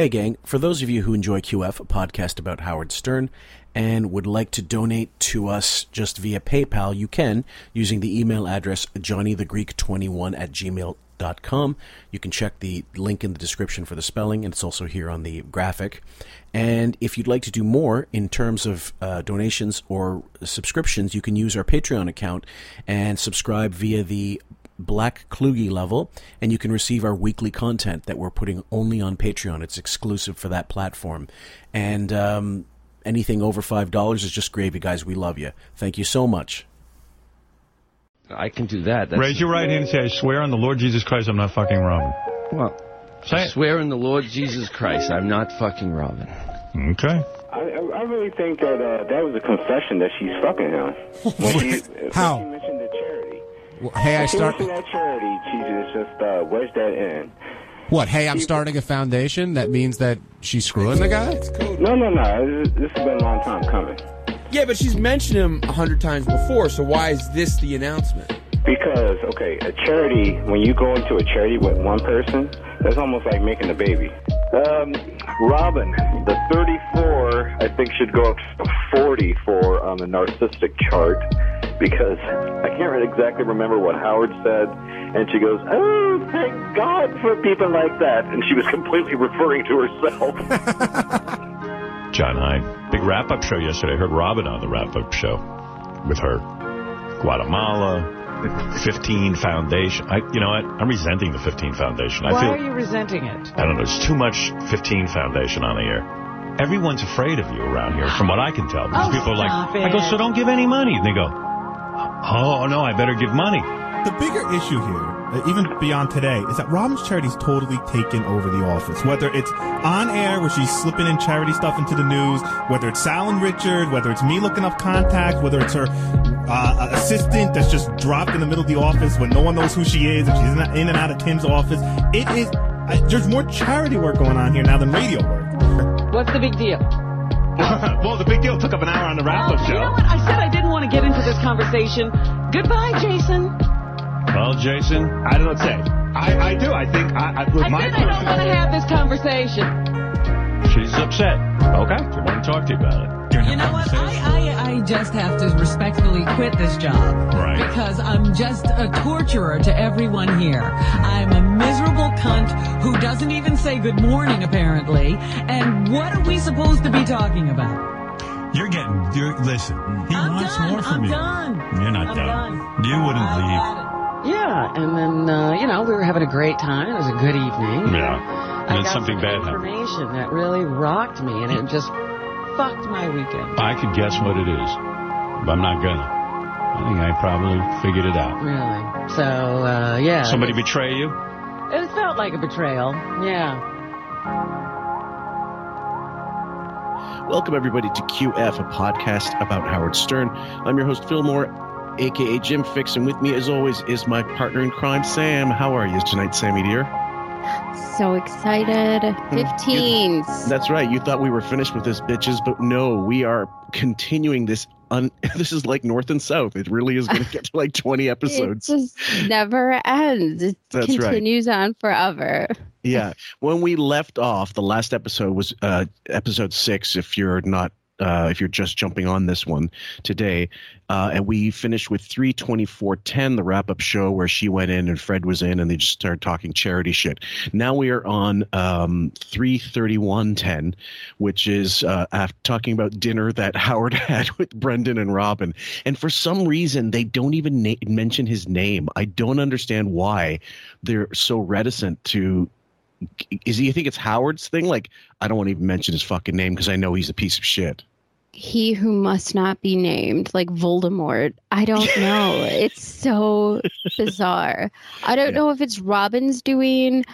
Hey gang, for those of you who enjoy QF, a podcast about Howard Stern, and would like to donate to us just via PayPal, you can, using the email address johnnythegreek21@gmail.com. You can check the link in the description for the spelling, and it's also here on the graphic. And if you'd like to do more in terms of donations or subscriptions, you can use our Patreon account and subscribe via the Black Kluge level, and you can receive our weekly content that we're putting only on Patreon. It's exclusive for that platform. And anything over $5 is just gravy, guys. We love you. Thank you so much. I can do that. That's raise your right hand and say, I swear on the Lord Jesus Christ I'm not fucking Robin. Well, say I swear on the Lord Jesus Christ I'm not fucking Robin. Okay. I really think that that was a confession that she's fucking him. How? She mentioned the charity. Well, hey, I started that charity. She just wedged that in. What? Hey, I'm starting a foundation. That means that she's screwing the guy. No. This has been a long time coming. Yeah, but she's mentioned him 100 times before. So why is this the announcement? Because okay, a charity. When you go into a charity with one person, that's almost like making a baby. Robin, the 34, I think, should go up to 44 on the narcissistic chart. Because I can't really exactly remember what Howard said, and she goes, oh, thank God for people like that. And she was completely referring to herself. John Hyde, big wrap-up show yesterday. I heard Robin on the wrap-up show with her. Guatemala, 15 Foundation. You know what? I'm resenting the 15 Foundation. Why are you resenting it? I don't know. There's too much 15 Foundation on the air. Everyone's afraid of you around here, from what I can tell. Because people are like, I go, so don't give any money. And they go, oh, no, I better give money. The bigger issue here, even beyond today, is that Robin's charity's totally taken over the office. Whether it's on air, where she's slipping in charity stuff into the news, whether it's Sal and Richard, whether it's me looking up contacts, whether it's her assistant that's just dropped in the middle of the office when no one knows who she is, and she's in and out of Tim's office. It is. There's more charity work going on here now than radio work. What's the big deal? Well, the big deal took up an hour on the wrap-up show. You know what? I said I didn't want to get into this conversation. Goodbye, Jason. Well, Jason, I don't know what to say. I do. I think I don't want to have this conversation. She's upset. Okay. She won't talk to you about it. You know what? I just have to respectfully quit this job. Right. Because I'm just a torturer to everyone here. I'm a miserable cunt who doesn't even say good morning, apparently. And what are we supposed to be talking about? Listen, he wants more from you. I'm done. You're not done. You wouldn't leave. Yeah, and then, we were having a great time. It was a good evening. Yeah. And then something bad happened. I got some information that really rocked me, and it just fucked my weekend. I could guess what it is, but I'm not gonna. I think I probably figured it out. Really? So, yeah. Somebody betray you? It felt like a betrayal, yeah. Welcome, everybody, to QF, a podcast about Howard Stern. I'm your host, Phil Moore, a.k.a. Jim Fix, and with me, as always, is my partner in crime, Sam. How are you tonight, Sammy, dear? So excited. 15s. That's right. You thought we were finished with this, bitches, but no, we are continuing this. This is like North and South. It really is going to get to like 20 episodes. It just never ends. It continues on forever. Yeah. When we left off, the last episode was episode 6, if you're just jumping on this one today. And we finished with 3/24/10, the wrap-up show where she went in and Fred was in and they just started talking charity shit. Now we are on 3/31/10, which is talking about dinner that Howard had with Brendan and Robin. And for some reason, they don't even mention his name. I don't understand why they're so reticent to... you think it's Howard's thing? Like, I don't want to even mention his fucking name because I know he's a piece of shit. He who must not be named, like Voldemort. I don't know. It's so bizarre. I don't know if it's Robin's doing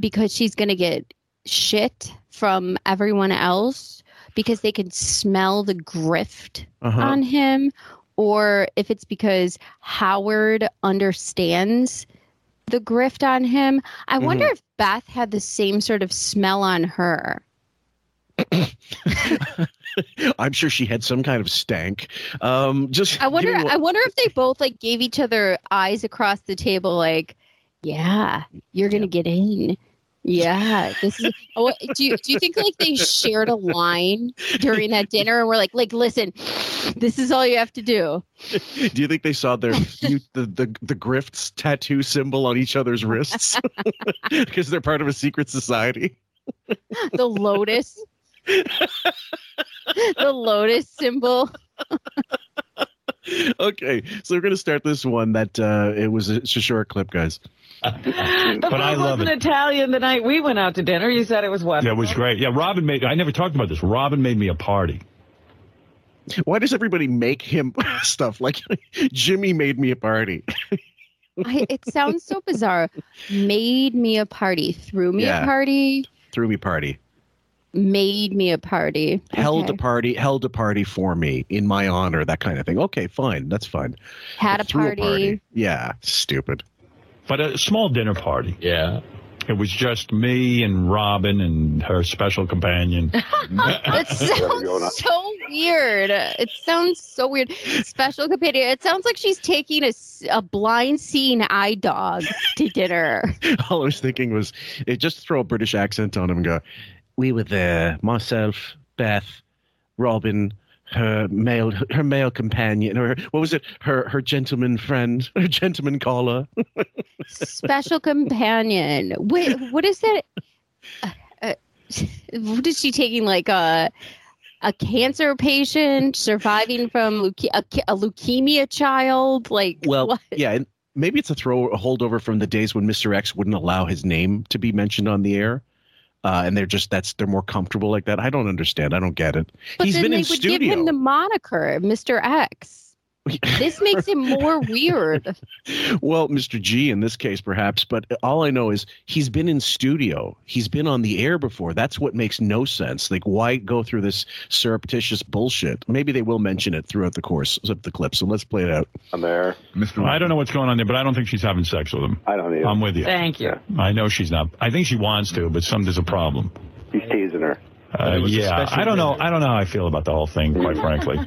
because she's going to get shit from everyone else because they can smell the grift on him, or if it's because Howard understands the grift on him. I wonder if Beth had the same sort of smell on her. I'm sure she had some kind of stank. I wonder if they both like gave each other eyes across the table like, yeah, you're going to get in. Yeah. This is. Oh, do you think like they shared a line during that dinner and were like listen, this is all you have to do? Do you think they saw their the Grifts tattoo symbol on each other's wrists because they're part of a secret society? The lotus. The lotus symbol. Okay, so we're going to start this one that it's a short clip, guys. But I love it. It wasn't Italian the night we went out to dinner. You said it was what? Yeah, it was great. Yeah, Robin made... I never talked about this. Robin made me a party. Why does everybody make him stuff? Like, Jimmy made me a party. It sounds so bizarre. Made me a party. Threw me a party. Threw me party. Made me a party. Held a party for me in my honor, that kind of thing. Okay, fine. That's fine. Had a party. Yeah, stupid. But a small dinner party. Yeah. It was just me and Robin and her special companion. That sounds so weird. It sounds so weird. Special companion. It sounds like she's taking a blind seeing eye dog to dinner. All I was thinking was, just throw a British accent on him and go, "We were there, myself, Beth, Robin, her male companion, or what was it? Her gentleman friend, her gentleman caller." Special companion. Wait, what is that? What is she taking, like a cancer patient surviving from a leukemia child? Like, well, what? Yeah. Maybe it's a holdover from the days when Mr. X wouldn't allow his name to be mentioned on the air. And they're more comfortable like that. I don't understand. I don't get it. But he's been in studio. But then they would give him the moniker, Mr. X. This makes him more weird. Well, Mr. G in this case, perhaps. But all I know is he's been in studio. He's been on the air before. That's what makes no sense. Like, why go through this surreptitious bullshit? Maybe they will mention it throughout the course of the clip. So let's play it out. I'm there. Mr. I don't know what's going on there, but I don't think she's having sex with him. I don't either. I'm with you. Thank you. I know she's not. I think she wants to, but there's a problem. He's teasing her. Yeah, I don't know. I don't know how I feel about the whole thing, quite frankly.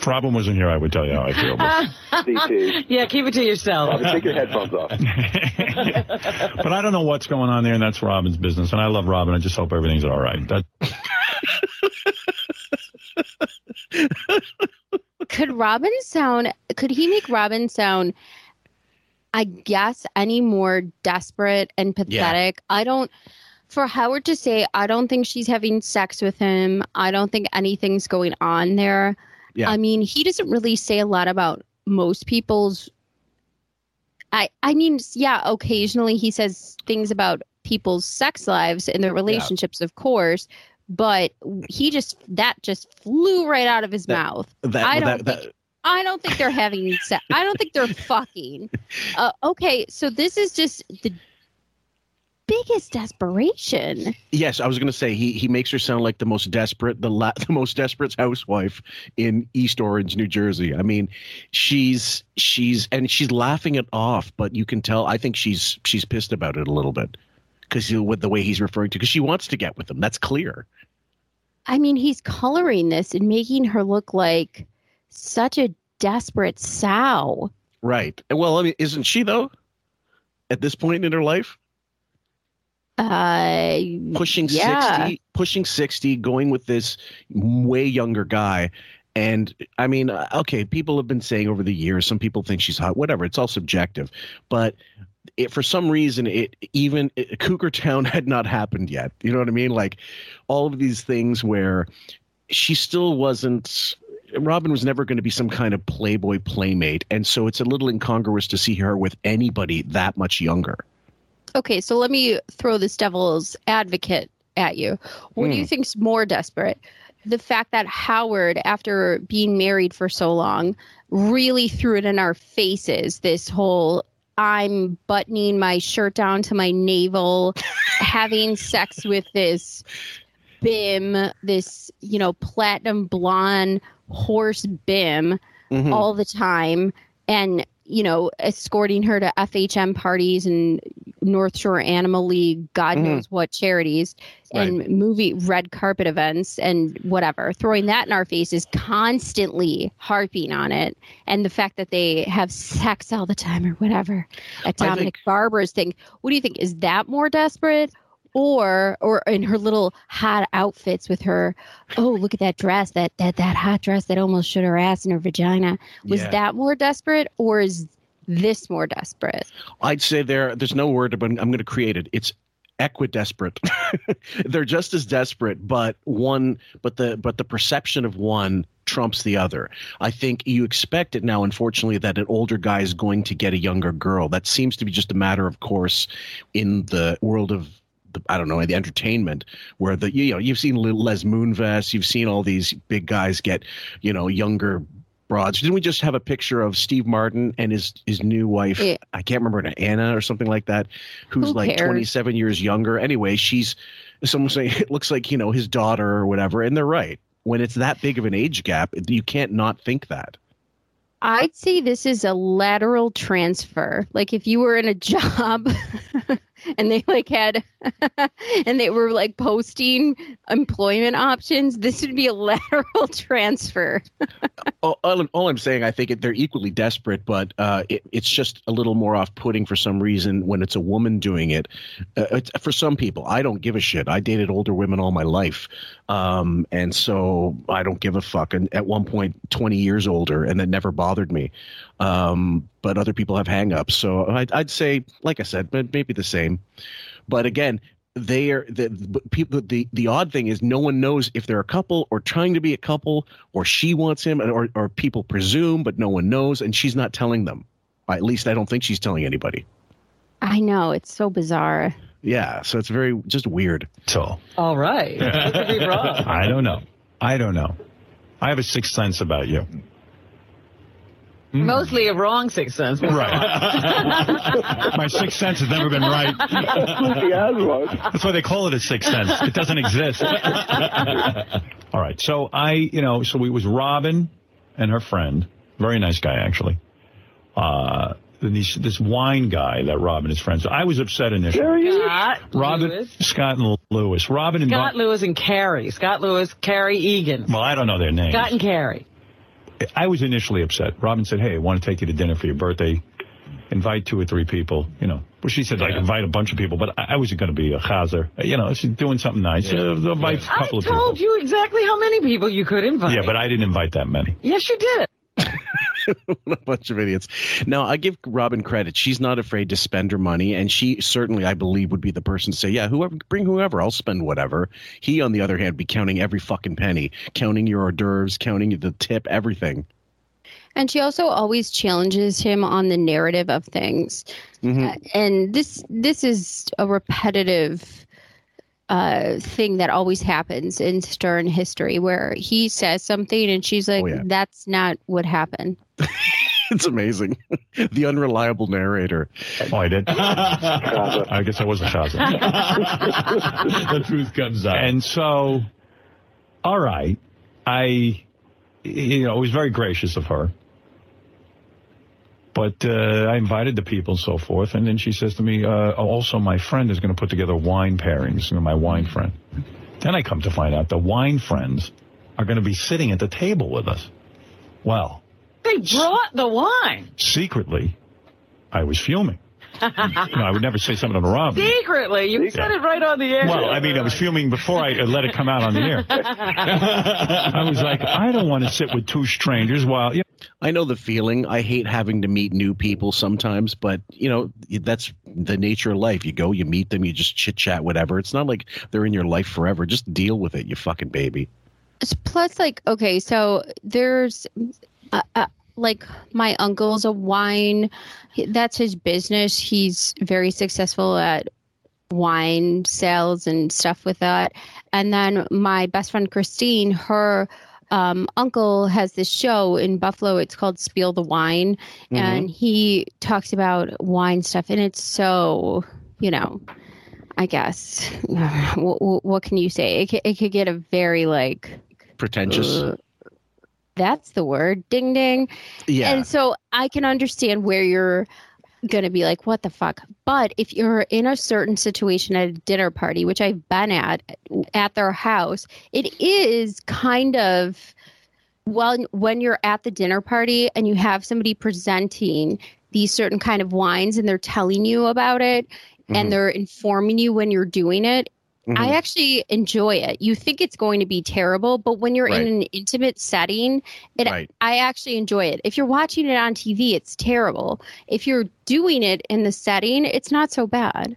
Problem wasn't here, I would tell you how I feel. But... Yeah, keep it to yourself. Robin, take your headphones off. But I don't know what's going on there, and that's Robin's business. And I love Robin. I just hope everything's all right. Could he make Robin sound, I guess, any more desperate and pathetic? Yeah. For Howard to say, I don't think she's having sex with him. I don't think anything's going on there. Yeah. I mean, he doesn't really say a lot about most people's... I mean, occasionally he says things about people's sex lives and their relationships, of course. But that just flew right out of his mouth. I don't think they're having sex. I don't think they're fucking. Okay, so this is just the... biggest desperation. Yes, I was going to say he makes her sound like the most desperate housewife in East Orange, New Jersey. I mean, she's laughing it off, but you can tell. I think she's pissed about it a little bit because with the way he's referring to, because she wants to get with him. That's clear. I mean, he's coloring this and making her look like such a desperate sow. Right. Well, I mean, isn't she though? At this point in her life. Pushing 60, going with this way younger guy. And I mean, okay, people have been saying over the years, some people think she's hot, whatever. It's all subjective. But for some reason, Cougar Town had not happened yet. You know what I mean? Like all of these things where she still wasn't... Robin was never going to be some kind of playboy playmate. And so it's a little incongruous to see her with anybody that much younger. Okay, so let me throw this devil's advocate at you. What do you think's more desperate? The fact that Howard, after being married for so long, really threw it in our faces, this whole I'm buttoning my shirt down to my navel, having sex with this bim, this, platinum blonde horse bim all the time, and... escorting her to FHM parties and North Shore Animal League, God knows what charities, and movie red carpet events and whatever, throwing that in our faces, constantly harping on it. And the fact that they have sex all the time or whatever at Dominic Barber's thing. What do you think? Is that more desperate? Or in her little hot outfits with her, oh, look at that dress, that hot dress that almost showed her ass and her vagina. Was that more desperate, or is this more desperate? I'd say there's no word, but I'm going to create it. It's equidesperate. They're just as desperate, but the perception of one trumps the other. I think you expect it now, unfortunately, that an older guy is going to get a younger girl. That seems to be just a matter of course in the world of, I don't know, the entertainment, where the, you know, you've seen Les Moonves, you've seen all these big guys get, you know, younger broads. Didn't we just have a picture of Steve Martin and his new wife? Yeah. I can't remember, Anna or something like that, who's 27 years younger. Anyway, she's, someone saying it looks like, you know, his daughter or whatever. And they're right. When it's that big of an age gap, you can't not think that. I'd say this is a lateral transfer. Like if you were in a job and they like had and they were like posting employment options, this would be a lateral transfer. all I'm saying, I think they're equally desperate, but it's just a little more off-putting for some reason when it's a woman doing it. For some people, I don't give a shit. I dated older women all my life. And so I don't give a fuck. And at one point, 20 years older, and that never bothered me. But other people have hangups. So I'd say, like I said, maybe the same. But again, the odd thing is no one knows if they're a couple or trying to be a couple, or she wants him, or people presume, but no one knows. And she's not telling them. At least I don't think she's telling anybody. I know. It's so bizarre. Yeah, so it's very just weird. So, all right. I don't know. I have a sixth sense about you. Mostly a wrong sixth sense. Right. My sixth sense has never been right. That's why they call it a sixth sense. It doesn't exist. All right. So it was Robin and her friend, very nice guy actually. This wine guy that Robin is friends with. I was upset initially. Scott Lewis, Carrie Egan. Well, I don't know their names. Scott and Carrie. I was initially upset. Robin said, hey, I want to take you to dinner for your birthday. Invite 2 or 3 people, you know. Well, she said, like, invite a bunch of people, but I wasn't going to be a chaser. You know, she's doing something nice. Yeah. Invite a couple of people. I told you exactly how many people you could invite. Yeah, but I didn't invite that many. Yes, you did. A bunch of idiots. No, I give Robin credit. She's not afraid to spend her money, and she certainly, I believe, would be the person to say, yeah, bring whoever, I'll spend whatever. He, on the other hand, be counting every fucking penny, counting your hors d'oeuvres, counting the tip, everything. And she also always challenges him on the narrative of things. Mm-hmm. And this is a repetitive thing that always happens in Stern history, where he says something and she's like, that's not what happened. It's amazing. The unreliable narrator. Oh, I did. I guess I was a Shaza. The truth comes out. And so, all right, it was very gracious of her. But I invited the people and so forth. And then she says to me, also my friend is going to put together wine pairings, you know, my wine friend. Then I come to find out the wine friends are going to be sitting at the table with us. Well. They brought the wine. Secretly, I was fuming. No, I would never say something to Robin. Secretly? You said it right on the air. Well, I mean, I was fuming before I let it come out on the air. I was like, I don't want to sit with 2 strangers while... I know the feeling. I hate having to meet new people sometimes, but, you know, that's the nature of life. You go, you meet them, you just chit-chat, whatever. It's not like they're in your life forever. Just deal with it, you fucking baby. Plus, like, okay, so there's... like my uncle's a wine, that's his business. He's very successful at wine sales and stuff with that. And then my best friend, Christine, her uncle has this show in Buffalo. It's called Spiel the Wine. Mm-hmm. And he talks about wine stuff. And it's so, you know, I guess, what can you say? It could get a very like pretentious. That's the word. Ding, ding. Yeah. And so I can understand where you're going to be like, what the fuck? But if you're in a certain situation at a dinner party, which I've been at their house, it is kind of, well, when you're at the dinner party and you have somebody presenting these certain kind of wines and they're telling you about it, mm-hmm. and they're informing you when you're doing it, mm-hmm. I actually enjoy it. You think it's going to be terrible, but when you're right. in an intimate setting, it right. I actually enjoy it. If you're watching it on TV, it's terrible. If you're doing it in the setting, it's not so bad.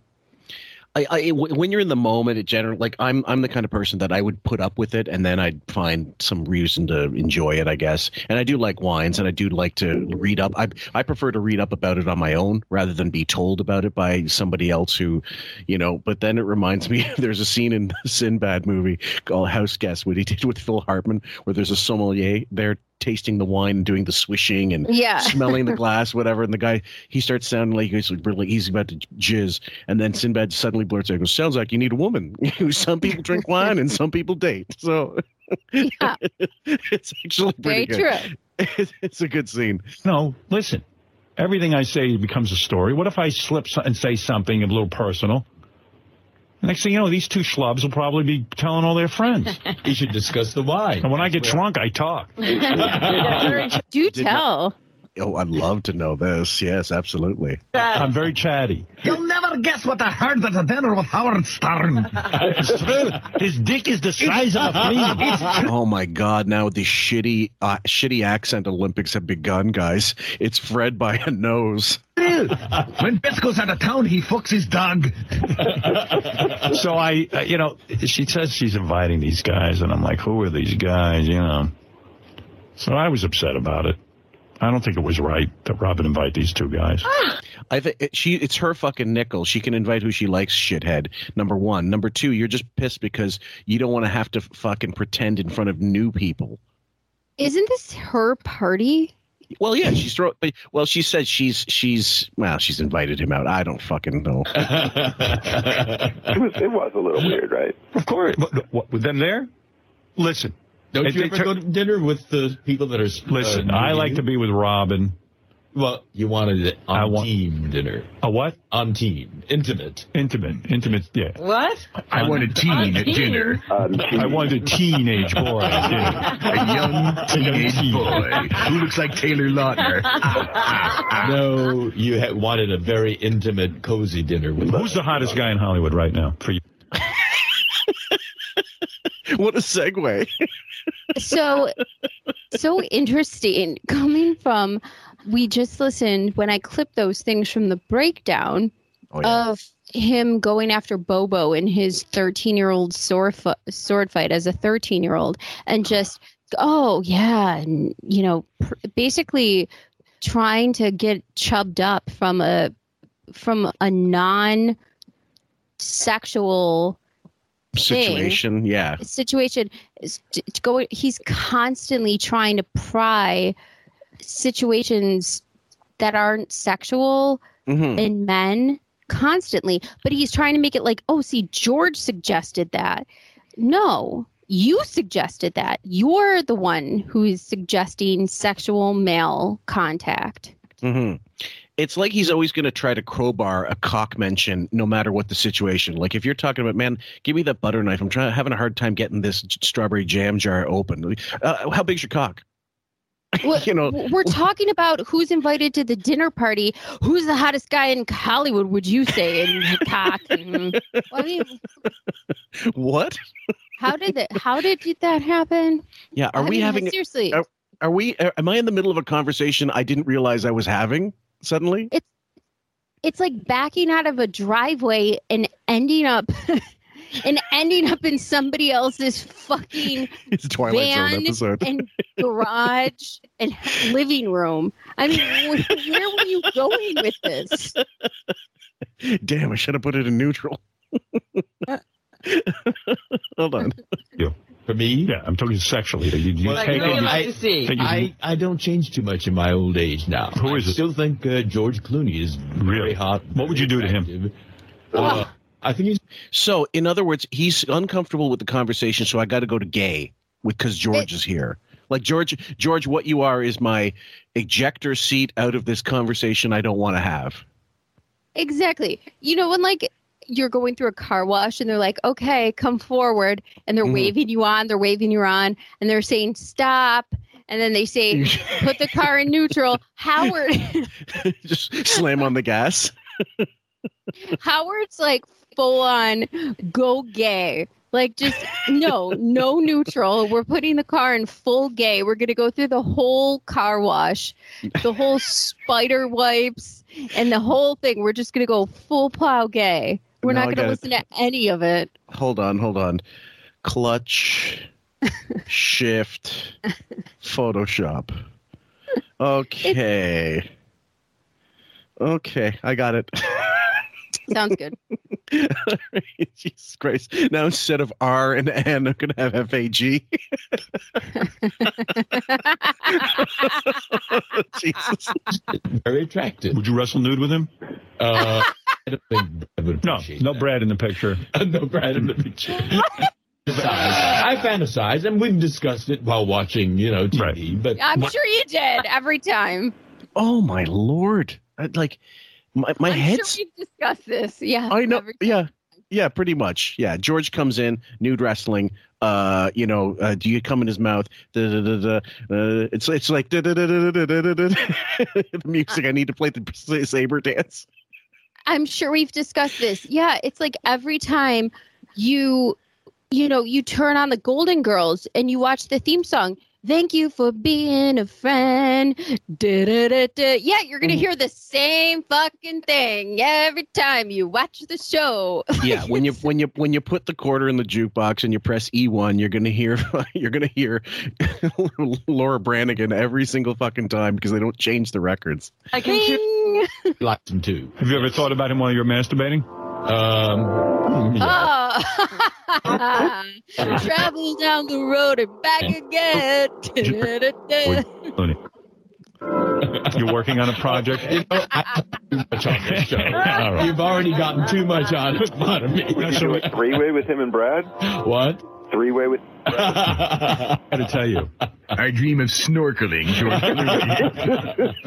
When you're in the moment, it generally, like I'm the kind of person that I would put up with it, and then I'd find some reason to enjoy it, I guess. And I do like wines, and I do like to read up. I prefer to read up about it on my own rather than be told about it by somebody else who, you know. But then it reminds me, there's a scene in the Sinbad movie called House Guest, what he did with Phil Hartman, where there's a sommelier there tasting the wine and doing the swishing and smelling the glass, whatever. And the guy, he starts sounding like he's really easy about to jizz. And then Sinbad suddenly blurts out and goes, sounds like you need a woman. Some people drink wine and some people date. So yeah. It's actually pretty good. True. It's a good scene. No, listen, everything I say becomes a story. What if I slip and say something a little personal? Next thing you know, these two schlubs will probably be telling all their friends. You should discuss the wine. And when I get drunk, I talk. Do tell. Oh, I'd love to know this. Yes, absolutely. I'm very chatty. You'll never guess what I heard at the dinner with Howard Stern. It's true. His dick is the size of a penis. Oh, my God. Now the shitty accent Olympics have begun, guys. It's Fred by a nose. When Beth goes out of town, he fucks his dog. So I, you know, she says she's inviting these guys, and I'm like, who are these guys, you know? So I was upset about it. I don't think it was right that Robin invite these two guys. I think it's her fucking nickel. She can invite who she likes, shithead. Number one. Number two, you're just pissed because you don't want to have to fucking pretend in front of new people. Isn't this her party? Well, yeah, she's throwing. Well, she said she's invited him out. I don't fucking know. It was a little weird, right? Of course. But, with them there? Listen. Don't you ever go to dinner with the people that are... Listen, I like to be with Robin. Well, you wanted an on-team dinner. A what? On-team. Intimate, yeah. What? I want a teen at dinner. I want a teenage boy at dinner. A young teenage boy who looks like Taylor Lautner. No, you wanted a very intimate, cozy dinner. Who's the hottest guy in Hollywood right now for you? What a segue. So interesting. Coming from, we just listened when I clipped those things from the breakdown of him going after Bobo in his 13-year-old sword fight as a 13-year-old and just, and, you know, basically trying to get chubbed up from a non-sexual situation thing. He's constantly trying to pry situations that aren't sexual in men constantly, but he's trying to make it like, oh, see, George suggested that. No, you suggested that. You're the one who is suggesting sexual male contact. Mm-hmm. It's like he's always going to try to crowbar a cock mention no matter what the situation. Like if you're talking about, man, give me that butter knife. I'm having a hard time getting this strawberry jam jar open. How big's your cock? Well, you know, we're talking about who's invited to the dinner party. Who's the hottest guy in Hollywood, would you say? In cock? What? How did that happen? Yeah. Seriously? Are we? Am I in the middle of a conversation I didn't realize I was having suddenly? It's like backing out of a driveway and ending up in somebody else's fucking van and garage and living room. I mean, where were you going with this? Damn, I should have put it in neutral. Hold on. Yeah. For me? Yeah, I'm talking sexually. I don't change too much in my old age now. I still think George Clooney is really hot. What would you do to him? I think he's... So, in other words, he's uncomfortable with the conversation, so I got to go to gay because George is here. Like, George, what you are is my ejector seat out of this conversation I don't want to have. Exactly. You know, when, like... you're going through a car wash and they're like, okay, come forward. And they're waving you on. And they're saying, stop. And then they say, put the car in neutral. Howard. Just slam on the gas. Howard's like full on go gay. Like, just no neutral. We're putting the car in full gay. We're going to go through the whole car wash, the whole spider wipes, and the whole thing. We're just going to go full plow gay. We're not going to listen to any of it. Hold on. Clutch, shift, Photoshop. Okay, I got it. Sounds good. Jesus Christ. Now instead of R and N, I'm going to have F-A-G. Jesus. Very attractive. Would you wrestle nude with him? I don't think I would appreciate no Brad in the picture. No Brad in the picture. I fantasize, and we've discussed it while watching, TV. Right. But I'm sure you did every time. Oh, my Lord. My head. Sure we've discussed this. Yeah. I know. Yeah. Yeah. Pretty much. Yeah. George comes in, nude wrestling. Do you come in his mouth? It's like the music. I need to play the Saber Dance. I'm sure we've discussed this. Yeah. It's like every time you turn on the Golden Girls and you watch the theme song. Thank you for being a friend. Da-da-da-da. Yeah, you're going to hear the same fucking thing every time you watch the show. Yeah, when you put the quarter in the jukebox and you press E1, you're going to hear Laura Branigan every single fucking time because they don't change the records. I can like them too. Have you ever thought about him while you're masturbating? Yeah. Oh. Travel down the road and back again. You're working on a project. You've already gotten too much on it. Three-way with him and Brad? What? Three-way with I gotta tell you, I dream of snorkeling,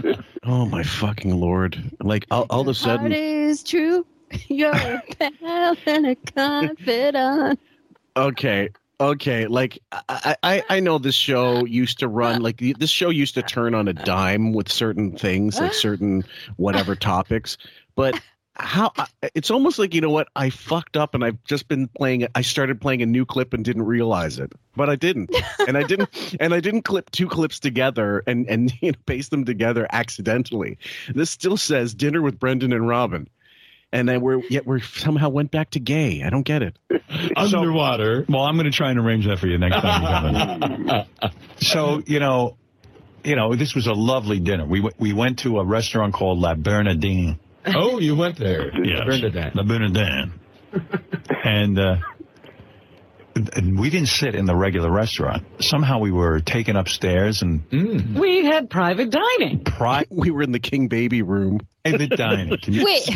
George. Oh, my fucking Lord. Like, all of a sudden. That is true. You're a pal and a confidant. Okay. Like, I know this show used to run, like, this show used to turn on a dime with certain things, like certain whatever topics. But it's almost like, you know what? I fucked up and I've just been playing. I started playing a new clip and didn't realize it, but I didn't. And I didn't clip two clips together and paste them together accidentally. This still says Dinner with Brendan and Robin. And then we somehow went back to gay. I don't get it. Underwater. Well, I'm going to try and arrange that for you next time you come in. So, this was a lovely dinner. We went to a restaurant called Le Bernardin. Oh, you went there. Yes. Le Bernardin. And we didn't sit in the regular restaurant. Somehow we were taken upstairs and... We had private dining. We were in the King Baby room. Private dining. Wait.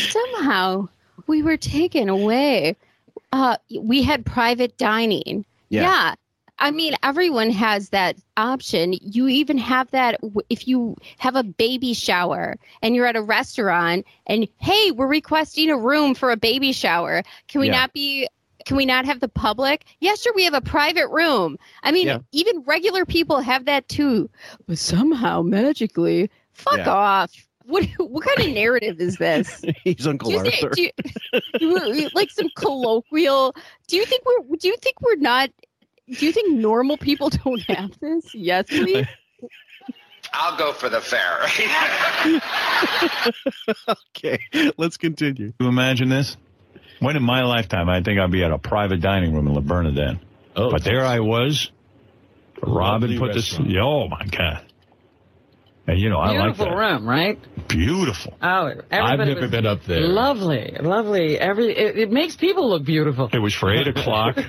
Somehow we were taken away. We had private dining. Yeah. I mean, everyone has that option. You even have that if you have a baby shower and you're at a restaurant and, hey, we're requesting a room for a baby shower. Can we not have the public? Yeah, sure. We have a private room. I mean, even regular people have that, too. But somehow, magically, fuck off. What kind of narrative is this? He's Uncle Arthur. Like some colloquial. Do you think we're not... Do you think normal people don't have this? Yes, please. I'll go for the fair. Okay, let's continue. You imagine this? When in my lifetime, I think I'd be at a private dining room in Le Bernardin. Oh, but there I was. Robin put restaurant. This. Oh my God! And beautiful I like that room, right? Beautiful. Oh, I've never been up there. Lovely, lovely. It makes people look beautiful. It was for 8:00.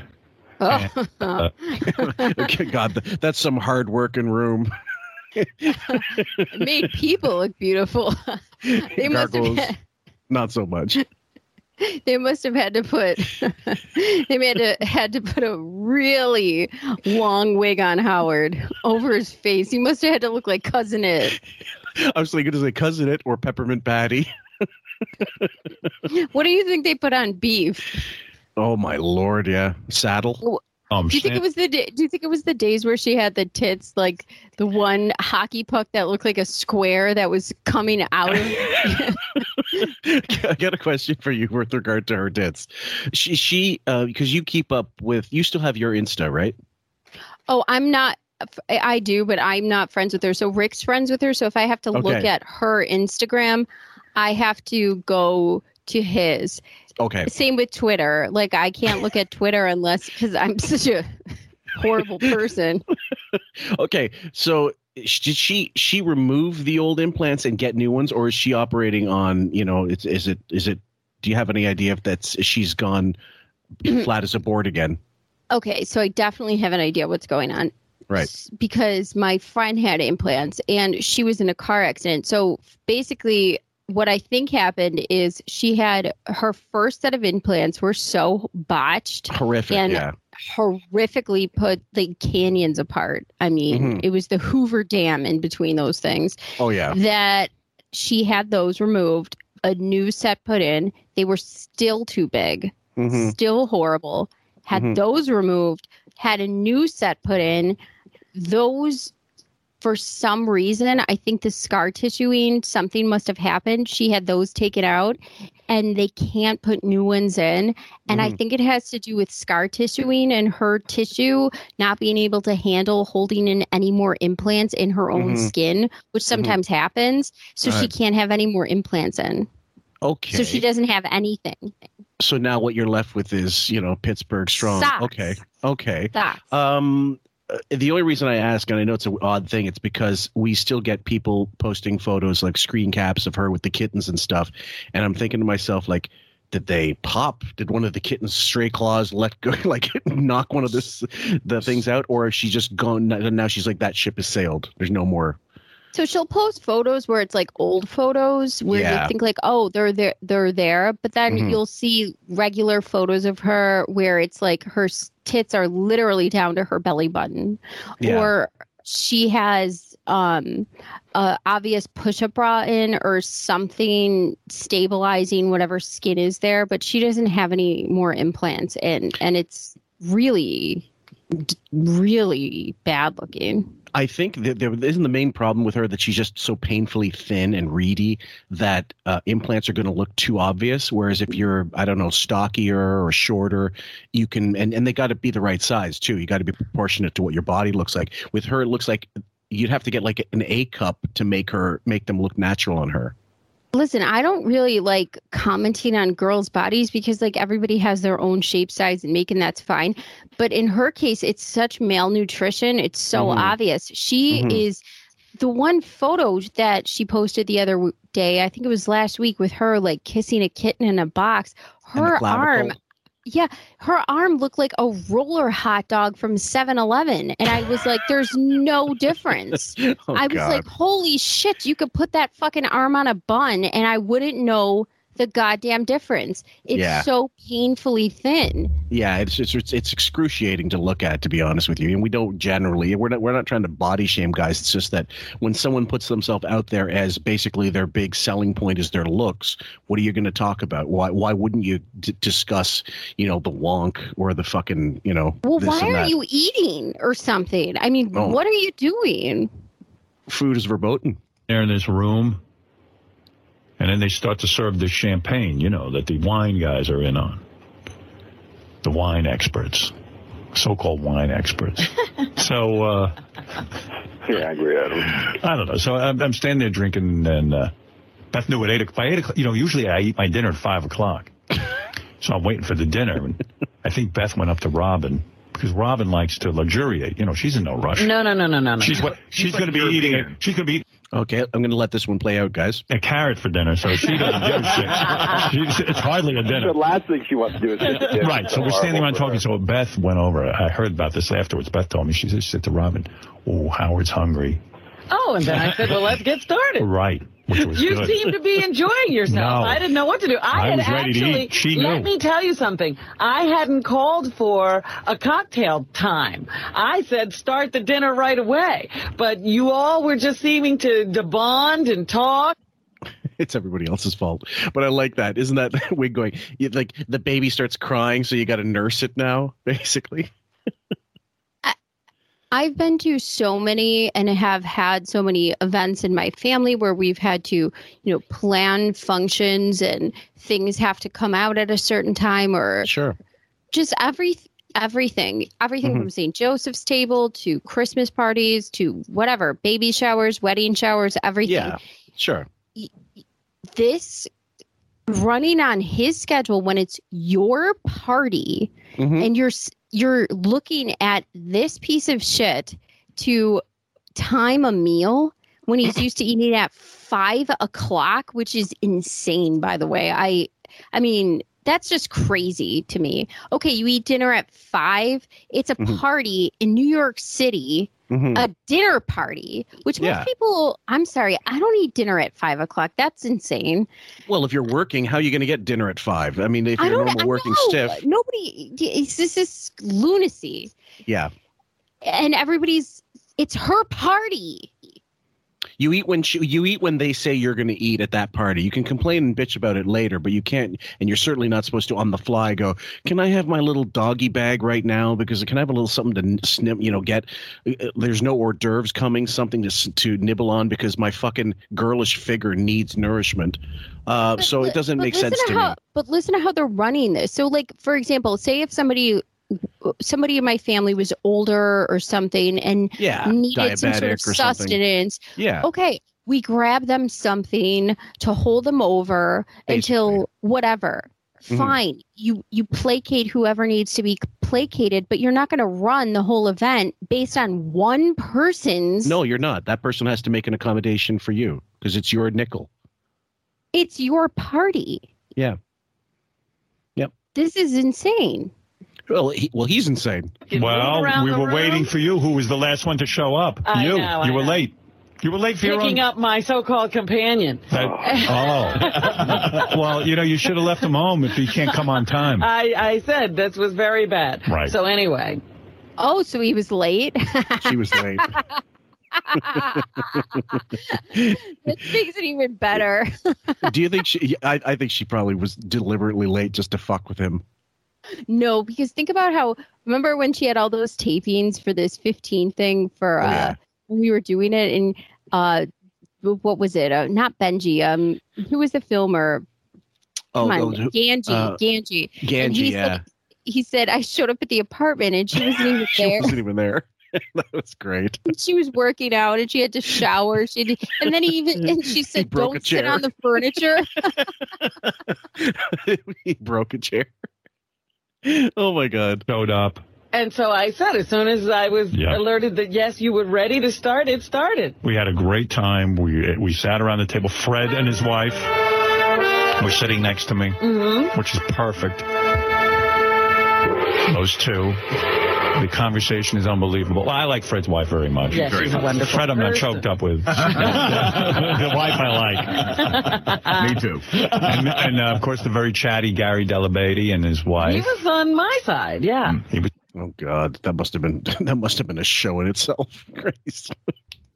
Oh. God, that's some hard-working room. It made people look beautiful. They must have had, not so much. They must have had to put. They had to put a really long wig on Howard over his face. He must have had to look like Cousin It. I was thinking to say Cousin It or Peppermint Patty. What do you think they put on beef? Oh, my Lord, yeah. Saddle. Do you think it was the days where she had the tits, like the one hockey puck that looked like a square that was coming out of it? I got a question for you with regard to her tits. She, because you keep up with, you still have your Insta, right? Oh, I'm not. I do, but I'm not friends with her. So Rick's friends with her. So if I have to look at her Instagram, I have to go to his. Okay. Same with Twitter. Like, I can't look at Twitter unless, because I'm such a horrible person. Okay. So did she remove the old implants and get new ones, or is she operating on, you know, is it, do you have any idea if she's gone flat as a board again? Okay. So I definitely have an idea what's going on. Right. Because my friend had implants and she was in a car accident. So basically, what I think happened is she had her first set of implants were so botched. Horrific, and horrifically put the canyons apart. I mean, It was the Hoover Dam in between those things. Oh, yeah. That she had those removed, a new set put in. They were still too big, still horrible. Had those removed, had a new set put in. Those... For some reason, I think the scar tissuing, something must have happened. She had those taken out, and they can't put new ones in. And I think it has to do with scar tissuing and her tissue not being able to handle holding in any more implants in her own skin, which sometimes happens. So she can't have any more implants in. Okay. So she doesn't have anything. So now what you're left with is, you know, Pittsburgh strong. Socks. Okay. Socks. The only reason I ask, and I know it's an odd thing, it's because we still get people posting photos, like screen caps of her with the kittens and stuff. And I'm thinking to myself, like, did they pop? Did one of the kittens' stray claws let go, like knock one of the things out? Or is she just gone? And now she's like, that ship has sailed. There's no more. So she'll post photos where it's like old photos where you think like, oh, they're there. But then you'll see regular photos of her where it's like her tits are literally down to her belly button. Yeah. Or she has a obvious push-up bra in or something stabilizing whatever skin is there. But she doesn't have any more implants in. And it's really, really bad looking. I think that there isn't the main problem with her that she's just so painfully thin and reedy that implants are going to look too obvious. Whereas if you're, I don't know, stockier or shorter, you can, and they got to be the right size too. You got to be proportionate to what your body looks like. With her, it looks like you'd have to get like an A cup to make them look natural on her. Listen, I don't really like commenting on girls' bodies because like everybody has their own shape, size, and make, and that's fine. But in her case, it's such malnutrition. It's so obvious. She is the one photo that she posted the other day. I think it was last week with her like kissing a kitten in a box. Her arm looked like a roller hot dog from 7-Eleven. And I was like, there's no difference. I was like, holy shit, you could put that fucking arm on a bun and I wouldn't know the goddamn difference. It's so painfully thin. Yeah, it's excruciating to look at, to be honest with you. And we don't generally, we're not trying to body shame guys. It's just that when someone puts themselves out there as basically their big selling point is their looks, what are you going to talk about? Why wouldn't you discuss, you know, the wonk or the fucking, you know, well, why are you eating or something? I mean, what are you doing? Food is verboten. They're in this room. And then they start to serve this champagne, you know, that the wine guys are in on. The wine experts. So-called wine experts. Yeah, I agree, Adam. I don't know. So I'm standing there drinking, and Beth knew at 8 o'clock. By 8 o'clock, you know, usually I eat my dinner at 5 o'clock. So I'm waiting for the dinner. And I think Beth went up to Robin, because Robin likes to luxuriate. You know, she's in no rush. No. She's like going to be European. She's going to be... Okay, I'm going to let this one play out, guys. A carrot for dinner, so she doesn't give a shit. It's hardly a dinner. The last thing she wants to do is dinner. Right, so we're standing around talking. So Beth went over. I heard about this afterwards. Beth told me. She said to Robin, oh, Howard's hungry. Oh, and then I said, well, let's get started. Right. You seem to be enjoying yourself. No, I didn't know what to do. I was ready to eat. She knew. Let me tell you something. I hadn't called for a cocktail time. I said start the dinner right away. But you all were just seeming to debond and talk. It's everybody else's fault. But I like that. Isn't that wig going? Like the baby starts crying, so you got to nurse it now, basically. I've been to so many and have had so many events in my family where we've had to, you know, plan functions and things have to come out at a certain time or sure. Just everything mm-hmm. from St. Joseph's table to Christmas parties to whatever, baby showers, wedding showers, everything. Yeah, sure. This running on his schedule when it's your party mm-hmm. and you're looking at this piece of shit to time a meal when he's used to eating at 5 o'clock, which is insane, by the way. I mean, that's just crazy to me. Okay, you eat dinner at 5. It's a mm-hmm. party in New York City, mm-hmm. a dinner party, which most people, I'm sorry, I don't eat dinner at 5 o'clock. That's insane. Well, if you're working, how are you going to get dinner at 5? I mean, if you're normal working stiff. Nobody, this is lunacy. Yeah. And it's her party. You eat when they say you're going to eat at that party. You can complain and bitch about it later, but you can't, and you're certainly not supposed to on the fly go, can I have my little doggy bag right now? Because can I have a little something to snip, you know, get, there's no hors d'oeuvres coming, something to nibble on because my fucking girlish figure needs nourishment. So it doesn't make sense to me. But listen to how they're running this. So like, for example, say if somebody in my family was older or something and needed some sort of sustenance. Yeah. Okay. We grab them something to hold them over until whatever. Mm-hmm. Fine. You placate whoever needs to be placated, but you're not going to run the whole event based on one person's. No, you're not. That person has to make an accommodation for you because it's your nickel. It's your party. Yeah. Yep. This is insane. Well, he's insane. Well, we were waiting for you. Who was the last one to show up? You were late. You were late for your own... Picking up my so-called companion. Well, you know, you should have left him home if he can't come on time. I said this was very bad. Right. So anyway. Oh, so he was late? She was late. That makes it even better. Do you think she... I think she probably was deliberately late just to fuck with him. No, because think about how, remember when she had all those tapings for this 15 thing for, we were doing it and, what was it? Not Benji. Who was the filmer? Gangi. Gangi, he said, I showed up at the apartment and she wasn't even there. She wasn't even there. That was great. And she was working out and she had to shower. She said, don't sit on the furniture. He broke a chair. Oh, my God. Showed up. And so I said, as soon as I was alerted that, yes, you were ready to start, it started. We had a great time. We sat around the table. Fred and his wife were sitting next to me, mm-hmm. which is perfect. Those two. The conversation is unbelievable. Well, I like Fred's wife very much. Yeah, she's a wonderful Fred, I'm not choked up with. The wife I like. Me too. And of course, the very chatty Gary Delabate and his wife. He was on my side, yeah. Oh God, that must have been a show in itself. Grace.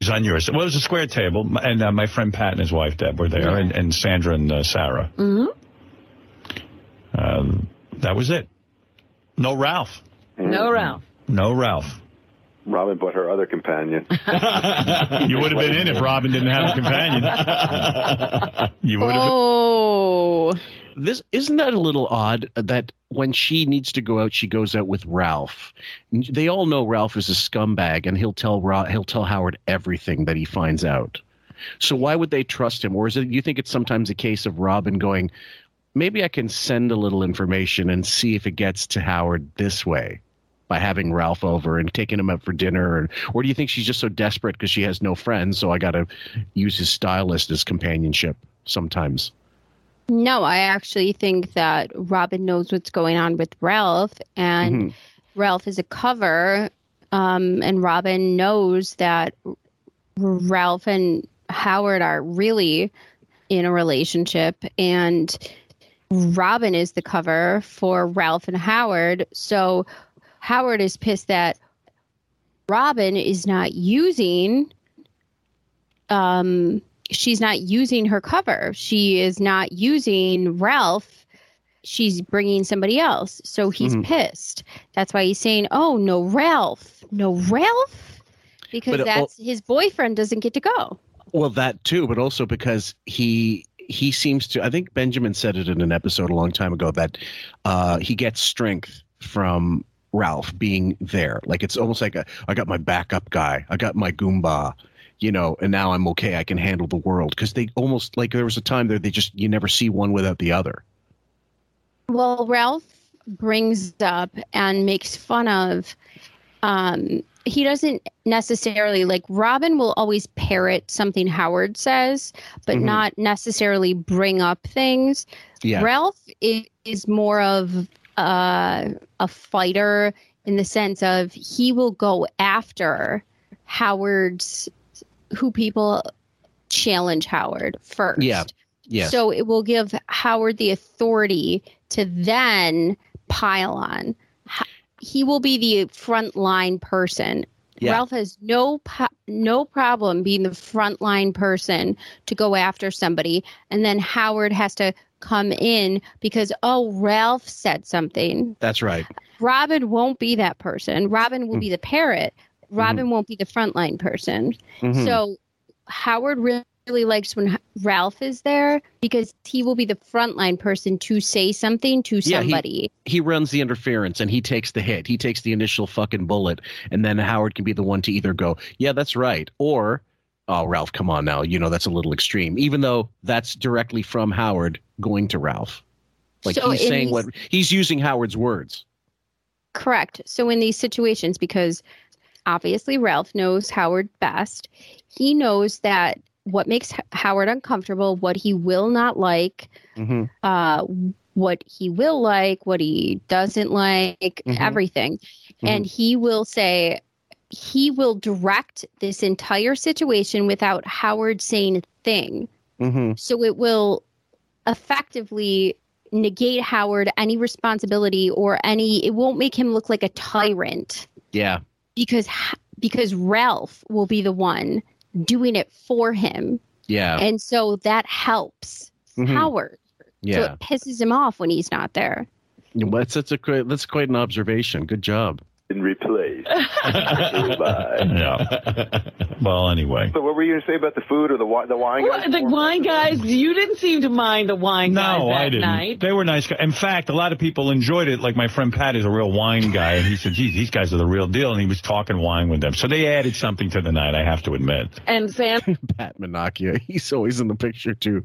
He's on yours. Well, it was a square table, and my friend Pat and his wife Deb were there, and Sandra and Sarah. Mm-hmm. That was it. No Ralph. Robin bought her other companion. You would have been in if Robin didn't have a companion. You would have. Oh. This isn't that a little odd that when she needs to go out, she goes out with Ralph. They all know Ralph is a scumbag, and he'll tell Howard everything that he finds out. So why would they trust him? Or is it you think it's sometimes a case of Robin going, maybe I can send a little information and see if it gets to Howard this way? By having Ralph over and taking him out for dinner? Or do you think she's just so desperate because she has no friends, so I got to use his stylist as companionship sometimes? No, I actually think that Robin knows what's going on with Ralph, and mm-hmm. Ralph is a cover, and Robin knows that Ralph and Howard are really in a relationship, and Robin is the cover for Ralph and Howard, so... Howard is pissed that Robin is not using, she's not using her cover. She is not using Ralph she's bringing somebody else. So he's pissed. That's why he's saying, oh, no, Ralph. No, Ralph? Because his boyfriend doesn't get to go. Well, that too, but also because he seems to, I think Benjamin said it in an episode a long time ago, that he gets strength from Ralph being there. Like, it's almost like I got my backup guy. I got my Goomba, you know, and now I'm okay. I can handle the world. Because they almost, like, there was a time there, they just, you never see one without the other. Well, Ralph brings up and makes fun of, he doesn't necessarily, like, Robin will always parrot something Howard says, but not necessarily bring up things. Yeah. Ralph is more of a fighter in the sense of he will go after Howard's, who people challenge Howard first. Yeah. Yes. So it will give Howard the authority to then pile on. He will be the frontline person. Yeah. Ralph has no problem being the frontline person to go after somebody. And then Howard has to come in because, oh, Ralph said something. That's right. Robin won't be that person. Robin will be the parrot. Robin won't be the frontline person. Mm-hmm. So Howard really likes when Ralph is there because he will be the frontline person to say something to somebody. He runs the interference and he takes the hit. He takes the initial fucking bullet, and then Howard can be the one to either go, yeah, that's right, or, oh, Ralph, come on now, you know, that's a little extreme, even though that's directly from Howard going to Ralph. Like, so he's saying what he's using Howard's words. Correct. So in these situations, because obviously Ralph knows Howard best, he knows that what makes Howard uncomfortable, what he will not like, what he will like, what he doesn't like, everything. And he will say, he will direct this entire situation without Howard saying a thing. So it will effectively negate Howard any responsibility or any, it won't make him look like a tyrant. Yeah. Because Ralph will be the one doing it for him. Yeah. And so that helps Howard. Yeah. So it pisses him off when he's not there. That's quite an observation. Good job. In replace. Yeah. Well, anyway. So what were you going to say about the food or the wine guys? The wine guys, you didn't seem to mind the wine guys that night. No, I didn't. They were nice guys. In fact, a lot of people enjoyed it. Like, my friend Pat is a real wine guy, and he said, geez, these guys are the real deal, and he was talking wine with them. So they added something to the night, I have to admit. And Sam? Pat Minocchia, he's always in the picture, too,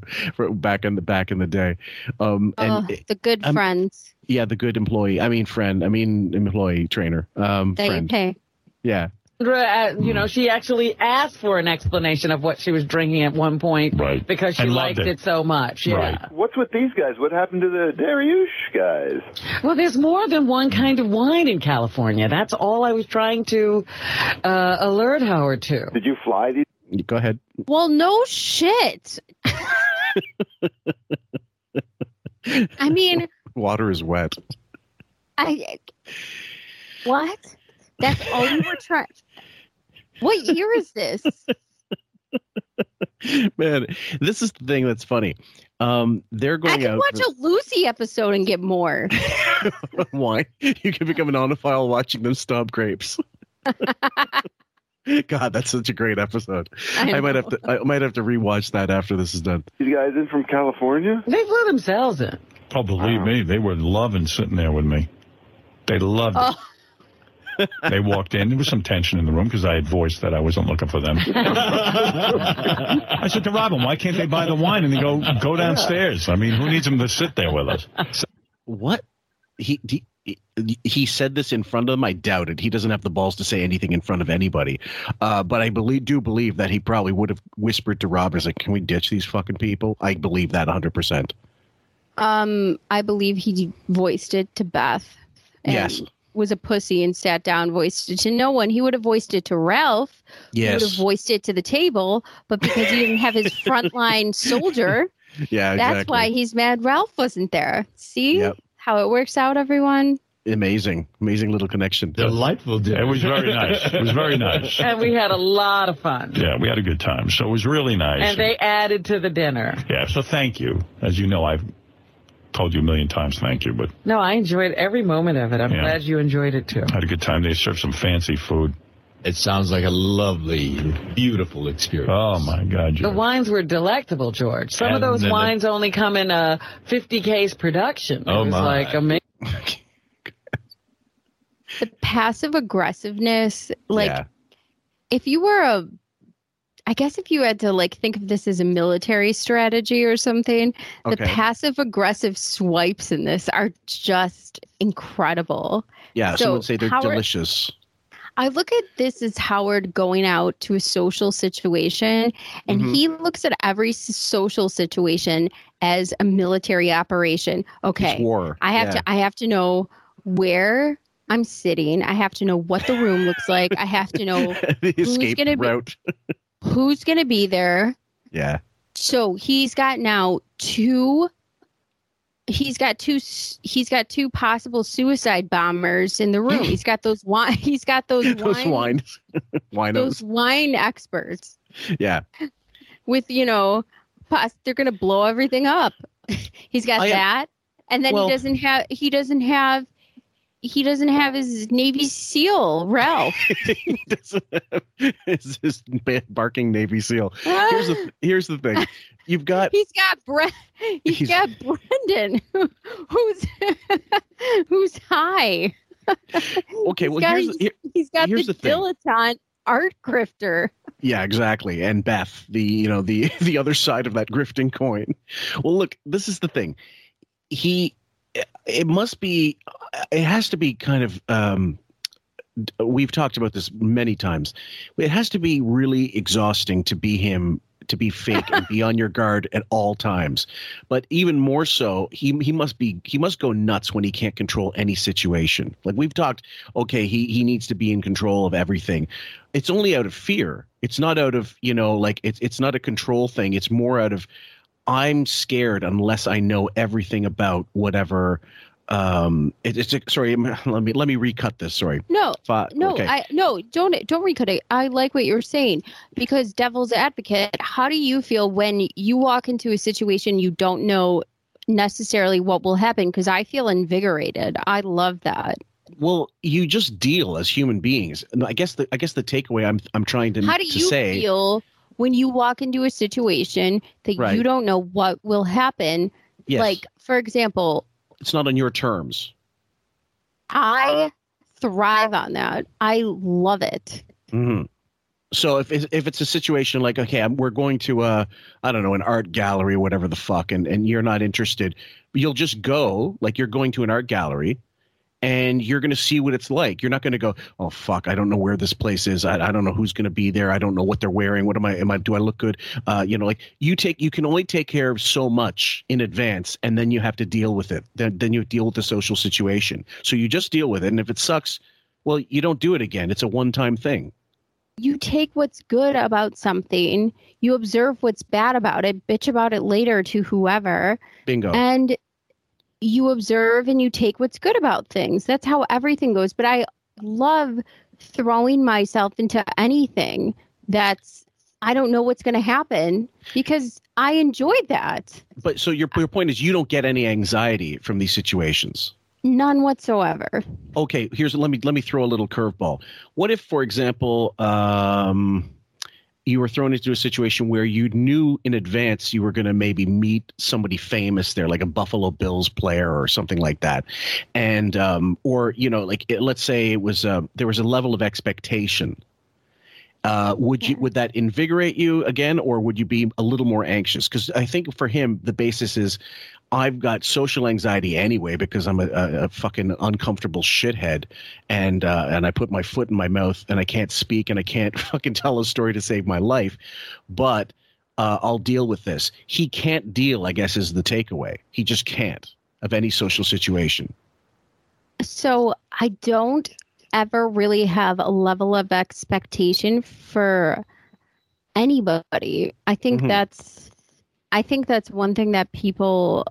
back in the day. The good friends. Yeah, the good employee. employee trainer. Friend. Pay. Yeah. You know, she actually asked for an explanation of what she was drinking at one point, right? Because she liked it so much. Yeah. Right. What's with these guys? What happened to the Dariush guys? Well, there's more than one kind of wine in California. That's all I was trying to alert Howard to. Did you fly these? Go ahead. Well, no shit. I mean, water is wet. What? That's all you were trying. What year is this? Man, this is the thing that's funny. They're going. I can watch a Lucy episode and get more. Why? You can become an onophile watching them stomp grapes. God, that's such a great episode. I might have to rewatch that after this is done. You guys in from California? They flew themselves in. Oh, believe me, they were loving sitting there with me. They loved it. They walked in. There was some tension in the room because I had voiced that I wasn't looking for them. I said to Robin, why can't they buy the wine and they go downstairs? I mean, who needs them to sit there with us? So, what? He said this in front of them? I doubt it. He doesn't have the balls to say anything in front of anybody. But I do believe that he probably would have whispered to Robin, like, can we ditch these fucking people? I believe that 100%. I believe he voiced it to Beth. And yes. Was a pussy and sat down, voiced it to no one. He would have voiced it to Ralph. Yes. He would have voiced it to the table, but because he didn't have his frontline soldier, that's why he's mad Ralph wasn't there. See how it works out, everyone? Amazing little connection. Delightful day. It was very nice. And we had a lot of fun. Yeah, we had a good time. So it was really nice. And they added to the dinner. Yeah, so thank you. As you know, I've told you a million times thank you. But no, I enjoyed every moment of it. I'm glad you enjoyed it, too. I had a good time. They served some fancy food. It sounds like a lovely, beautiful experience. Oh, my God, George. The wines were delectable, George. Some of those wines only come in a 50-case production. It was like amazing. The passive aggressiveness, like, if you were a... I guess if you had to, like, think of this as a military strategy or something, the passive-aggressive swipes in this are just incredible. Yeah, so some would say they're delicious. I look at this as Howard going out to a social situation, and he looks at every social situation as a military operation. Okay, it's war. I have to know where I'm sitting. I have to know what the room looks like. I have to know who's going to be there? Yeah. So he's got two possible suicide bombers in the room. He's got those wine. He's got those wine experts. Yeah. With, they're going to blow everything up. He's got that. And then he doesn't have his Navy SEAL, Ralph. He doesn't have his barking Navy SEAL. Here's the thing. He's got Brendan, who's high. Okay, well, here's the dilettante art grifter. Yeah, exactly. And Beth, the other side of that grifting coin. Well, look, this is the thing. It has to be kind of, we've talked about this many times. It has to be really exhausting to be him, to be fake and be on your guard at all times. But even more so, he must go nuts when he can't control any situation. Like we've talked, okay, he needs to be in control of everything. It's only out of fear. It's not out of, it's not a control thing. It's more out of, I'm scared unless I know everything about whatever. Let me recut this. Sorry. Don't recut it. I like what you're saying, because devil's advocate, how do you feel when you walk into a situation you don't know necessarily what will happen? Because I feel invigorated. I love that. Well, you just deal as human beings. I guess the takeaway I'm trying to say. How do you feel? When you walk into a situation that you don't know what will happen, like, for example... It's not on your terms. I thrive on that. I love it. Mm-hmm. So if it's a situation like, okay, we're going to, an art gallery, whatever the fuck, and you're not interested, you'll just go, like you're going to an art gallery... And you're going to see what it's like. You're not going to go, oh, fuck, I don't know where this place is. I don't know who's going to be there. I don't know what they're wearing. What am I? Do I look good? You can only take care of so much in advance, and then you have to deal with it. Then you deal with the social situation. So you just deal with it. And if it sucks, well, you don't do it again. It's a one-time thing. You take what's good about something. You observe what's bad about it, bitch about it later to whoever. Bingo. And you observe and you take what's good about things. That's how everything goes. But I love throwing myself into anything that's, I don't know what's going to happen, because I enjoyed that. But so your point is you don't get any anxiety from these situations? None whatsoever. Okay, let me throw a little curveball. What if, for example, you were thrown into a situation where you knew in advance you were going to maybe meet somebody famous there, like a Buffalo Bills player or something like that. And let's say it was there was a level of expectation. Would that invigorate you again, or would you be a little more anxious? Because I think for him, the basis is I've got social anxiety anyway because I'm a fucking uncomfortable shithead, and I put my foot in my mouth and I can't speak and I can't fucking tell a story to save my life. But I'll deal with this. He can't deal, I guess, is the takeaway. He just can't of any social situation. So I don't ever really have a level of expectation for anybody. I think that's one thing that people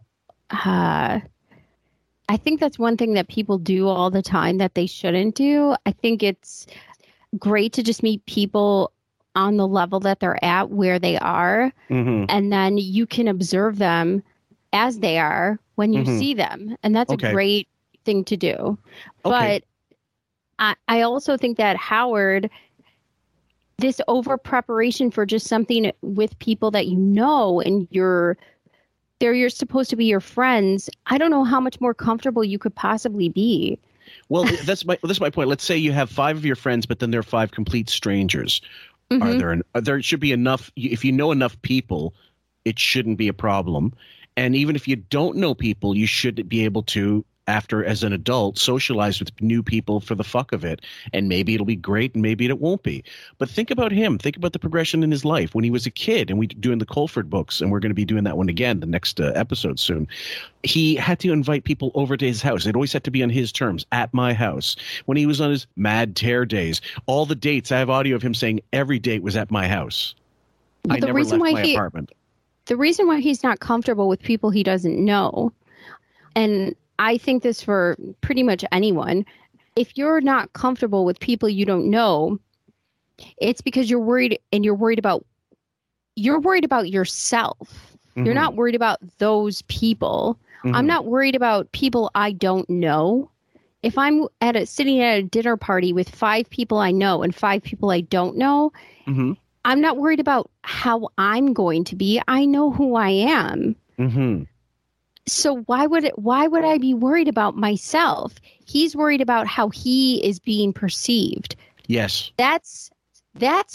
do all the time that they shouldn't do. I think it's great to just meet people on the level that they're at, where they are, and then you can observe them as they are when you see them. And that's a great thing to do. Okay. But I also think that Howard, this over preparation for just something with people that you know and you're supposed to be your friends, I don't know how much more comfortable you could possibly be. Well, that's my point. Let's say you have five of your friends, but then there are five complete strangers. There should be enough. If you know enough people, it shouldn't be a problem. And even if you don't know people, you should be able to, after as an adult, socialize with new people for the fuck of it. And maybe it'll be great and maybe it won't be. But think about him. Think about the progression in his life when he was a kid, and we doing the Colford books, and we're going to be doing that one again the next episode soon. He had to invite people over to his house. It always had to be on his terms, at my house. When he was on his mad tear days, all the dates, I have audio of him saying every date was at my house. But I never left my apartment. The reason why he's not comfortable with people he doesn't know, and I think this for pretty much anyone, if you're not comfortable with people you don't know, it's because you're worried, and you're worried about yourself. Mm-hmm. You're not worried about those people. Mm-hmm. I'm not worried about people I don't know. If I'm sitting at a dinner party with five people I know and five people I don't know, I'm not worried about how I'm going to be. I know who I am. Mm-hmm. So why would I be worried about myself? He's worried about how he is being perceived. Yes. That's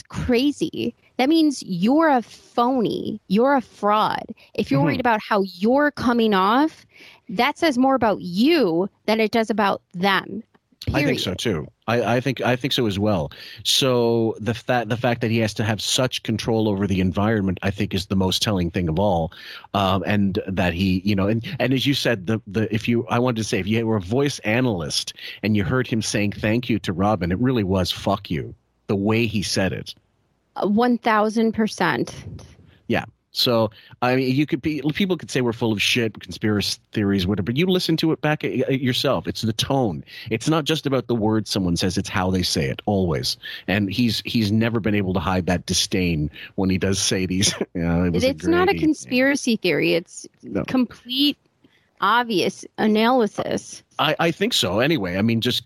crazy. That means you're a phony. You're a fraud. If you're worried about how you're coming off, that says more about you than it does about them. Period. I think so too. I think so as well. So the fact that he has to have such control over the environment, I think, is the most telling thing of all. And that he, you know, and as you said, if you were a voice analyst and you heard him saying thank you to Robin, it really was fuck you, the way he said it. 1,000%. Yeah. So, I mean, people could say we're full of shit, conspiracy theories, whatever, but you listen to it back at yourself. It's the tone. It's not just about the words someone says, it's how they say it, always. And he's never been able to hide that disdain when he does say these. It's not a conspiracy theory. It's complete obvious analysis. I think so. Anyway, I mean, just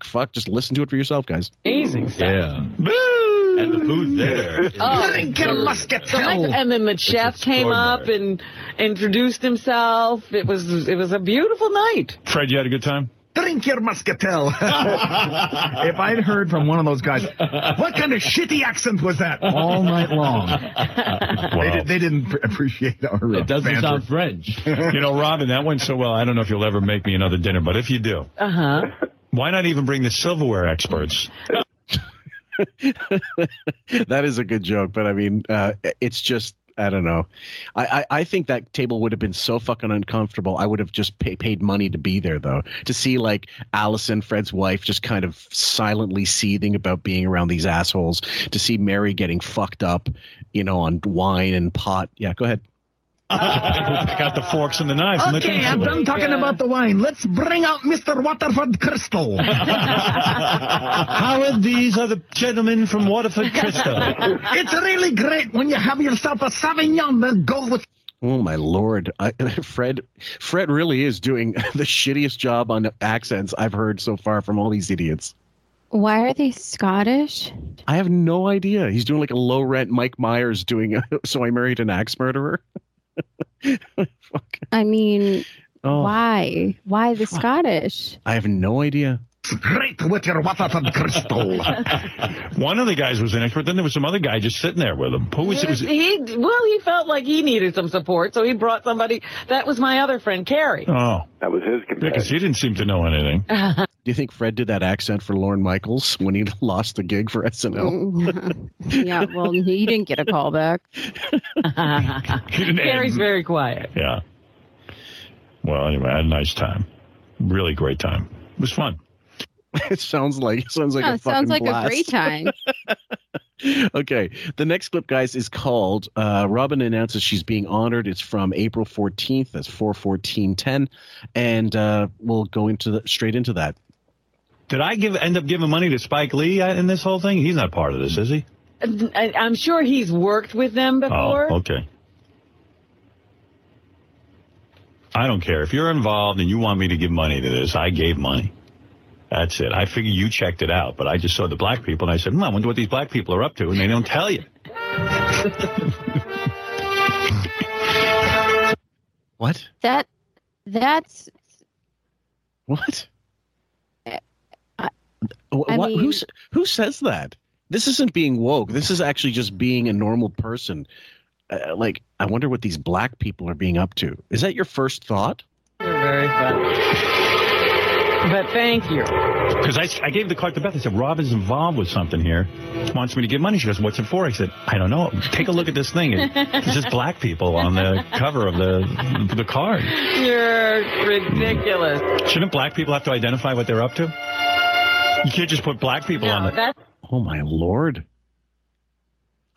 listen to it for yourself, guys. Amazing stuff. Yeah. And the food there. And then the chef came up and introduced himself. It was a beautiful night. Fred, you had a good time? Drink your muscatel. If I'd heard from one of those guys, what kind of shitty accent was that? All night long. Wow. They didn't appreciate our banter. It doesn't sound French. You know, Robin, that went so well. I don't know if you'll ever make me another dinner, but if you do, why not even bring the silverware experts? That is a good joke, but I mean, it's just, I don't know. I think that table would have been so fucking uncomfortable. I would have just paid money to be there, though, to see like Allison, Fred's wife, just kind of silently seething about being around these assholes, to see Mary getting fucked up, you know, on wine and pot. Yeah, go ahead. I got the forks and the knives. Okay, I'm done talking about the wine. Let's bring out Mr. Waterford Crystal. Howard, these are the gentlemen from Waterford Crystal. It's really great when you have yourself a Sauvignon that goes with... Oh, my Lord. Fred really is doing the shittiest job on accents I've heard so far from all these idiots. Why are they Scottish? I have no idea. He's doing like a low-rent Mike Myers doing So I Married an Axe Murderer. Fuck. I mean, why the fuck. Scottish? I have no idea. Straight with your Waterford Crystal. One of the guys was an expert. Then there was some other guy just sitting there with him. Who was it? He felt like he needed some support, so he brought somebody. That was my other friend, Carrie. Oh, that was his companion. Because he didn't seem to know anything. Do you think Fred did that accent for Lorne Michaels when he lost the gig for SNL? Yeah, well, he didn't get a call back. Carrie's very quiet. Yeah. Well, anyway, I had a nice time. Really great time. It was fun. It sounds like a great time. Okay, the next clip, guys, is called Robin announces she's being honored. It's from April 14th. That's 4/14/10, and we'll go straight into that. Did I end up giving money to Spike Lee in this whole thing? He's not part of this, is he? I'm sure he's worked with them before. Oh, okay. I don't care. If you're involved and you want me to give money to this, I gave money. That's it. I figure you checked it out, but I just saw the black people and I said, I wonder what these black people are up to, and they don't tell you. What? That's... What? I mean, who says that? This isn't being woke. This is actually just being a normal person. Like, I wonder what these black people are being up to. Is that your first thought? You're very funny. But thank you. Because I gave the card to Beth. I said, Robin's involved with something here. Wants me to give money. She goes, what's it for? I said, I don't know. Take a look at this thing. It's just black people on the cover of the card. You're ridiculous. Shouldn't black people have to identify what they're up to? You can't just put black people on it. Oh, my Lord.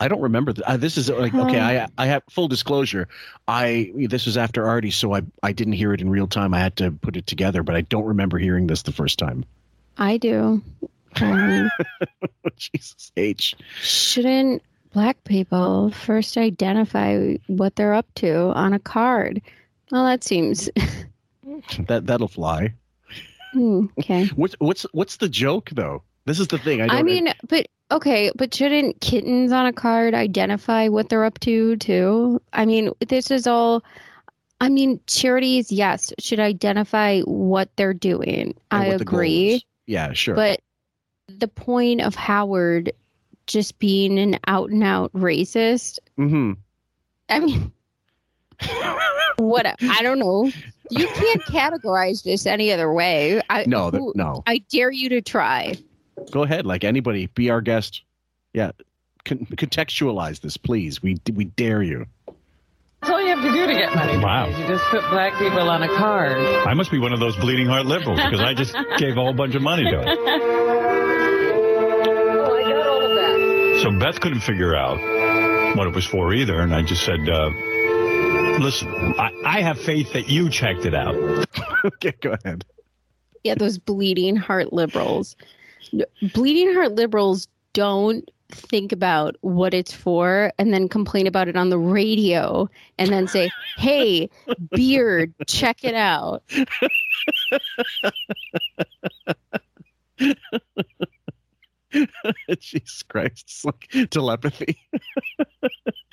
I don't remember. This is like, okay, I have full disclosure. This was after Artie, so I didn't hear it in real time. I had to put it together, but I don't remember hearing this the first time. I do. Jesus H. Shouldn't black people first identify what they're up to on a card? Well, that seems... That'll fly. Okay. What's the joke, though? This is the thing. But shouldn't kittens on a card identify what they're up to, too? I mean, this is all... I mean, charities, yes, should identify what they're doing. I agree. Yeah, sure. But the point of Howard just being an out-and-out racist... Mm-hmm. I mean... What? I don't know. You can't categorize this any other way. No. I dare you to try. Go ahead. Like anybody, be our guest. Yeah. Contextualize this, please. We dare you. That's all you have to do to get money. Wow. You just put black people on a card. I must be one of those bleeding heart liberals because I just gave a whole bunch of money to it. Oh, I got all of that. So Beth couldn't figure out what it was for either. And I just said, listen, I have faith that you checked it out. Okay, go ahead. Yeah, those bleeding heart liberals. Bleeding heart liberals don't think about what it's for and then complain about it on the radio and then say, hey, beard, check it out. Jesus Christ, it's like telepathy.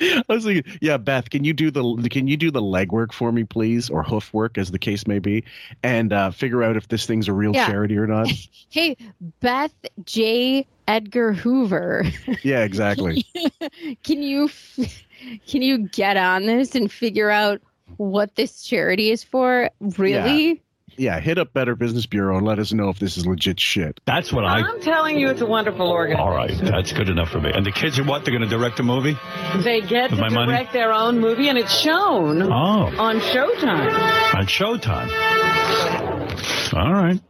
I was like, yeah, Beth, can you do the legwork for me, please, or hoof work, as the case may be, and figure out if this thing's a real charity or not? Hey, Beth J. Edgar Hoover. Yeah, exactly. Can you get on this and figure out what this charity is for? Really? Yeah. Yeah, hit up Better Business Bureau and let us know if this is legit shit. That's what I'm telling you, it's a wonderful organization. All right, that's good enough for me. And the kids are what? They're going to direct a movie? They get to direct their own movie, and it's shown on Showtime. On Showtime. All right.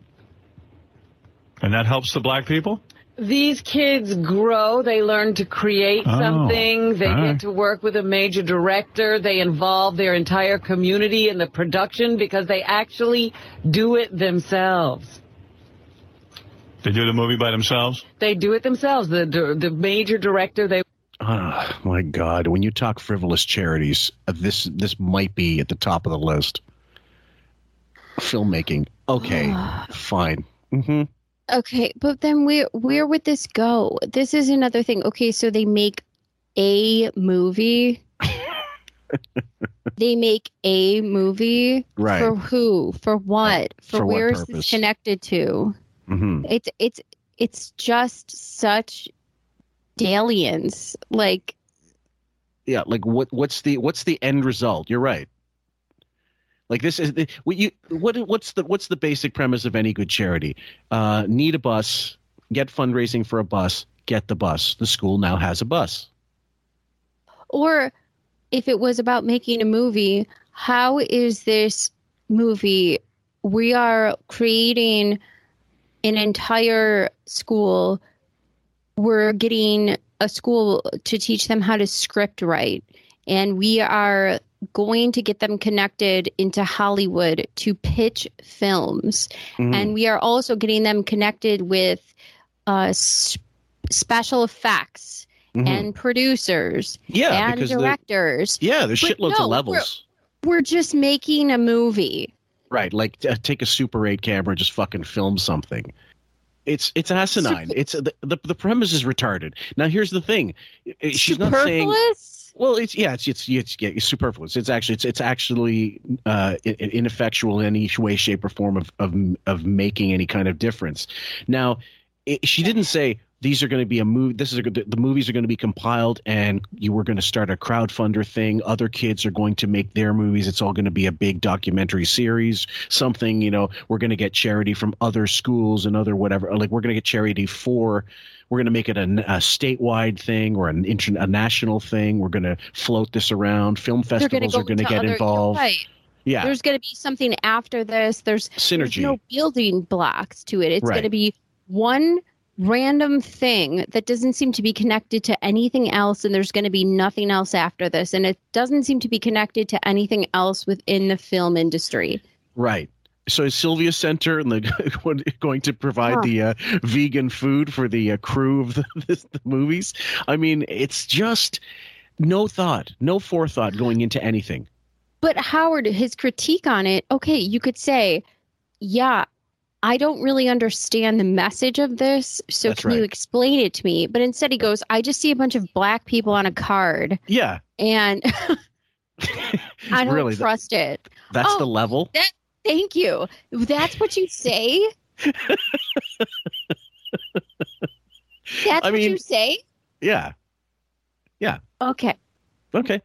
And that helps the black people? These kids grow. They learn to create something. They get to work with a major director. They involve their entire community in the production because they actually do it themselves. They do the movie by themselves? They do it themselves. The major director, they... Oh, my God. When you talk frivolous charities, this might be at the top of the list. Filmmaking. Okay, fine. Mm-hmm. Okay, but then where would this go? This is another thing. Okay, so they make a movie. Right. For who? For what? For where is this connected to? Mm-hmm. It's just such dalliance. Like, yeah, like what's the end result? You're right. Like this is what's the basic premise of any good charity? Need a bus, get fundraising for a bus, get the bus. The school now has a bus. Or if it was about making a movie, how is this movie? We are creating an entire school. We're getting a school to teach them how to script write, and we are going to get them connected into Hollywood to pitch films. Mm-hmm. And we are also getting them connected with special effects and producers and directors. Yeah, there's shitloads of levels. we're just making a movie. Right. Like take a Super 8 camera and just fucking film something. It's asinine. It's the premise is retarded. Now, here's the thing. She's not saying. Well, it's superfluous. It's actually ineffectual in any way, shape, or form of making any kind of difference. Now, she didn't say these are going to be a movie. The movies are going to be compiled, and you were going to start a crowdfunder thing. Other kids are going to make their movies. It's all going to be a big documentary series. Something, you know, we're going to get charity from other schools and other whatever. Like, we're going to get charity for. We're going to make it a statewide thing or a national thing. We're going to float this around. Film festivals are going to get involved. Right. Yeah. There's going to be something after this. There's synergy. There's no building blocks to it. It's right. going to be one random thing that doesn't seem to be connected to anything else, and there's going to be nothing else after this. And it doesn't seem to be connected to anything else within the film industry. Right. So is Sylvia Center and the going to provide the vegan food for the crew of the movies? I mean, it's just no thought, no forethought going into anything. But Howard, his critique on it, okay, you could say, yeah, I don't really understand the message of this, so that's can right. you explain it to me? But instead he goes, I just see a bunch of black people on a card. Yeah. And I don't really, trust it. That's the level? Thank you. That's what you say? What you say? Yeah. Yeah. Okay.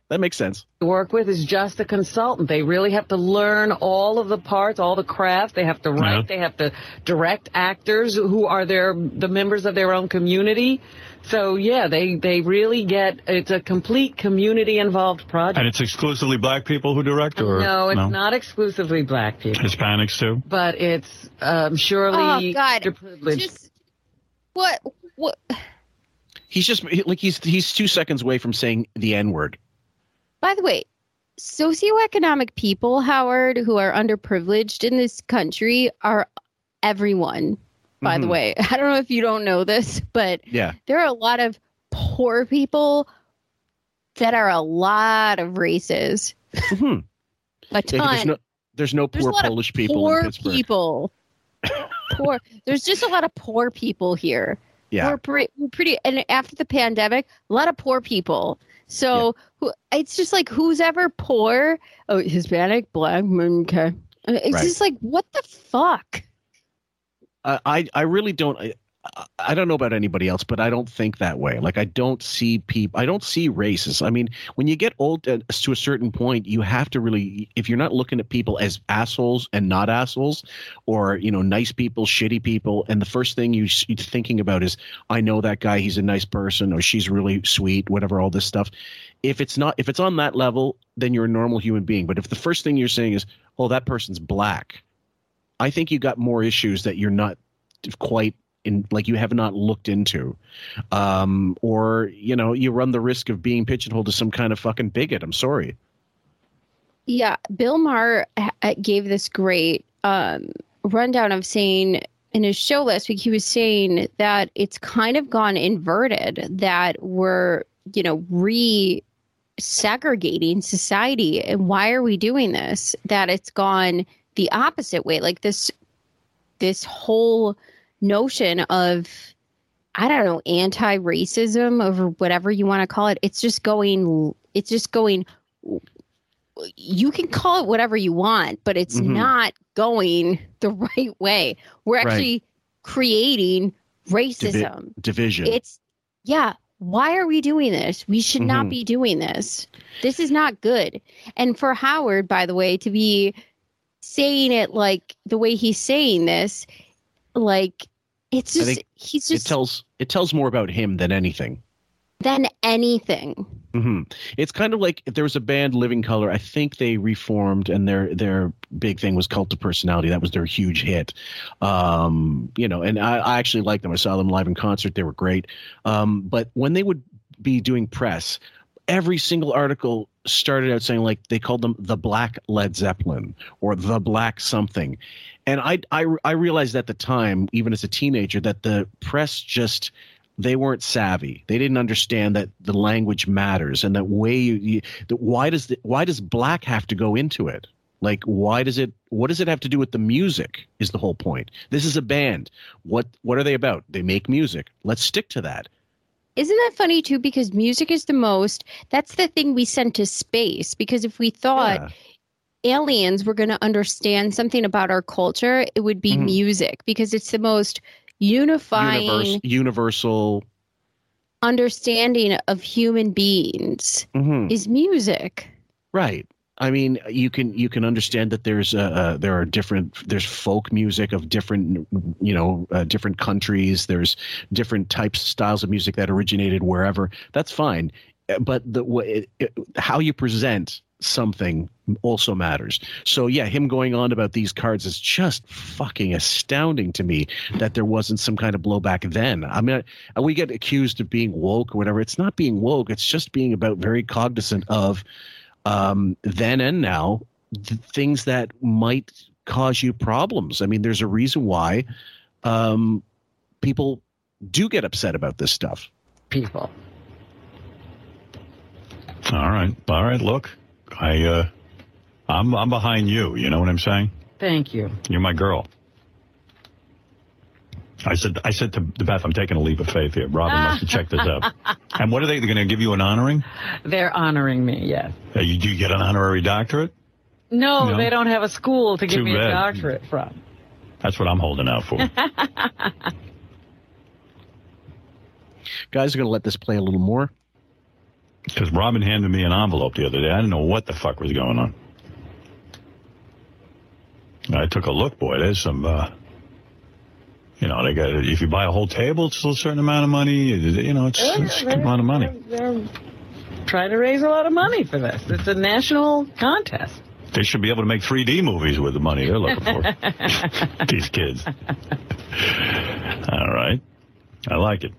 That makes sense. Work with is just a consultant. They really have to learn all of the parts, all the craft. They have to write. Uh-huh. They have to direct actors who are the members of their own community. So, yeah, they really get – it's a complete community-involved project. And it's exclusively black people who direct? Or no, it's not exclusively black people. Hispanics, too? But it's surely underprivileged. What? He's just – like he's 2 seconds away from saying the N-word. By the way, socioeconomic people, Howard, who are underprivileged in this country are everyone. By the way, I don't know if you don't know this, but there are a lot of poor people that are a lot of races. Mm-hmm. A ton. Yeah, there's no poor Polish people. Poor in people. Poor. There's just a lot of poor people here. Yeah. We're pretty. And after the pandemic, a lot of poor people. So it's just like who's ever poor? Oh, Hispanic, black, okay. It's just like what the fuck. I really don't. I don't know about anybody else, but I don't think that way. Like I don't see people. I don't see races. I mean, when you get old to a certain point, you have to really. If you're not looking at people as assholes and not assholes, or nice people, shitty people, and the first thing you're thinking about is, I know that guy. He's a nice person, or she's really sweet. Whatever, all this stuff. If it's on that level, then you're a normal human being. But if the first thing you're saying is, oh, that person's black. I think you got more issues that you're not quite in, like you have not looked into, or you run the risk of being pigeonholed as some kind of fucking bigot. I'm sorry. Yeah, Bill Maher gave this great rundown of saying in his show last week. He was saying that it's kind of gone inverted. That we're re-segregating society, and why are we doing this? That it's gone the opposite way, like this whole notion of, I don't know, anti-racism or whatever you want to call it. It's just going, you can call it whatever you want, but it's not going the right way. We're actually creating racism. Division. It's why are we doing this? We should not be doing this. This is not good. And for Howard, by the way, to be saying it like the way he's saying this, like it's just he's just it tells more about him than anything. It's kind of like there was a band, Living Color. I think they reformed, and their big thing was Cult of Personality. That was their huge hit. And I actually liked them. I saw them live in concert. They were great. But when they would be doing press, every single article started out saying, like, they called them the Black Led Zeppelin or the Black something. And I realized at the time, even as a teenager, that the press just they weren't savvy. They didn't understand that the language matters and that way why does black have to go into it? Like, why does it? What does it have to do with the music? Is the whole point. This is a band. What are they about? They make music. Let's stick to that. Isn't that funny too? Because music is the most. That's the thing we sent to space. Because if we thought aliens were going to understand something about our culture, it would be music, because it's the most unifying, universal understanding of human beings is music. Right. I mean, you can understand that there's folk music of different, different countries. There's different types, styles of music that originated wherever. That's fine. But how you present something also matters. So, yeah, him going on about these cards is just fucking astounding to me that there wasn't some kind of blowback then. I mean, we get accused of being woke or whatever. It's not being woke. It's just being about very cognizant of then and now, the things that might cause you problems. I mean, there's a reason why people do get upset about this stuff. People. All right. Look, I'm behind you. You know what I'm saying? Thank you. You're my girl. I said to Beth, I'm taking a leap of faith here. Robin must have checked this out. And what are they're going to give you an honoring? They're honoring me, yes. Do you get an honorary doctorate? No, they don't have a school to give me a doctorate from. That's what I'm holding out for. Guys, are going to let this play a little more. Because Robin handed me an envelope the other day. I didn't know what the fuck was going on. I took a look, boy. There's some... they got. If you buy a whole table, it's still a certain amount of money. It's a good amount of money. They're trying to raise a lot of money for this. It's a national contest. They should be able to make 3D movies with the money they're looking for. These kids. All right. I like it.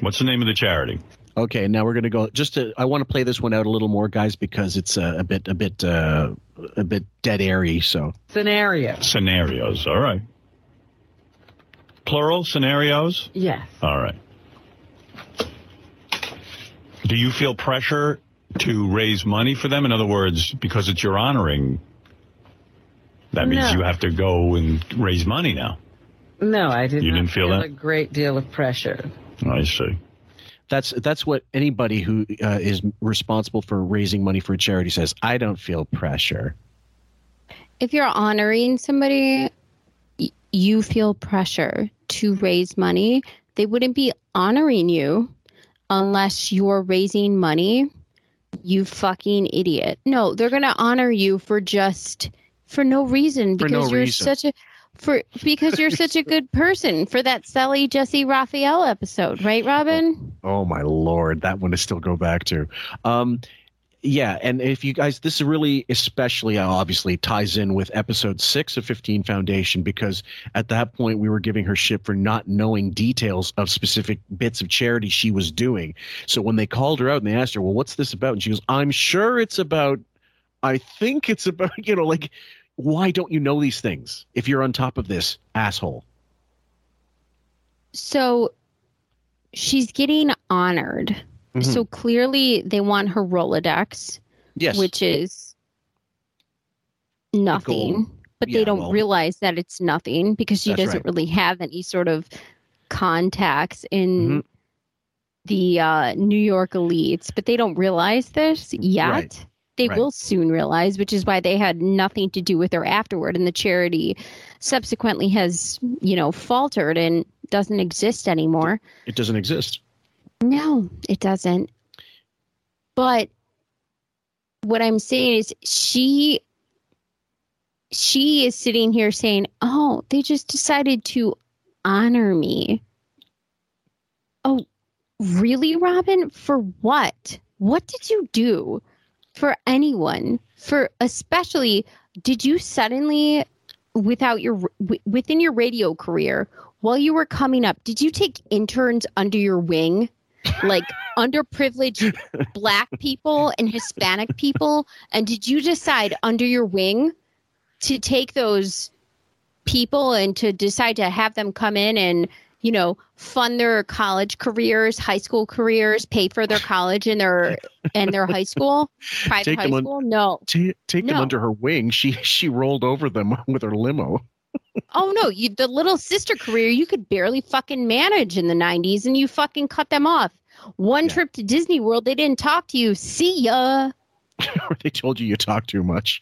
What's the name of the charity? Okay, now we're going to go. I want to play this one out a little more, guys, because it's a bit dead airy. So Scenarios. All right. Plural, scenarios? Yes. All right. Do you feel pressure to raise money for them? In other words, because it's your honoring, that means you have to go and raise money now. No, I didn't. You didn't feel that? A great deal of pressure. I see. That's what anybody who is responsible for raising money for a charity says. I don't feel pressure. If you're honoring somebody, you feel pressure to raise money. They wouldn't be honoring you unless you're raising money, you fucking idiot. No, they're going to honor you because you're such a good person for that Sally Jesse Raphael episode, right, Robin? Oh my Lord. That one I still go back to. Yeah, and if you guys, this really especially obviously ties in with episode 6 of 15 Foundation, because at that point we were giving her shit for not knowing details of specific bits of charity she was doing. So when they called her out and they asked her, well, what's this about? And she goes, I think it's about, why don't you know these things if you're on top of this, asshole? So she's getting honored. Mm-hmm. So clearly they want her Rolodex, yes, which is nothing, but they don't realize that it's nothing because she doesn't really have any sort of contacts in the New York elites, but they don't realize this yet. Right. They will soon realize, which is why they had nothing to do with her afterward. And the charity subsequently has, faltered and doesn't exist anymore. It doesn't exist. No, it doesn't. But what I'm saying is she is sitting here saying, oh, they just decided to honor me. Oh, really, Robin? For what? What did you do for anyone? Especially, did you suddenly, within your radio career, while you were coming up, did you take interns under your wing? Like underprivileged black people and Hispanic people, and did you decide under your wing to take those people and to decide to have them come in and you know, fund their college careers, high school careers, pay for their college and their high school, private take high school? Take them under her wing. She rolled over them with her limo. Oh, no, the little sister career, you could barely fucking manage in the 90s and you fucking cut them off. One trip to Disney World, they didn't talk to you. See ya. Or they told you talked too much.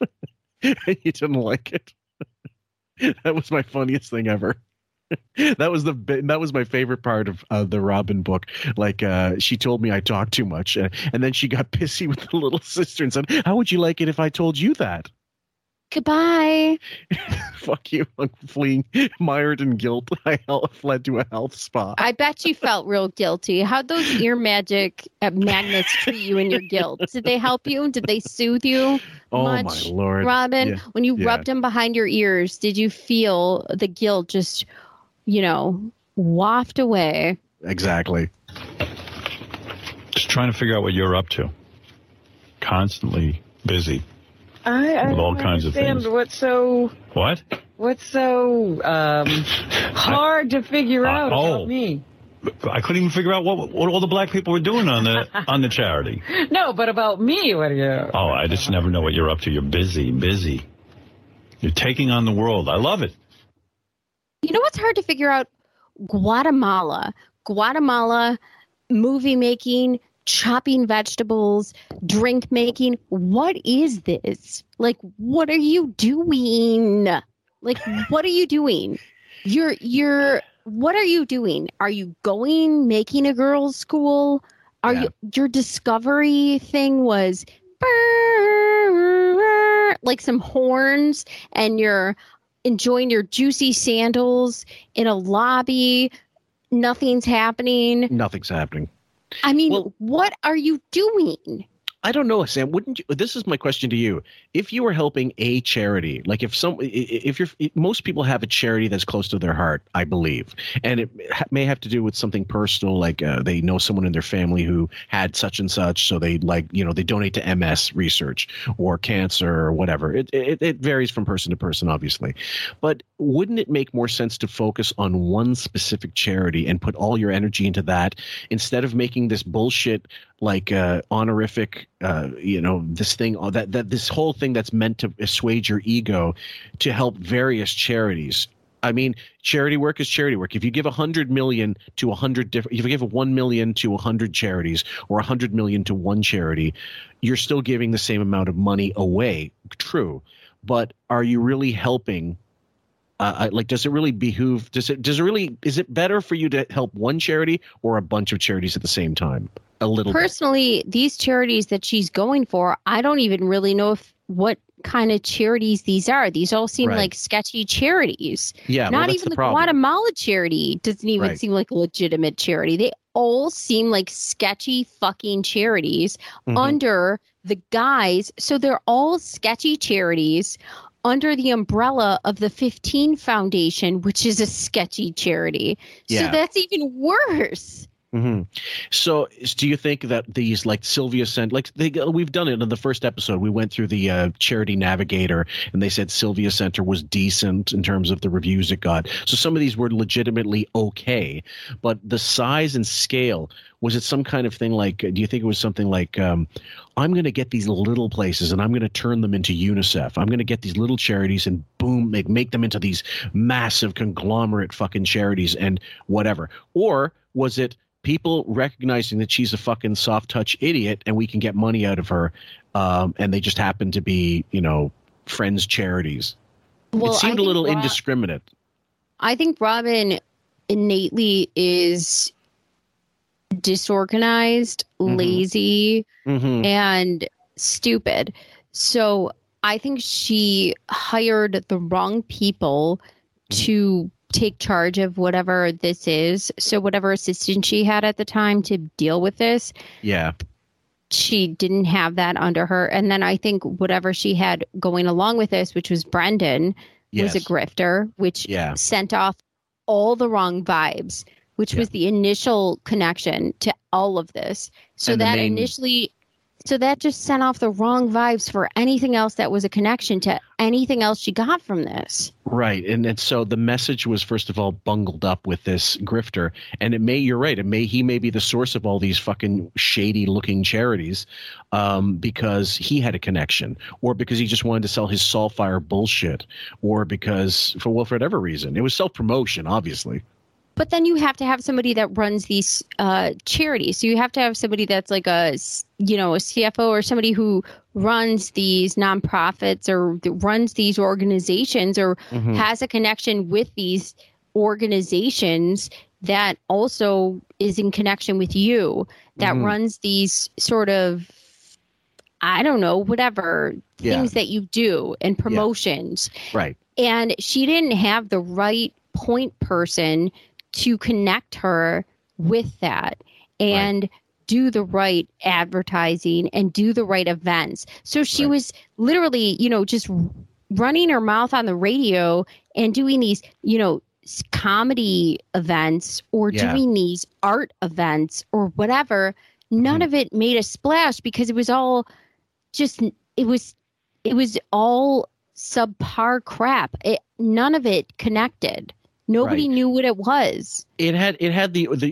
You didn't like it. That was my funniest thing ever. That was my favorite part of the Robin book. Like, she told me I talked too much. And then she got pissy with the little sister and said, how would you like it if I told you that? Goodbye. Fuck you. I'm fleeing, mired in guilt. I fled to a health spa. I bet you felt real guilty. How'd those ear magic magnets treat you in your guilt? Did they help you? Did they soothe you much? Oh, my Lord. Robin, when you rubbed them behind your ears, did you feel the guilt just, you know, waft away? Exactly. Just trying to figure out what you're up to. Constantly busy. I with all kinds of things. What's so hard to figure out about me? I couldn't even figure out what all the black people were doing on the charity. No, but about me, what are you? Oh, I just never know what you're up to. You're busy. You're taking on the world. I love it. You know what's hard to figure out? Guatemala, movie making, chopping vegetables, drink making. What is this? Like, what are you doing? What are you doing? Are you making a girls' school? Your discovery thing was like some horns, and you're enjoying your juicy sandals in a lobby. Nothing's happening. I mean, what are you doing? I don't know, Sam. This is my question to you. If you were helping a charity, like most people have a charity that's close to their heart, I believe. And it may have to do with something personal, like they know someone in their family who had such and such. So they they donate to MS research or cancer or whatever. It varies from person to person, obviously. But wouldn't it make more sense to focus on one specific charity and put all your energy into that instead of making this bullshit like honorific, this thing, that this whole thing that's meant to assuage your ego to help various charities? I mean, charity work is charity work. If you give 100 million to 100 different, if you give 1 million to 100 charities or 100 million to one charity, you're still giving the same amount of money away. True, but are you really helping? Does it really behoove? Is it better for you to help one charity or a bunch of charities at the same time? Personally, these charities that she's going for, I don't even really know what kind of charities these are. These all seem like sketchy charities. Yeah, not even the Guatemala charity doesn't even seem like a legitimate charity. They all seem like sketchy fucking charities under the guise. So they're all sketchy charities under the umbrella of the 15 Foundation, which is a sketchy charity. Yeah. So that's even worse. Mm-hmm. So do you think that these Sylvia Center, we've done it in the first episode, we went through the charity navigator and they said Sylvia Center was decent in terms of the reviews it got. So some of these were legitimately okay, but the size and scale, was it some kind of thing like, do you think it was something like, I'm going to get these little places and I'm going to turn them into UNICEF. I'm going to get these little charities and boom, make them into these massive conglomerate fucking charities and whatever. Or was it people recognizing that she's a fucking soft touch idiot and we can get money out of her, and they just happen to be, friends charities? Well, it seemed a little indiscriminate. I think Robin innately is disorganized, lazy, and stupid. So I think she hired the wrong people to take charge of whatever this is. So whatever assistant she had at the time to deal with this, she didn't have that under her. And then I think whatever she had going along with this, which was Brendan, was a grifter, which sent off all the wrong vibes, which was the initial connection to all of this. So that initially So that just sent off the wrong vibes for anything else that was a connection to anything else she got from this. Right. And so the message was, first of all, bungled up with this grifter. And it may, you're right, he may be the source of all these fucking shady looking charities because he had a connection, or because he just wanted to sell his Soulfire bullshit, or because for whatever reason. It was self-promotion, obviously. But then you have to have somebody that runs these charities. So you have to have somebody that's like a CFO or somebody who runs these nonprofits or runs these organizations or has a connection with these organizations that also is in connection with you, that runs these sort of, I don't know, whatever things that you do and promotions. Yeah. Right. And she didn't have the right point person to connect her with that and do the right advertising and do the right events. So she was literally, just running her mouth on the radio and doing these, comedy events or doing these art events or whatever. None of it made a splash because it was all just, it was all subpar crap. None of it connected. Nobody knew what it was. It had it was,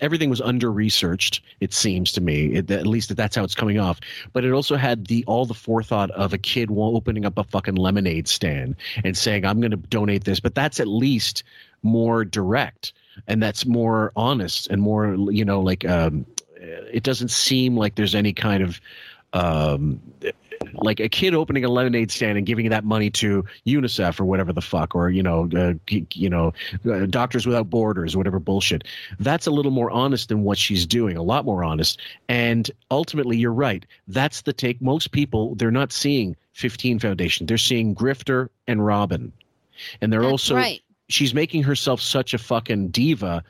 everything was under researched. It seems to me, at least that's how it's coming off. But it also had all the forethought of a kid opening up a fucking lemonade stand and saying, "I'm going to donate this," but that's at least more direct, and that's more honest and more, it doesn't seem like there's any kind of. Like a kid opening a lemonade stand and giving that money to UNICEF or whatever the fuck, or Doctors Without Borders, whatever bullshit. That's a little more honest than what she's doing, a lot more honest. And ultimately, you're right. That's the take. Most people, they're not seeing 15 Foundation. They're seeing Grifter and Robin, and they're She's making herself such a fucking diva.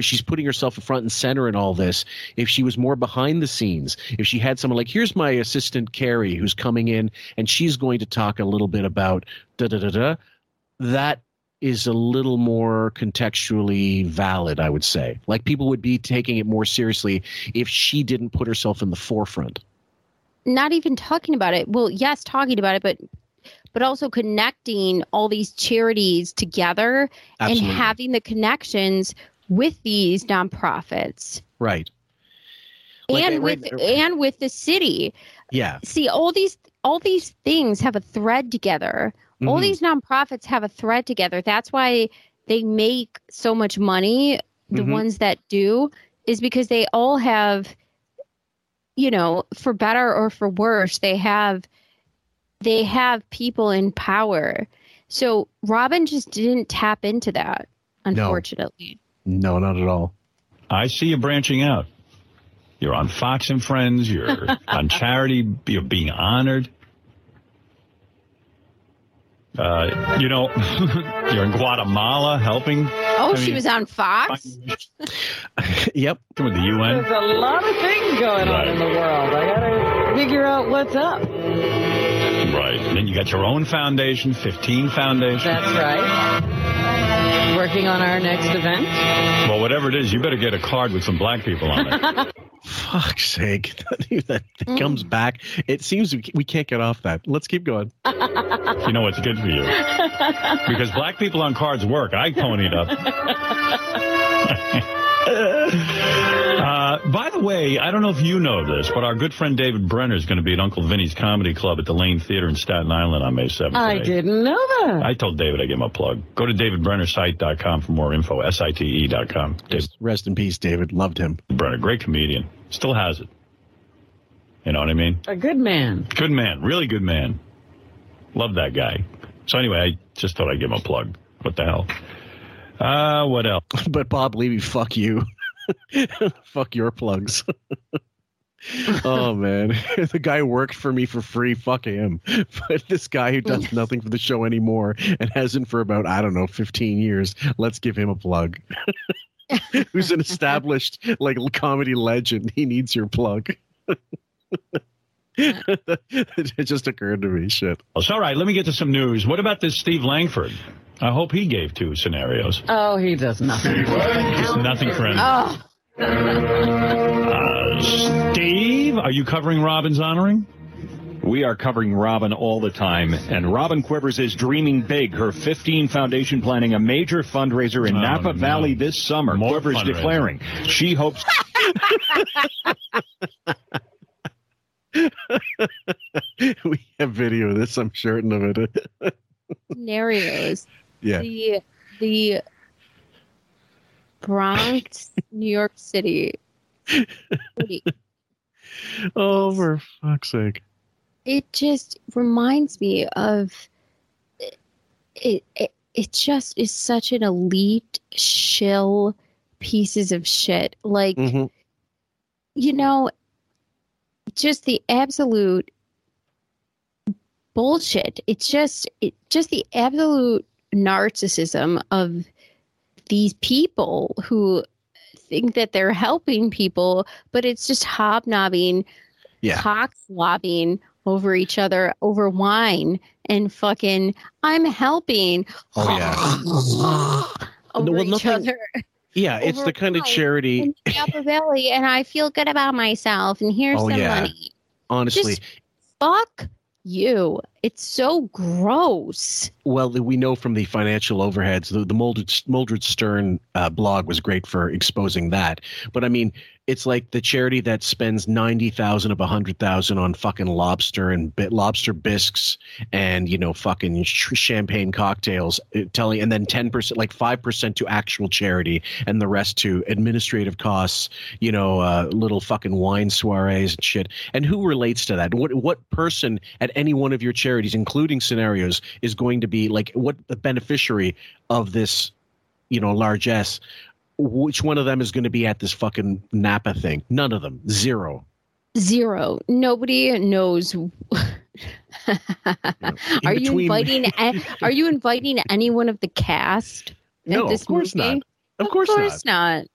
She's putting herself front and center in all this. If she was more behind the scenes, if she had someone like, here's my assistant, Carrie, who's coming in, and she's going to talk a little bit about da-da-da-da, that is a little more contextually valid, I would say. Like, people would be taking it more seriously if she didn't put herself in the forefront. Not even talking about it. Well, yes, talking about it, but also connecting all these charities together. Absolutely. And having the connections with these nonprofits. Right. And with the city. Yeah. See, all these things have a thread together. Mm-hmm. All these nonprofits have a thread together. That's why they make so much money. The ones that do, is because they all have, for better or for worse, they have people in power. So Robin just didn't tap into that, unfortunately. No, not at all. I see you branching out. You're on Fox and Friends. You're on charity. You're being honored. You're in Guatemala helping. Oh, she was on Fox? Yep. With the UN. There's a lot of things going on in the world. I got to figure out what's up. Right. And then you got your own foundation, 15 foundations. That's right. Working on our next event. Well, whatever it is, you better get a card with some black people on it. Fuck's sake. That comes back. It seems we can't get off that. Let's keep going. You know what's good for you? Because black people on cards work. I ponied up. By the way, I don't know if you know this, but our good friend David Brenner is going to be at Uncle Vinny's Comedy Club at the Lane Theater in Staten Island on May 7th. I didn't know that. I told David I'd give him a plug. Go to davidbrennersite.com for more info, site.com. Rest in peace, David. Loved him. Brenner, great comedian. Still has it. You know what I mean? A good man. Good man. Really good man. Love that guy. So anyway, I just thought I'd give him a plug. What the hell? What else? But Bob Levy, fuck you. Fuck your plugs. Oh, man. The guy worked for me for free. Fuck him. But this guy who does nothing for the show anymore and hasn't for about, I don't know, 15 years, let's give him a plug. Who's an established comedy legend. He needs your plug. It just occurred to me. Shit. All right. Let me get to some news. What about this Steve Langford? I hope he gave two scenarios. Oh, he does nothing. He's nothing for him. Oh. Steve, Are you covering Robin's honoring? We are covering Robin all the time, and Robin Quivers is dreaming big. Her 15 Foundation planning a major fundraiser in Napa Valley this summer. More Quivers declaring she hopes... We have video of this, I'm certain of it. Scenarios. Yeah. The Bronx, New York City. Oh, for fuck's sake. It just reminds me of it just is such an elite shill pieces of shit. Like, you know, just the absolute bullshit. It's just the absolute narcissism of these people who think that they're helping people, but it's just hobnobbing, cock swapping over each other over wine and fucking I'm helping. Oh yeah. Over each other. Yeah, it's the kind of charity in Napa Valley, and I feel good about myself, and here's some money. Honestly, just fuck you. It's so gross. Well, we know from the financial overheads, the Mildred Stern blog was great for exposing that. But I mean, it's like the charity that spends $90,000 of $100,000 on fucking lobster and lobster bisques and, you know, fucking champagne cocktails, telling, and then 10%, like 5% to actual charity and the rest to administrative costs, you know, little fucking wine soirees and shit. And who relates to that? What person at any one of your charities, including Scenarios, is going to be like, what the beneficiary of this, you know, largesse? Which one of them is going to be at this fucking Napa thing? None of them. Zero. Nobody knows. Are you inviting anyone of the cast? No, of course not. Of course not.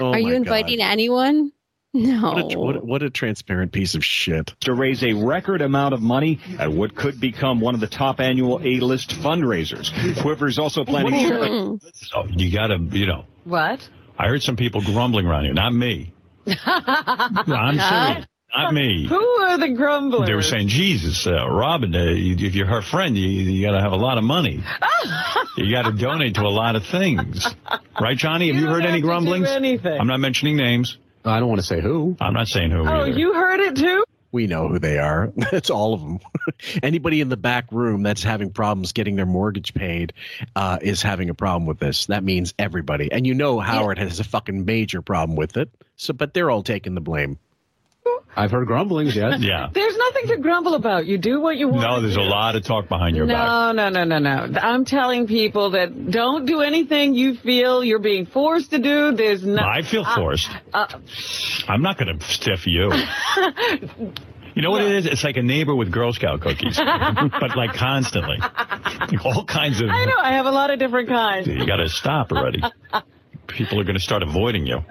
Are you inviting anyone? No. What a transparent piece of shit. To raise a record amount of money at what could become one of the top annual A-list fundraisers. Quiver's also planning... So you gotta, you know... What? I heard some people grumbling around here. Not me. No, I'm serious. Not me. Who are the grumblers? They were saying, Jesus, Robin, if you're her friend, you gotta have a lot of money. You gotta donate to a lot of things. Right, Johnny? Have you heard any grumblings? I'm not mentioning names. I don't want to say who. I'm not saying who. Oh, either. You heard it too? We know who they are. That's all of them. Anybody in the back room that's having problems getting their mortgage paid is having a problem with this. That means everybody. And you know Howard has a fucking major problem with it. So, but they're all taking the blame. I've heard grumblings, yes. Yeah. There's nothing to grumble about. You do what you want. No, there's a lot of talk behind your back. No. I'm telling people that don't do anything you feel you're being forced to do. There's no... I feel forced. I'm not going to stiff you. You know what it is? It's like a neighbor with Girl Scout cookies, but like constantly. Like all kinds of... I know. I have a lot of different kinds. You got to stop already. People are going to start avoiding you.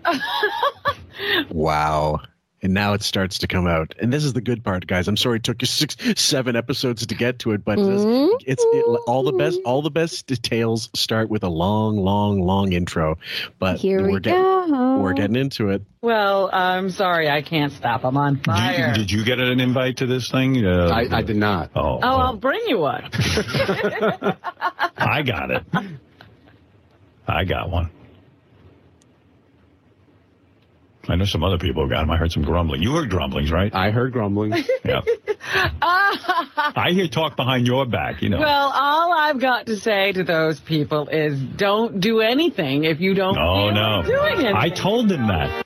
Wow. And now it starts to come out. And this is the good part, guys. I'm sorry it took you 6-7 episodes to get to it, but all the best details start with a long intro. But we're getting into it. Well, I'm sorry, I can't stop. I'm on fire. Did you get an invite to this thing? I did not. Oh, I'll bring you one. I got it. I got one. I know some other people got them. I heard some grumbling. You heard grumblings, right? I heard grumblings. Yeah. I hear talk behind your back, you know. Well, all I've got to say to those people is don't do anything if you don't feel like doing anything. I told them that.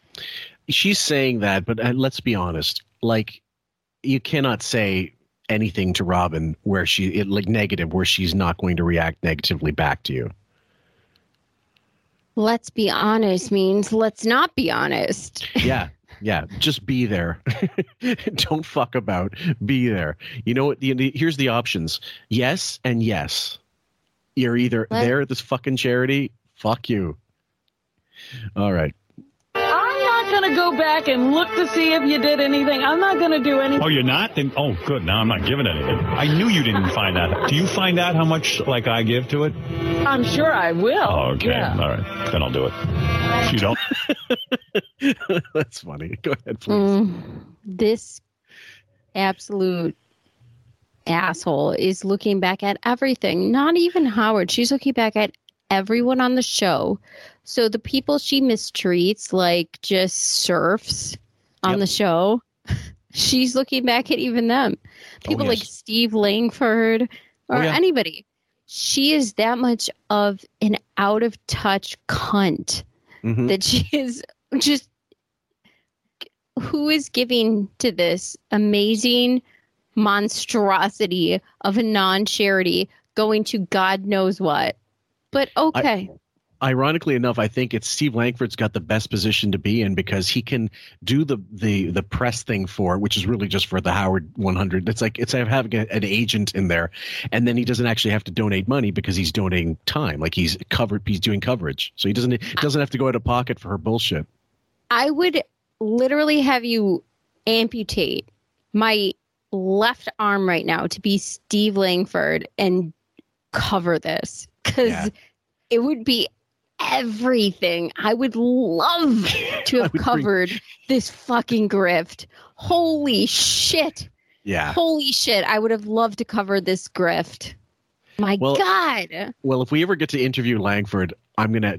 She's saying that, but let's be honest. Like, you cannot say anything to Robin where she's not going to react negatively back to you. Let's be honest means let's not be honest. Yeah. Just be there. Don't fuck about. Be there. You know what? Here's the options. Yes and yes. You're either there at this fucking charity. Fuck you. All right. I'm not not going to go back and look to see if you did anything. I'm not going to do anything. Oh, you're not? Then, oh, good. Now I'm not giving anything. I knew you didn't find that. Do you find out how much, like, I give to it? I'm sure I will. Oh, okay. Yeah. All right. Then I'll do it. If you don't. That's funny. Go ahead, please. This absolute asshole is looking back at everything. Not even Howard. She's looking back at everyone on the show. So the people she mistreats, like, just serfs on the show, she's looking back at even them. People like Steve Langford or anybody. She is that much of an out-of-touch cunt that she is just... Who is giving to this amazing monstrosity of a non-charity going to God knows what? But okay. Ironically enough, I think it's Steve Langford's got the best position to be in because he can do the press thing for it, which is really just for the Howard 100. It's like it's having an agent in there, and then he doesn't actually have to donate money because he's donating time. Like he's covered, he's doing coverage, so he doesn't have to go out of pocket for her bullshit. I would literally have you amputate my left arm right now to be Steve Langford and cover this because it would be everything. I would love to have covered this fucking grift. Holy shit. Yeah. Holy shit. I would have loved to cover this grift. My God. Well, if we ever get to interview Langford,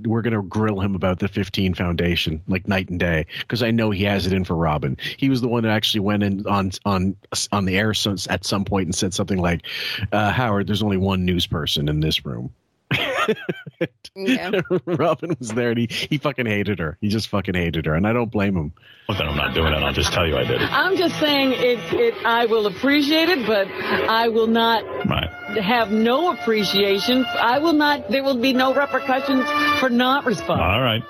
we're gonna grill him about the 15 Foundation like night and day because I know he has it in for Robin. He was the one that actually went in on the air at some point and said something like, "Howard, there's only one news person in this room." Robin was there and he fucking hated her. He just fucking hated her, and I don't blame him. Well, then I'm not doing it. I'll just tell you I did it. I'm just saying it. I will appreciate it, but I will not have no appreciation. I will not. There will be no repercussions for not responding. All right.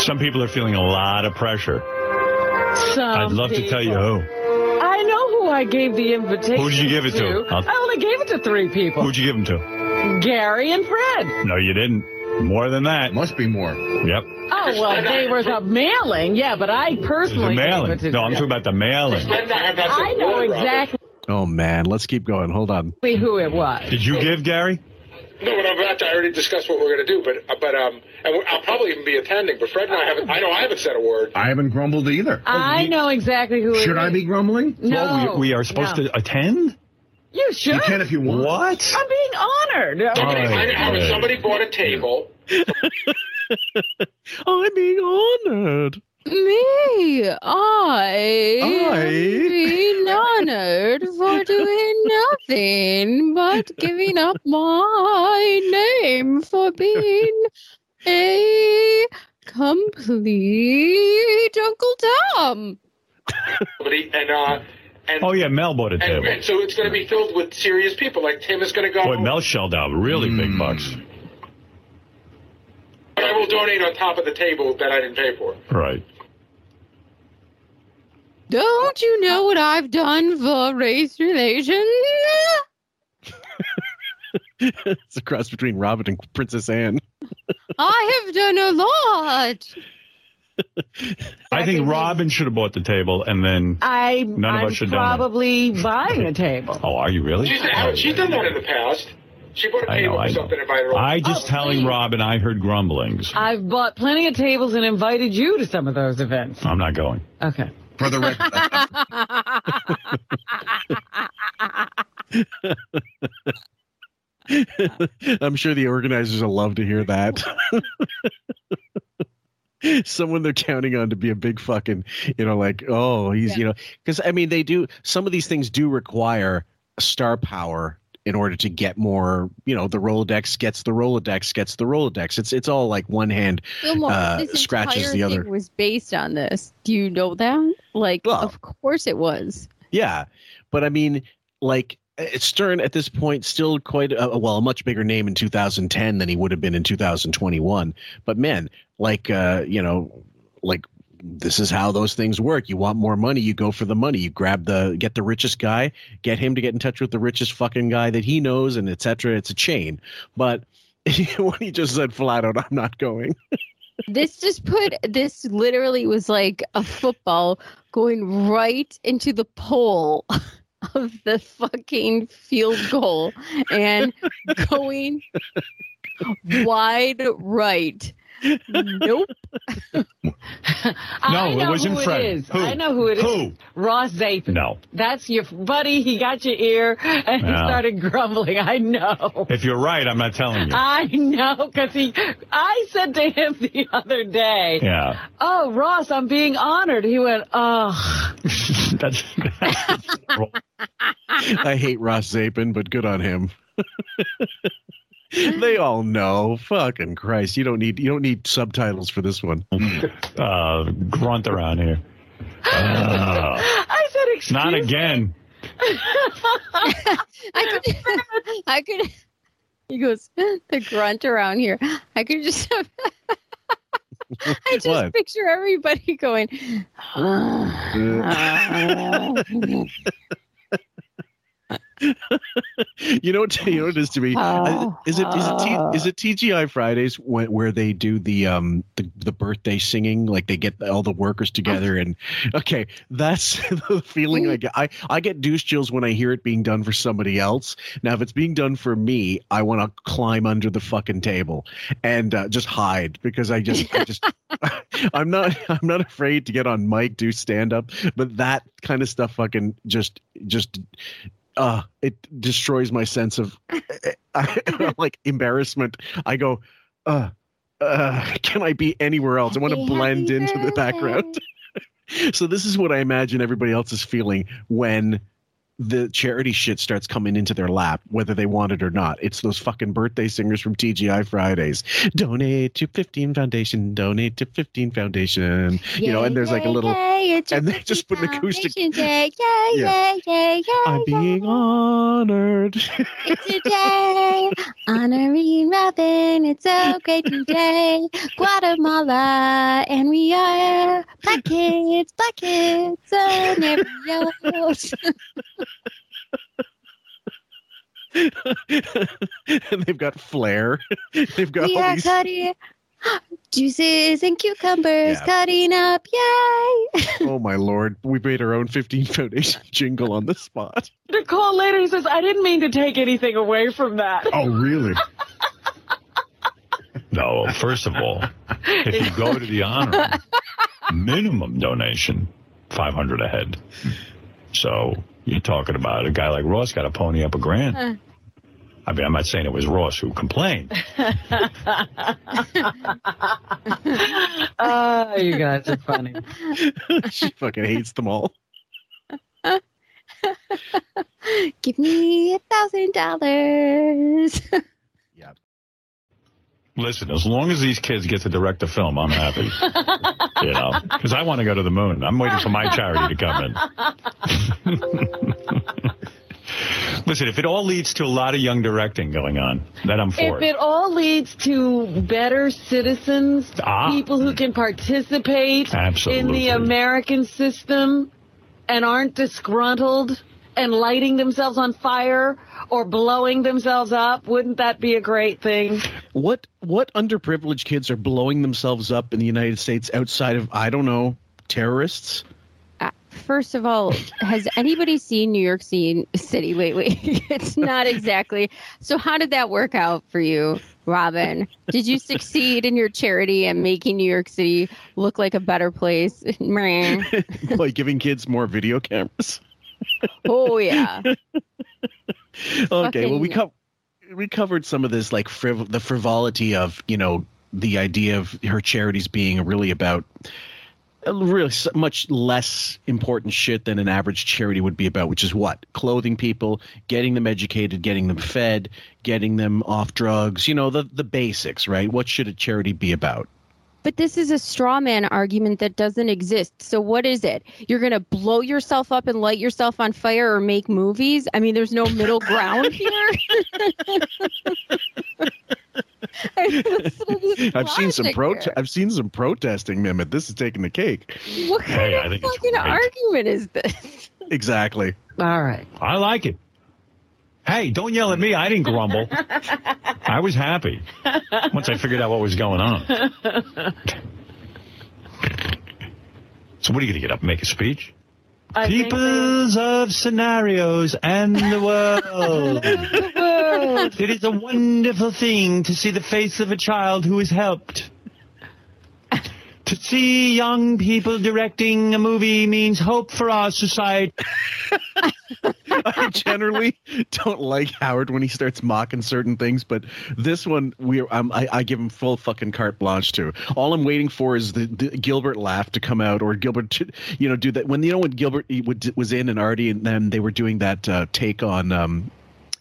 Some people are feeling a lot of pressure. I'd love to tell you who. I know who I gave the invitation to. Who did you give it to? I only gave it to 3 people. Who did you give them to? Gary and Fred. No, you didn't. More than that. Must be more. Yep. Oh, well, they were the mailing. Yeah, but I personally... The mailing. No, I'm talking about the mailing. I know exactly... Oh, man. Let's keep going. Hold on. ...who it was. Did you give Gary? No, but I'm about to... I already discussed what we're going to do, but and I'll probably even be attending, but Fred and I haven't... I know I haven't said a word. I haven't grumbled either. I know exactly who it is. Should I be grumbling? No. Well, we are supposed to attend? You should. You can if you want. What? I'm being honored. Somebody bought a table. I'm being honored. Me. I being honored for doing nothing but giving up my name for being a complete Uncle Tom. Mel bought a table. And so it's going to be filled with serious people. Like Tim is going to go. Boy, Mel shelled out really big bucks. But I will donate on top of the table that I didn't pay for. Right. Don't you know what I've done for race relations? It's a cross between Robin and Princess Anne. I have done a lot. I think Robin should have bought the table, and then none of us should have done it. I'm probably buying a table. Oh, are you really? She's done that in the past. She bought a table or something and invited her. I'm just telling Robin I heard grumblings. I've bought plenty of tables and invited you to some of those events. I'm not going. Okay. For the record. I'm sure the organizers will love to hear that. Someone they're counting on to be a big fucking, because they do, some of these things do require star power in order to get more, the Rolodex gets the Rolodex gets the Rolodex. It's all like one hand scratches the other. This entire thing was based on this. Do you know that? Of course it was. Yeah. But Stern at this point still quite a much bigger name in 2010 than he would have been in 2021. But man, this is how those things work. You want more money, you go for the money. You get the richest guy, get him to get in touch with the richest fucking guy that he knows, and et cetera. It's a chain. But when he just said flat out, "I'm not going." This literally was like a football going right into the pole of the fucking field goal and going wide right. Nope. No, it wasn't Fred. I know who it is. Who? Ross Zapin. No. That's your buddy. He got your ear and he started grumbling. I know. If you're right, I'm not telling you. I know, because I said to him the other day, oh, Ross, I'm being honored. He went, oh. that's I hate Ross Zapin, but good on him. They all know. Fucking Christ. You don't need subtitles for this one. Grunt around here. I said, excuse not again. I could. He goes, the grunt around here. I could just have. I just picture everybody going. You know what it is to me? Is it TGI Fridays where they do the birthday singing? Like they get all the workers together and okay, that's the feeling I get. I get douche chills when I hear it being done for somebody else. Now, if it's being done for me, I want to climb under the fucking table and just hide because I just I'm not afraid to get on mic, do stand up, but that kind of stuff fucking just. It destroys my sense of like embarrassment. I go, can I be anywhere else? I want to blend into the background. So this is what I imagine everybody else is feeling when the charity shit starts coming into their lap, whether they want it or not. It's those fucking birthday singers from TGI Fridays. Donate to 15 Foundation. Donate to 15 Foundation. Yay, you know, and there's like a little, and they just put an acoustic. I'm being honored. It's a day honoring Robin. It's a great new day. Guatemala, and we are black kids, scenarios. And they've got flair. They've got cutting juices and cucumbers, cutting up. Yay! Oh my Lord, we made our own 15 Foundation jingle on the spot. The call later, he says, "I didn't mean to take anything away from that." Oh really? No. First of all, if you go to the honor, minimum donation $500 a head. So. You're talking about a guy like Ross got to pony up $1,000. I mean, I'm not saying it was Ross who complained. Oh, you guys are funny. She fucking hates them all. Give me $1,000. Yeah. Listen, as long as these kids get to direct the film, I'm happy. You know, because I want to go to the moon. I'm waiting for my charity to come in. Listen, if it all leads to a lot of young directing going on, then I'm for it. If it all leads to better citizens, people who can participate in the American system and aren't disgruntled and lighting themselves on fire or blowing themselves up, wouldn't that be a great thing? What underprivileged kids are blowing themselves up in the United States outside of, I don't know, terrorists? First of all, has anybody seen New York City lately? It's not exactly. So how did that work out for you, Robin? Did you succeed in your charity and making New York City look like a better place? By giving kids more video cameras? Oh yeah. Okay, fucking, well we covered some of this, like the frivolity of, you know, the idea of her charities being really about really much less important shit than an average charity would be about, which is what? Clothing people, getting them educated, getting them fed, getting them off drugs, you know, the basics, right? What should a charity be about? But this is a straw man argument that doesn't exist. So what is it? You're going to blow yourself up and light yourself on fire or make movies? I mean, there's no middle ground here. I've seen some protesting, Mim. This is taking the cake. What kind of fucking argument is this? Exactly. All right. I like it. Hey, don't yell at me. I didn't grumble. I was happy once I figured out what was going on. So what are you going to get up and make a speech? Peoples of Scenarios and the world. It is a wonderful thing to see the face of a child who is helped. To see young people directing a movie means hope for our society. I generally don't like Howard when he starts mocking certain things, but this one I give him full fucking carte blanche to. All I'm waiting for is the Gilbert laugh to come out, or Gilbert to, you know, do that when when Gilbert was in and Artie, and then they were doing that take on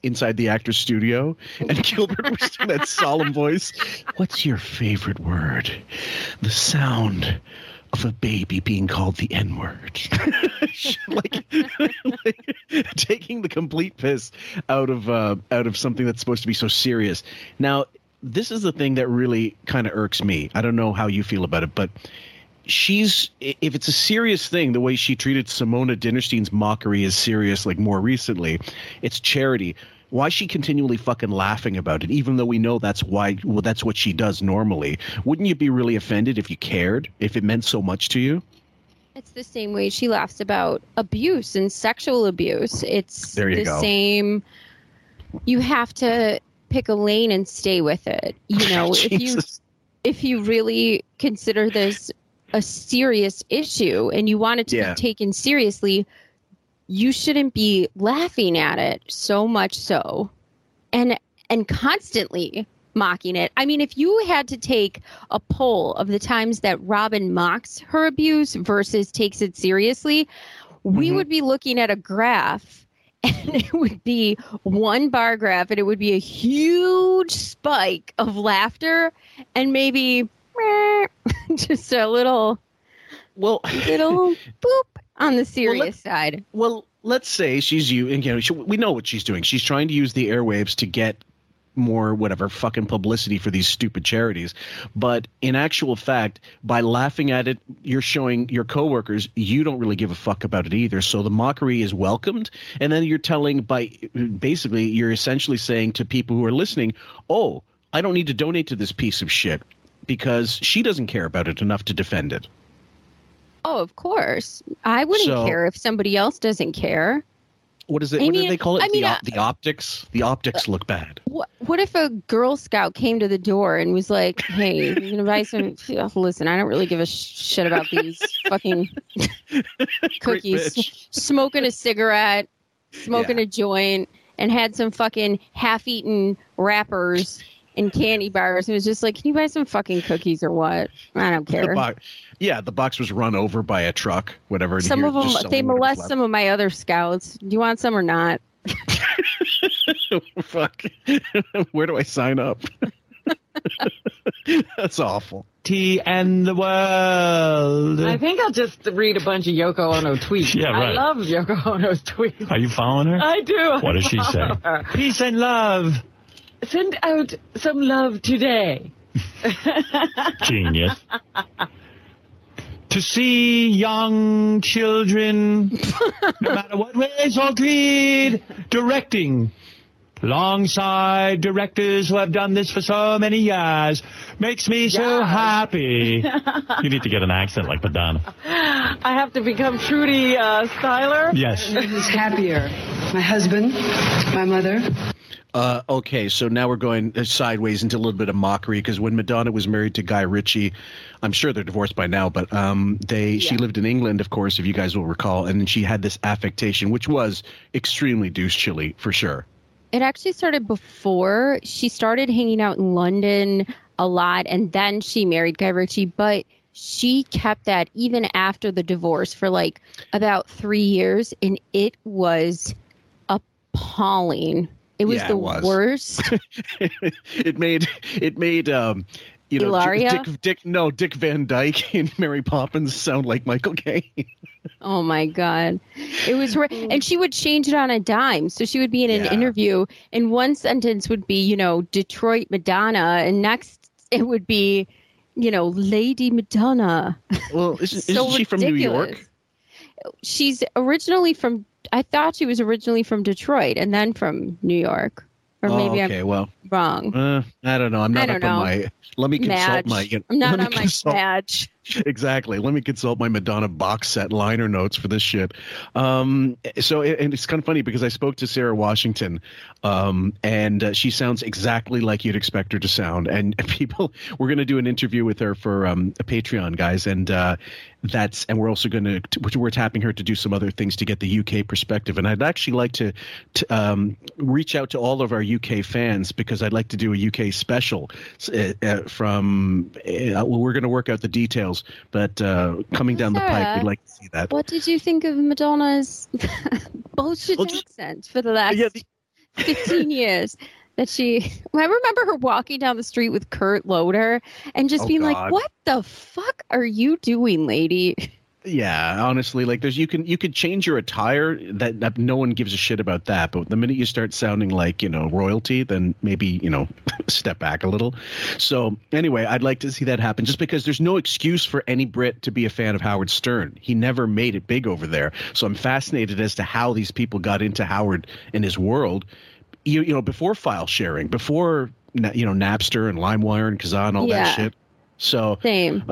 Inside the Actor's Studio, and Gilbert was in that solemn voice. What's your favorite word? The sound of a baby being called the N-word. like taking the complete piss out of something that's supposed to be so serious. Now, this is the thing that really kind of irks me. I don't know how you feel about it, but if it's a serious thing, the way she treated Simona Dinnerstein's mockery is serious, like more recently, it's charity. Why is she continually fucking laughing about it, even though we know that's what she does normally? Wouldn't you be really offended if you cared, if it meant so much to you? It's the same way she laughs about abuse and sexual abuse. It's the same. You have to pick a lane and stay with it. You know, if you really consider this a serious issue and you want it to be taken seriously, you shouldn't be laughing at it so much so and constantly mocking it. I mean, if you had to take a poll of the times that Robin mocks her abuse versus takes it seriously, we would be looking at a graph, and it would be one bar graph, and it would be a huge spike of laughter and maybe just a little boop on the serious side. Well, let's say we know what she's doing. She's trying to use the airwaves to get more whatever fucking publicity for these stupid charities. But in actual fact, by laughing at it, you're showing your coworkers you don't really give a fuck about it either. So the mockery is welcomed. And then you're essentially saying to people who are listening, oh, I don't need to donate to this piece of shit because she doesn't care about it enough to defend it. Oh, of course. I wouldn't care if somebody else doesn't care. What is it? What do they call it? The optics? The optics look bad. What if a Girl Scout came to the door and was like, hey, listen, I don't really give a shit about these fucking cookies. Smoking a cigarette, smoking a joint, and had some fucking half-eaten wrappers and candy bars. It was just like, can you buy some fucking cookies or what? I don't care. The box was run over by a truck, whatever. Some of them, they molest some of my other scouts. Do you want some or not? Fuck. Where do I sign up? That's awful. Tea and the world. I think I'll just read a bunch of Yoko Ono tweets. Yeah, right. I love Yoko Ono's tweets. Are you following her? I do. What does she say? Peace and love. Send out some love today. Genius. To see young children, no matter what race or creed, directing alongside directors who have done this for so many years makes me so happy. You need to get an accent like Madonna. I have to become Trudy Styler. Yes. Who's happier? My husband, my mother. Okay, so now we're going sideways into a little bit of mockery, because when Madonna was married to Guy Ritchie, I'm sure they're divorced by now, but she lived in England, of course, if you guys will recall, and she had this affectation, which was extremely douche chilly, for sure. It actually started before. She started hanging out in London a lot, and then she married Guy Ritchie, but she kept that even after the divorce for like about 3 years, and it was appalling. It was the worst. It made Dick Van Dyke and Mary Poppins sound like Michael Caine. Oh my God, it was and she would change it on a dime. So she would be in an interview, and one sentence would be, Detroit Madonna, and next it would be, Lady Madonna. Well, isn't she from New York? She's originally from I thought she was originally from Detroit and then from New York. Or maybe wrong. I don't know. I'm not up on my... Let me consult my... I'm not on my badge. Exactly. Let me consult my Madonna box set liner notes for this shit. And it's kind of funny because I spoke to Sarah Washington, and she sounds exactly like you'd expect her to sound. And people, we're going to do an interview with her for a Patreon, guys, and we're also going to we're tapping her to do some other things to get the UK perspective. And I'd actually like to reach out to all of our UK fans because I'd like to do a UK special we're going to work out the details. But coming down Sarah, the pipe, we'd like to see that. What did you think of Madonna's bullshit accent for the last 15 years? I remember her walking down the street with Kurt Loder and just being like, "What the fuck are you doing, lady?" Yeah, honestly, like you could change your attire that no one gives a shit about that. But the minute you start sounding like, royalty, then maybe, step back a little. So anyway, I'd like to see that happen just because there's no excuse for any Brit to be a fan of Howard Stern. He never made it big over there. So I'm fascinated as to how these people got into Howard and his world, before file sharing, before, Napster and LimeWire and Kazaa, all that shit. So same.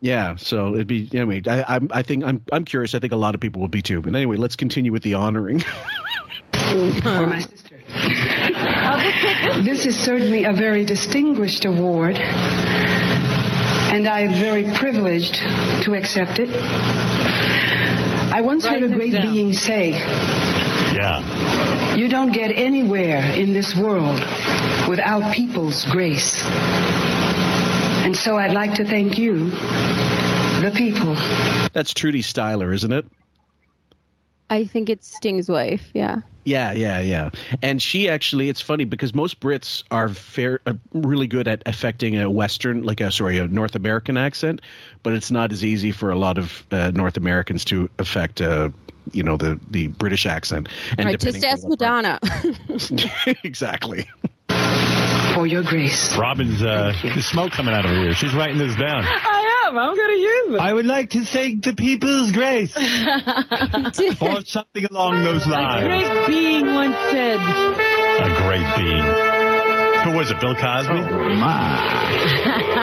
Yeah, so it'd be anyway. I think I'm curious. I think a lot of people will be too. But anyway, let's continue with the honoring. For my sister. This is certainly a very distinguished award, and I am very privileged to accept it. I once heard a great being say, "Yeah, you don't get anywhere in this world without people's grace." And so I'd like to thank you, the people. That's Trudy Styler, isn't it? I think it's Sting's wife, yeah. Yeah. And she actually, it's funny because most Brits are really good at affecting a North American accent, but it's not as easy for a lot of North Americans to affect the British accent. And right, just ask Madonna. Exactly. For your grace. Robin's the smoke coming out of her ear. She's writing this down. I am. I'm going to use it. I would like to thank the people's grace. Or something along those lines. A great being once said. A great being. Who was it, Bill Cosby? Oh, my.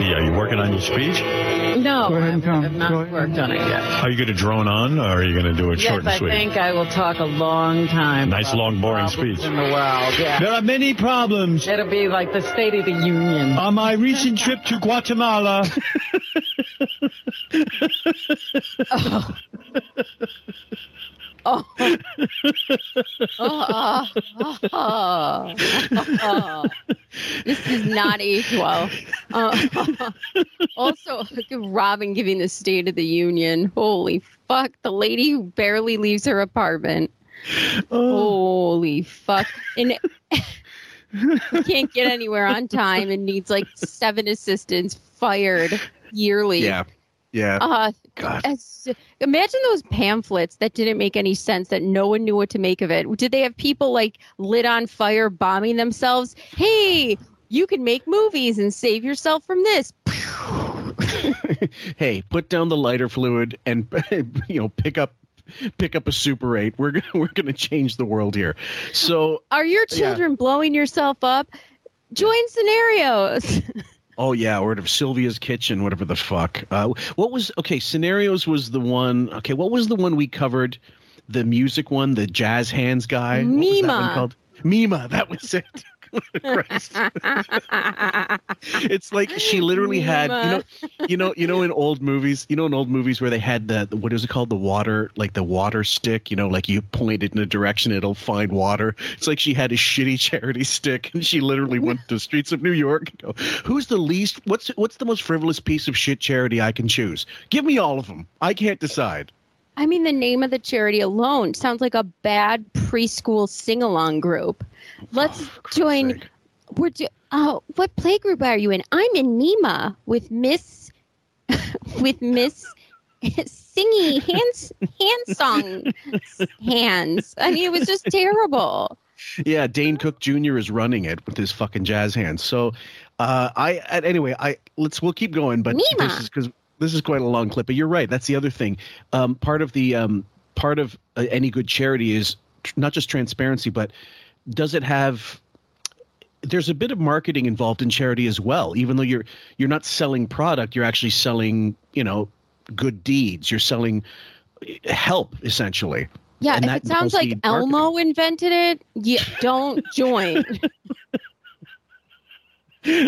Yeah, are you working on your speech? No, I've not worked on it yet. Are you going to drone on, or are you going to do it short and sweet? Yes, I think I will talk a long time. Nice, long, boring speech. In the world, yeah. There are many problems. It'll be like the State of the Union. On my recent trip to Guatemala. Oh. This is not age well. Also, Robin giving the State of the Union. Holy fuck. The lady who barely leaves her apartment. Oh. Holy fuck. And can't get anywhere on time and needs like 7 assistants fired yearly. Yeah. God. Imagine those pamphlets that didn't make any sense, that no one knew what to make of it. Did they have people like lit on fire, bombing themselves? Hey, you can make movies and save yourself from this. Hey, put down the lighter fluid and pick up a Super 8. We're gonna change the world here. So, are your children blowing yourself up? Join Scenarios. Oh, yeah, or Sylvia's Kitchen, whatever the fuck. Scenarios was the one. Okay, what was the one we covered? The music one, the jazz hands guy? Mima. What was that one called? Mima, that was it. It's like she literally had in old movies where they had the what is it called, the water stick, like you point it in a direction, it'll find water. It's like she had a shitty charity stick and she literally went to the streets of New York and go, who's the least what's the most frivolous piece of shit charity I can choose? Give me all of them. I can't decide. I mean, the name of the charity alone sounds like a bad preschool sing-along group. Let's join. What playgroup are you in? I'm in NEMA with Miss Singy Hands. I mean, it was just terrible. Yeah, Dane Cook Jr. is running it with his fucking jazz hands. So, we'll keep going. But NEMA. This is quite a long clip. But you're right. That's the other thing. Part of the part of any good charity is not just transparency, but does it have – there's a bit of marketing involved in charity as well. Even though you're not selling product, you're actually selling, you know, good deeds. You're selling help, essentially. Yeah, and if it sounds like Elmo invented it, you don't join.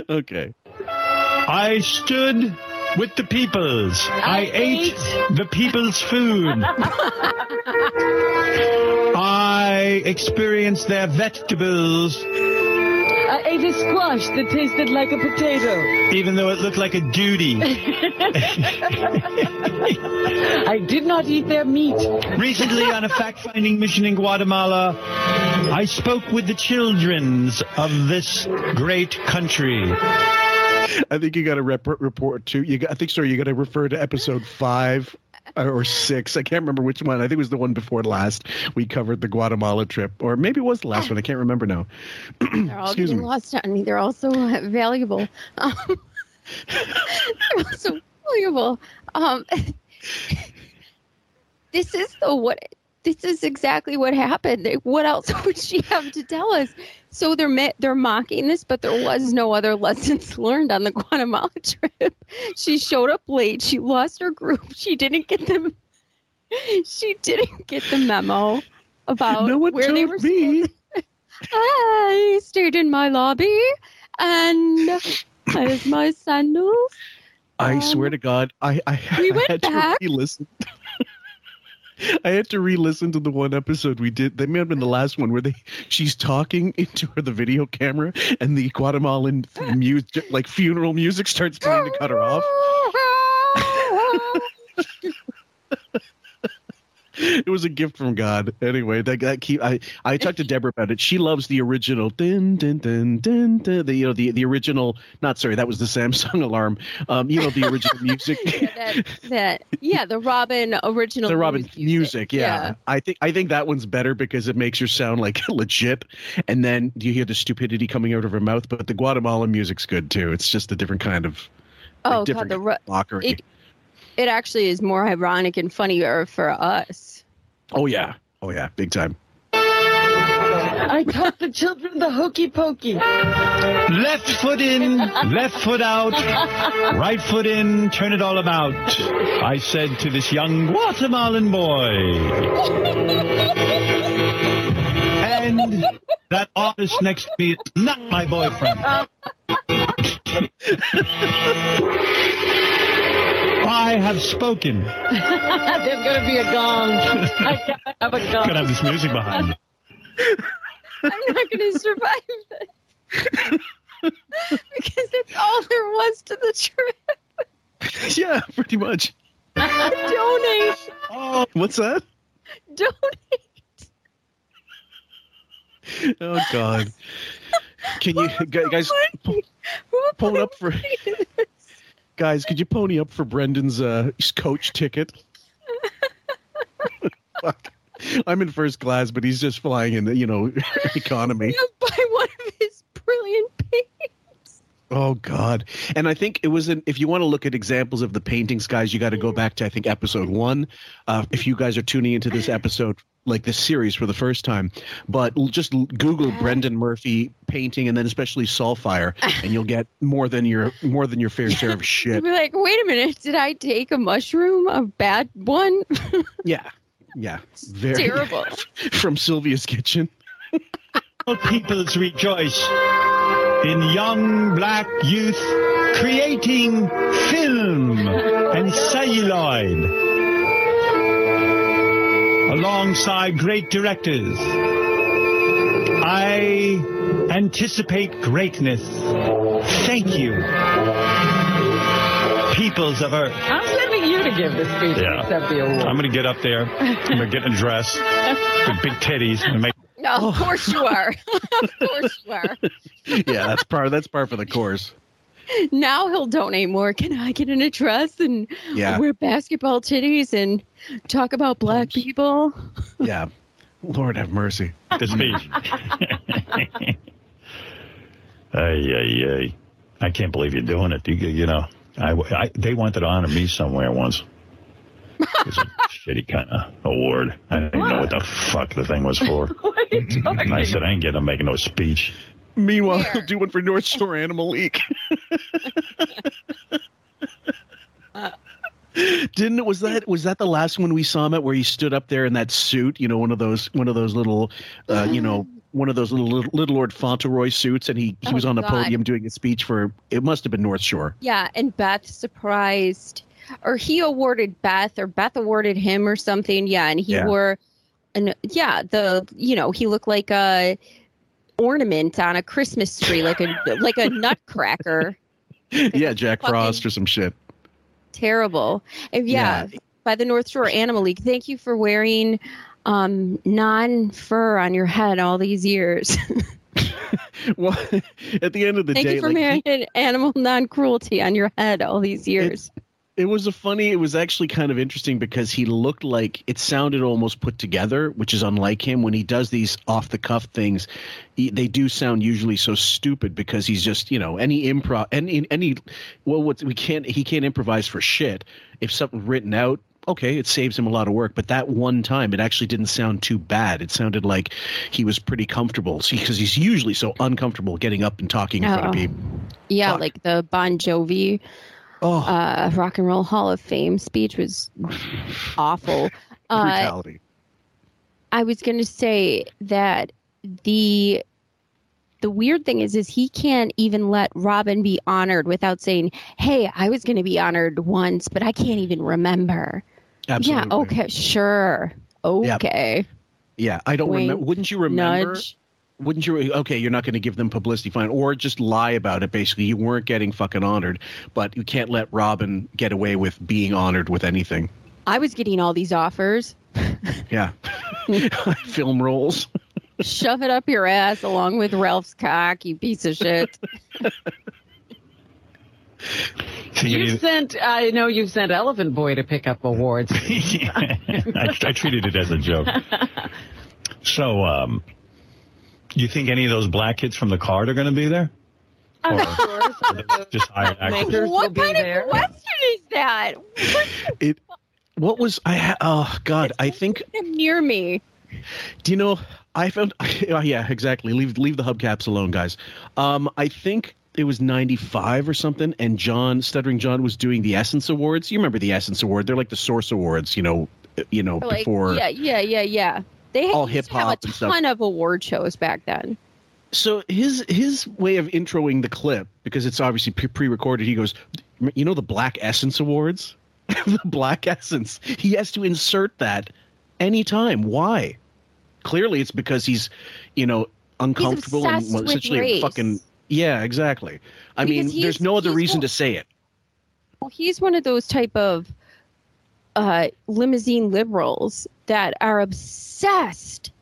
Okay. I stood with the peoples. I ate the people's food. I experienced their vegetables. I ate a squash that tasted like a potato. Even though it looked like a duty. I did not eat their meat. Recently on a fact-finding mission in Guatemala, I spoke with the childrens of this great country. I think you got to report to you. I think, sorry, you got to refer to episode 5 or 6. I can't remember which one. I think it was the one before last. We covered the Guatemala trip, or maybe it was the last one. I can't remember now. They're all getting lost on me. They're all so valuable. They're all so valuable. This is exactly what happened. What else would she have to tell us? So they're mocking this, but there was no other lessons learned on the Guatemala trip. She showed up late. She lost her group. She didn't get the memo about where they were. I stayed in my lobby, and I had my sandals. I swear to God, I had to re-listen. I had to re-listen to the one episode we did. That may have been the last one where she's talking into the video camera, and the Guatemalan music, like funeral music, starts trying to cut her off. It was a gift from God. Anyway, I talked to Deborah about it. She loves the original. Din, din, din, din, din, the original. Not sorry, that was the Samsung alarm. The original music. The Robin original. The Robin music. Yeah. I think that one's better because it makes her sound like legit, and then you hear the stupidity coming out of her mouth. But the Guatemalan music's good too. It's just a different kind of. Mockery. It actually is more ironic and funnier for us. Oh, yeah. Big time. I taught the children the hokey pokey. Left foot in, left foot out, right foot in, turn it all about. I said to this young Guatemalan boy. And that office next to me is not my boyfriend. I have spoken. There's going to be a gong. I can't have a gong. Could have this music behind me. I'm not going to survive this. Because that's all there was to the trip. Yeah, pretty much. Donate. Oh, what's that? Donate. Oh, God. Can you guys pull up for... Guys, could you pony up for Brendan's coach ticket? Fuck. I'm in first class, but he's just flying in the, economy. You buy one of his brilliant paintings. Oh, God. And I think it was if you want to look at examples of the paintings, guys, you got to go back to, I think, episode 1. If you guys are tuning into this episode, like this series for the first time, but just Google Brendan Murphy painting and then especially Soulfire, and you'll get more than your fair share of shit. You'll be like, wait a minute, did I take a mushroom, a bad one? yeah, very terrible. From Sylvia's kitchen. All peoples rejoice in young black youth creating film and celluloid. Alongside great directors, I anticipate greatness. Thank you, peoples of Earth. I'm leaving you to give this speech and accept the award. I'm going to get up there. I'm going to get in a dress with big titties and make. No, of course you are. Yeah, that's par for the course. Now he'll donate more. Can I get in a dress and wear basketball titties and talk about black people? Yeah. Lord have mercy. This speech. Ay. I can't believe you're doing it. They wanted to honor me somewhere once. It was a shitty kind of award. I didn't know what the fuck the thing was for. And I said, I ain't getting to make no speech. Meanwhile, I'll do one for North Shore Animal League. Was that the last one we saw him at, where he stood up there in that suit, you know, one of those little Lord Fauntleroy suits, and he was on a podium doing a speech for, it must have been North Shore. Yeah, and Beth surprised, or he awarded Beth, or Beth awarded him or something. Yeah, and he wore he looked like a ornament on a Christmas tree, like a nutcracker. Yeah, Jack Frost or some shit. Terrible. By the North Shore Animal League. Thank you for wearing non-fur on your head all these years. Well, at the end of the day, thank you for wearing animal non-cruelty on your head all these years. It was actually kind of interesting, because he looked like, it sounded almost put together, which is unlike him. When he does these off-the-cuff things, they do sound usually so stupid, because he's just, you know, he can't improvise for shit. If something's written out, okay, it saves him a lot of work. But that one time, it actually didn't sound too bad. It sounded like he was pretty comfortable, because he's usually so uncomfortable getting up and talking in front of people. Yeah, fuck. Like the Bon Jovi... Rock and Roll Hall of Fame speech was awful. Brutality. I was going to say that the weird thing is he can't even let Robin be honored without saying, hey, I was going to be honored once, but I can't even remember. Absolutely. Yeah, okay, sure. Okay. Yeah, I don't remember. Wouldn't you remember? Nudge. Wouldn't you? Okay, you're not going to give them publicity, fine, or just lie about it. Basically, you weren't getting fucking honored, but you can't let Robin get away with being honored with anything. I was getting all these offers. Yeah, film roles. Shove it up your ass, along with Ralph's cock, you piece of shit. I know you've sent Elephant Boy to pick up awards. Yeah, I treated it as a joke. So, you think any of those black kids from The Card are going to be there? Or of course. Just hired actors. What kind of question is that? Near me. Do you know, I found... yeah, exactly. Leave the hubcaps alone, guys. I think it was 95 or something, and Stuttering John was doing the Essence Awards. You remember the Essence Award? They're like the Source Awards, you know, like, before... Yeah. They all hip hop and stuff. A ton of award shows back then. So his way of introing the clip, because it's obviously pre-recorded, he goes, "You know the Black Essence Awards, the Black Essence." He has to insert that anytime. Why? Clearly, it's because he's, you know, uncomfortable and essentially fucking exactly. I mean, there's no other reason to say it. Well, he's one of those type of limousine liberals that are obsessed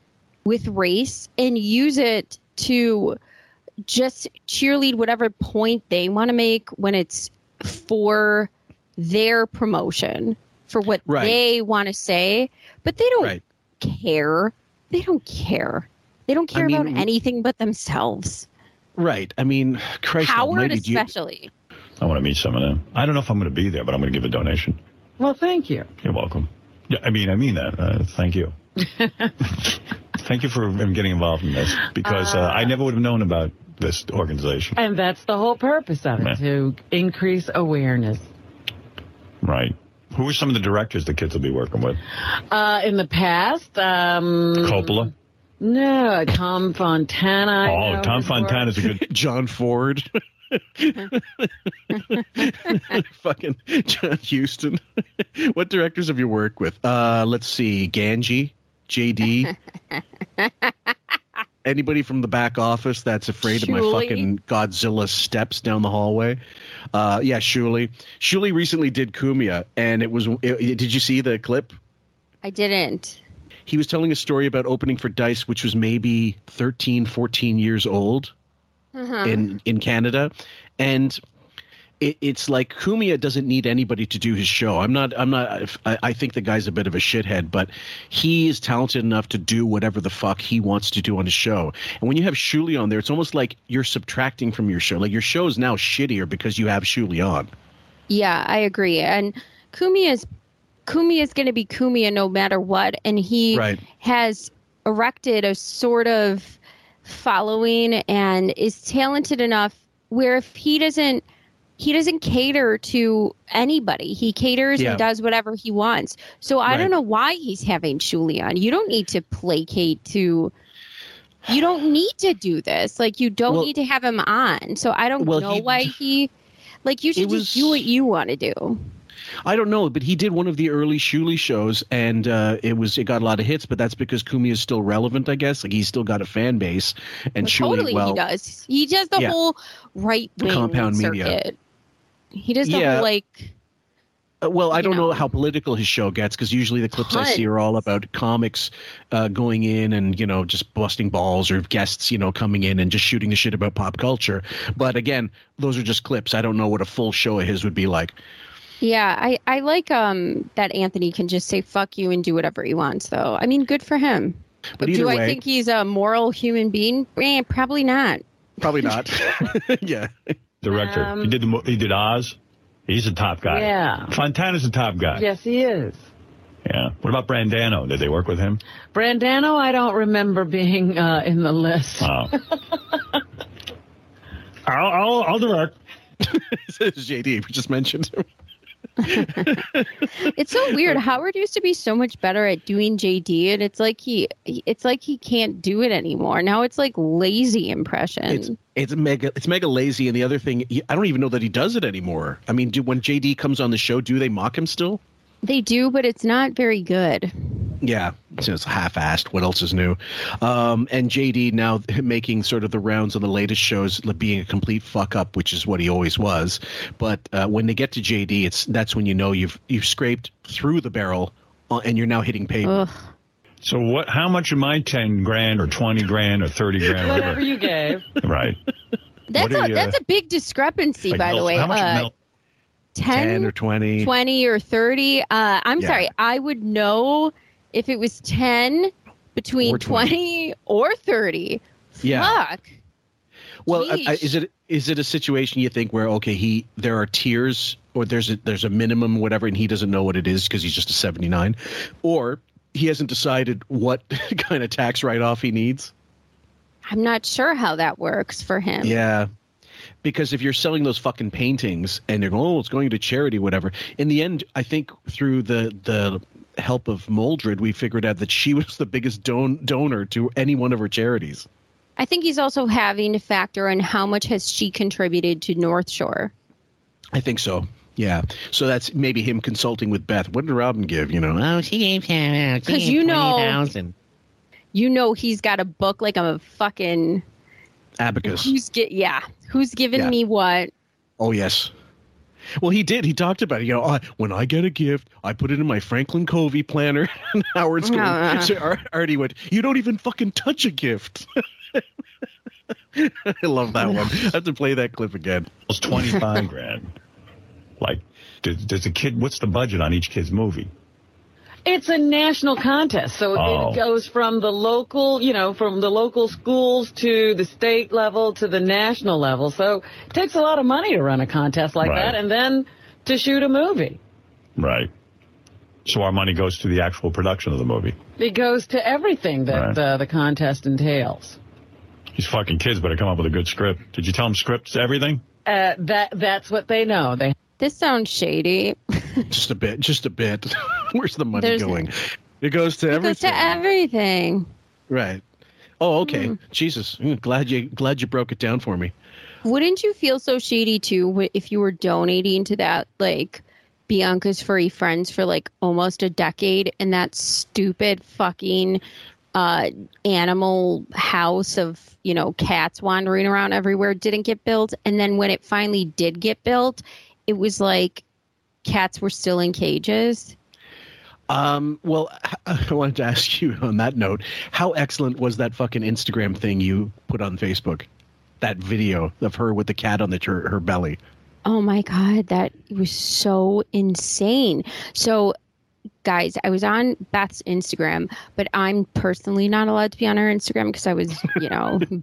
with race and use it to just cheerlead whatever point they want to make when it's for their promotion, for what they want to say. But they don't care. They don't care. They don't care about anything but themselves. Right. I mean, Christ Howard almighty, especially. I want to meet some of them. I don't know if I'm going to be there, but I'm going to give a donation. Well, thank you. You're welcome. Yeah, I mean that. Thank you. Thank you for getting involved in this, because I never would have known about this organization. And that's the whole purpose of it, to increase awareness. Right. Who are some of the directors the kids will be working with? In the past, Coppola? No, Tom Fontana. Oh, Tom Fontana's a good... John Ford. Fucking John Huston. What directors have you worked with? Let's see, Gangi, JD. Anybody from the back office that's afraid of my fucking Godzilla steps down the hallway? Shuli. Shuli recently did Cumia, and it did you see the clip? I didn't. He was telling a story about opening for Dice, which was maybe 13, 14 years old. Uh-huh. In Canada, and it's like Cumia doesn't need anybody to do his show. I think the guy's a bit of a shithead, but he is talented enough to do whatever the fuck he wants to do on his show. And when you have Shuli on there, it's almost like you're subtracting from your show. Like your show is now shittier because you have Shuli on. Yeah, I agree. And Cumia is Cumia is going to be Cumia no matter what, and he has erected a sort of following and is talented enough where if he doesn't cater to anybody. He caters and does whatever he wants. So I don't know why he's having Shuli on. You don't need to placate to. You don't need to do this. Like, you don't need to have him on. So I don't know why he. Like, you should just do what you want to do. I don't know, but he did one of the early Shuli shows, and it got a lot of hits. But that's because Cumia is still relevant, I guess. Like, he's still got a fan base, and Shuli, he does. He does the whole right wing compound circuit. Media. He does the whole, like. Well, I don't know how political his show gets, because usually the clips I see are all about comics going in and, just busting balls, or guests, coming in and just shooting the shit about pop culture. But again, those are just clips. I don't know what a full show of his would be like. Yeah, I like that Anthony can just say fuck you and do whatever he wants, though. I mean, good for him. But do I think he's a moral human being? Probably not. Probably not. Yeah. Director. He did Oz. He's a top guy. Yeah. Fontana's a top guy. Yes, he is. Yeah. What about Brandano? Did they work with him? Brandano, I don't remember being in the list. Oh. I'll direct. This is JD. We just mentioned him. It's so weird. Howard used to be so much better at doing JD, and it's like he can't do it anymore. Now it's like lazy impression. It's mega lazy. And the other thing, I don't even know that he does it anymore. I mean, when JD comes on the show, do they mock him still? They do, but it's not very good. Yeah, it's half-assed. What else is new? And JD now making sort of the rounds on the latest shows, being a complete fuck-up, which is what he always was. But when they get to JD, that's when you know you've scraped through the barrel, and you're now hitting pavement. Ugh. So what? How much of my 10 grand or 20 grand or 30 grand? Whatever you gave. Right. That's a big discrepancy, like, by the way. How much milk? 10 or 20. 20 or 30. I'm sorry. I would know... If it was 10, between or 20 or 30, fuck. Well, is it a situation you think where, okay, there are tiers, or there's a minimum, whatever, and he doesn't know what it is because he's just a 79, or he hasn't decided what kind of tax write-off he needs? I'm not sure how that works for him. Yeah. Because if you're selling those fucking paintings and they're going, it's going to charity, whatever. In the end, I think through the help of Mildred, we figured out that she was the biggest donor to any one of her charities. I think he's also having to factor in how much has she contributed to North Shore. I think so. Yeah. So that's maybe him consulting with Beth. What did Robin give? Oh, she gave him 20,000. He's got a book like a fucking abacus. Who's given me what? Oh, yes. Well, he did. He talked about it. When I get a gift, I put it in my Franklin Covey planner. And Howard's going. So Artie went, you don't even fucking touch a gift. I love that one. I have to play that clip again. It's 25 grand. Like, does a kid? What's the budget on each kid's movie? It's a national contest, so it goes from the local, from the local schools to the state level to the national level. So it takes a lot of money to run a contest like that, and then to shoot a movie. Right. So our money goes to the actual production of the movie. It goes to everything that the contest entails. These fucking kids better come up with a good script. Did you tell them scripts, everything? That's what they know. This sounds shady. Just a bit. Where's the money going? It goes to everything. It goes to everything. Right. Oh, okay. Jesus. Glad you broke it down for me. Wouldn't you feel so shady, too, if you were donating to that, like, Bianca's Furry Friends for, like, almost a decade, and that stupid fucking animal house of, cats wandering around everywhere didn't get built, and then when it finally did get built... It was like cats were still in cages. Well, I wanted to ask you on that note, how excellent was that fucking Instagram thing you put on Facebook? That video of her with the cat on her belly. Oh, my God. That was so insane. So, guys, I was on Beth's Instagram, but I'm personally not allowed to be on her Instagram because I was,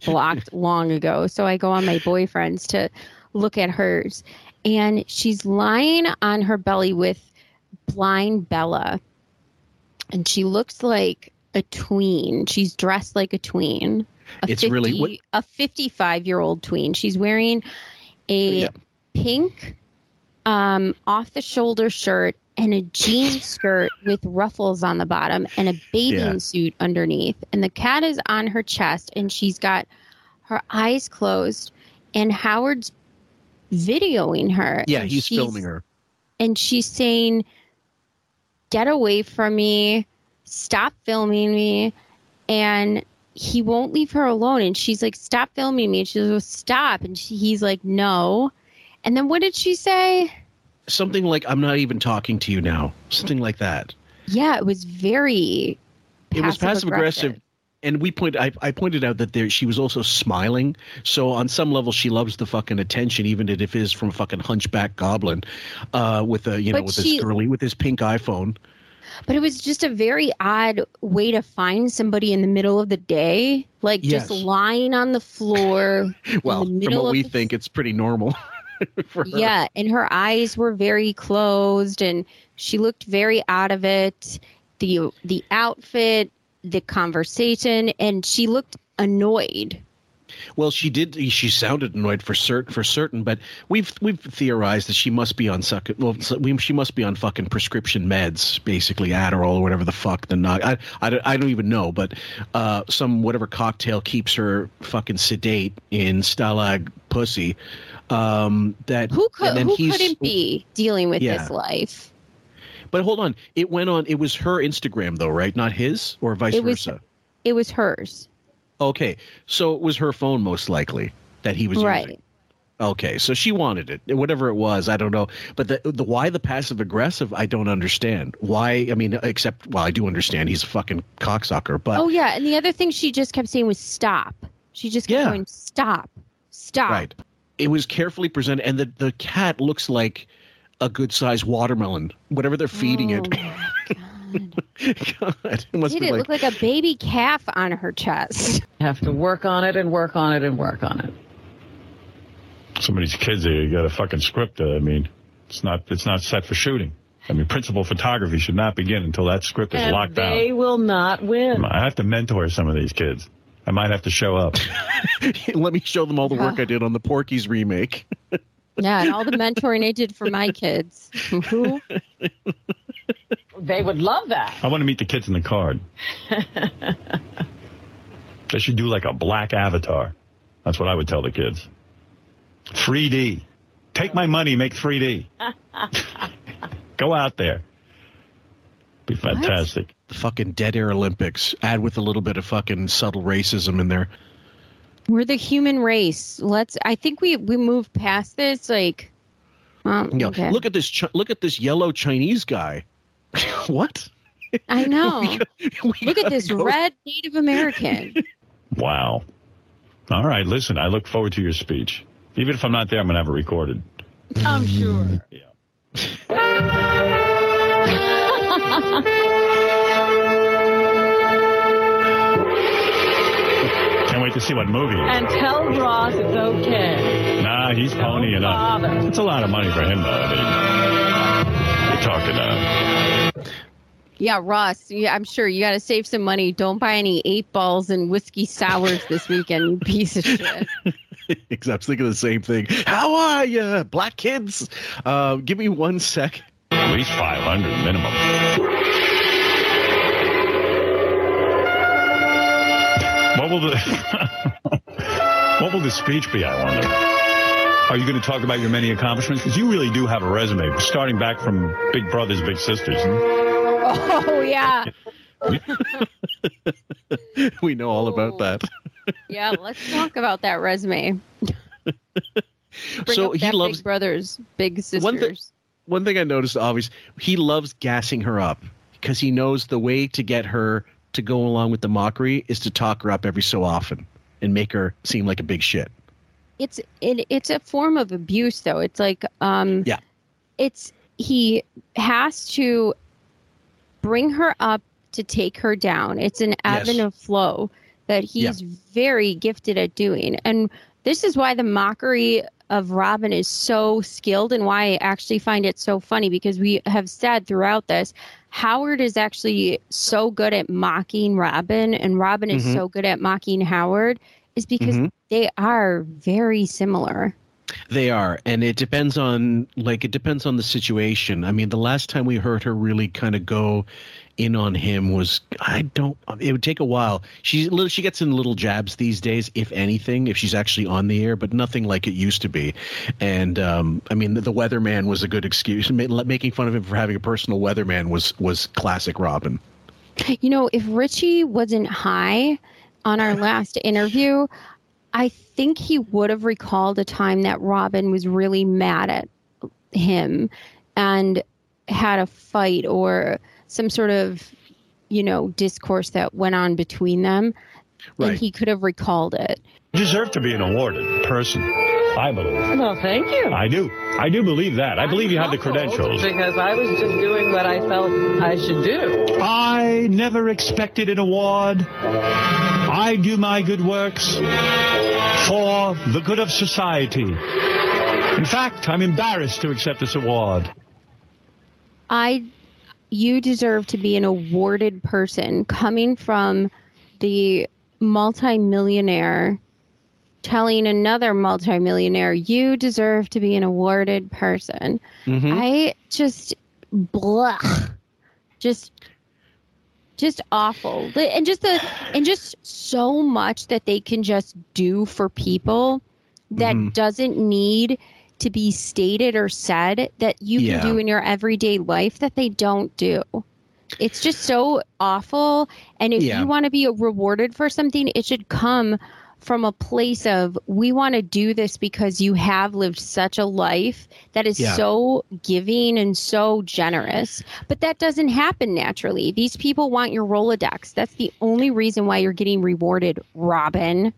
blocked long ago. So I go on my boyfriend's to look at hers. And she's lying on her belly with blind Bella, and she looks like a tween. She's dressed like a tween. A 55-year-old tween. She's wearing a pink off-the-shoulder shirt and a jean skirt with ruffles on the bottom and a bathing suit underneath. And the cat is on her chest, and she's got her eyes closed, and Howard's videoing her. Yeah, he's filming her. And she's saying, "Get away from me. Stop filming me." And he won't leave her alone. And she's like, "Stop filming me." And she goes, "Stop." And he's like, "No." And then what did she say? Something like, "I'm not even talking to you now." Something like that. Yeah, it was very passive-aggressive. It was passive-aggressive. And I pointed out that she was also smiling. So on some level, she loves the fucking attention, even if it is from a fucking hunchback goblin with his pink iPhone. But it was just a very odd way to find somebody in the middle of the day, just lying on the floor. Well, from what we think, it's pretty normal. For her. Yeah, and her eyes were very closed, and she looked very out of it. The outfit, the conversation, and she looked annoyed. Well, she did. She sounded annoyed for certain. But we've theorized that she must be on she must be on fucking prescription meds, basically Adderall or whatever the fuck. I don't even know, but some whatever cocktail keeps her fucking sedate in stalag pussy. Who couldn't be dealing with this life? But hold on, it went on. It was her Instagram though, right? Not his, or vice versa. It was hers. Okay, so it was her phone most likely that he was using. Okay, so she wanted it, whatever it was, I don't know. But why the passive aggressive, I don't understand. Why? I mean, I do understand he's a fucking cocksucker. But and the other thing she just kept saying was stop. She just kept going, "Stop, stop." Right. It was carefully presented, and the cat looks like a good sized watermelon, whatever they're feeding it. God, it looked like a baby calf on her chest. Have to work on it and work on it and work on it. Some of these kids, they got a fucking script. I mean, it's not set for shooting. I mean, principal photography should not begin until that script is locked down. They will not win. I have to mentor some of these kids. I might have to show up. Let me show them all the work I did on the Porky's remake. Yeah, and all the mentoring I did for my kids. They would love that. I want to meet the kids in the card. They should do like a black avatar. That's what I would tell the kids. 3D. Take my money, make 3D. Go out there. Be fantastic. What? The fucking Dead Air Olympics. Add with a little bit of fucking subtle racism in there. We're the human race. I think we moved past this. Like, okay. Look at this. Look at this yellow Chinese guy. What? I know. Look at this red Native American. Wow. All right. Listen, I look forward to your speech. Even if I'm not there, I'm gonna have it recorded. I'm sure. To see what movie. And tell Ross it's okay. Nah, he's ponying up. It's a lot of money for him, though. I mean, you're talking. Yeah, Ross. Yeah, I'm sure you got to save some money. Don't buy any 8 balls and whiskey sours this weekend, you piece of shit. I was thinking the same thing. How are you, black kids? Give me 1 sec. At least 500 minimum. What will the speech be, I wonder? Are you going to talk about your many accomplishments? Because you really do have a resume, starting back from Big Brothers, Big Sisters. Oh, yeah. We know all about that. Yeah, let's talk about that resume. Bring up Big Brothers, Big Sisters. One thing I noticed, obviously, he loves gassing her up because he knows the way to get her to go along with the mockery is to talk her up every so often and make her seem like a big shit. It's a form of abuse, though. It's like he has to bring her up to take her down. It's an ebb and flow that he's very gifted at doing, and this is why the mockery of Robin is so skilled, and why I actually find it so funny, because we have said throughout this, Howard is actually so good at mocking Robin, and Robin is so good at mocking Howard, is because they are very similar. They are, and it depends on the situation. I mean, the last time we heard her really kind of go in on him was, it would take a while. She gets in little jabs these days, if anything, if she's actually on the air, but nothing like it used to be. And I mean, the weatherman was a good excuse. Making fun of him for having a personal weatherman was classic Robin. You know, if Richie wasn't high on our last interview, I think he would have recalled a time that Robin was really mad at him and had a fight or some sort of, you know, discourse that went on between them. Right. And he could have recalled it. You deserve to be an awarded person, I believe. Well, thank you. I do believe that. I believe you have the credentials. Because I was just doing what I felt I should do. I never expected an award. I do my good works for the good of society. In fact, I'm embarrassed to accept this award. You deserve to be an awarded person, coming from the multimillionaire telling another multimillionaire, you deserve to be an awarded person. I just awful. And just so much that they can just do for people that doesn't need to be stated or said, that you can do in your everyday life that they don't do. It's just so awful. And if you want to be rewarded for something, it should come from a place of, we want to do this because you have lived such a life that is so giving and so generous. But that doesn't happen naturally. These people want your Rolodex. That's the only reason why you're getting rewarded, Robin.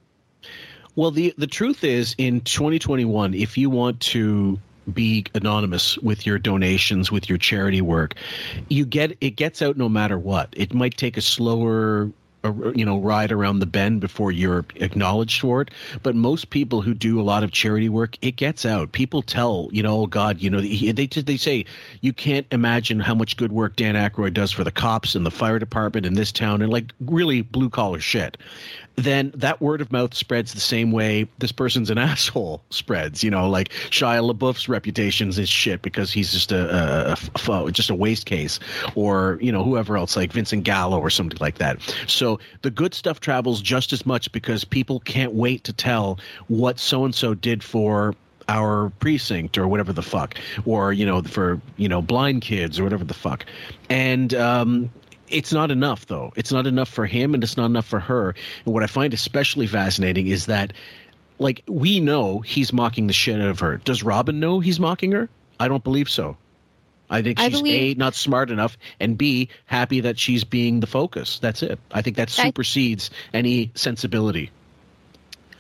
Well, the truth is, in 2021, if you want to be anonymous with your donations, with your charity work, it gets out no matter what. It might take a slower ride around the bend before you're acknowledged for it. But most people who do a lot of charity work, it gets out. People tell, oh God, they say, you can't imagine how much good work Dan Aykroyd does for the cops and the fire department in this town, and like really blue collar shit. Then that word of mouth spreads the same way this person's an asshole spreads, like Shia LaBeouf's reputation's his shit because he's just a waste case, or, whoever else, like Vincent Gallo or something like that. So the good stuff travels just as much because people can't wait to tell what so-and-so did for our precinct or whatever the fuck, or, for, blind kids or whatever the fuck. And, it's not enough, though. It's not enough for him, and it's not enough for her. And what I find especially fascinating is that, like, we know he's mocking the shit out of her. Does Robin know he's mocking her? I don't believe so. I think she's, A, not smart enough, and B, happy that she's being the focus. That's it. I think that supersedes any sensibility.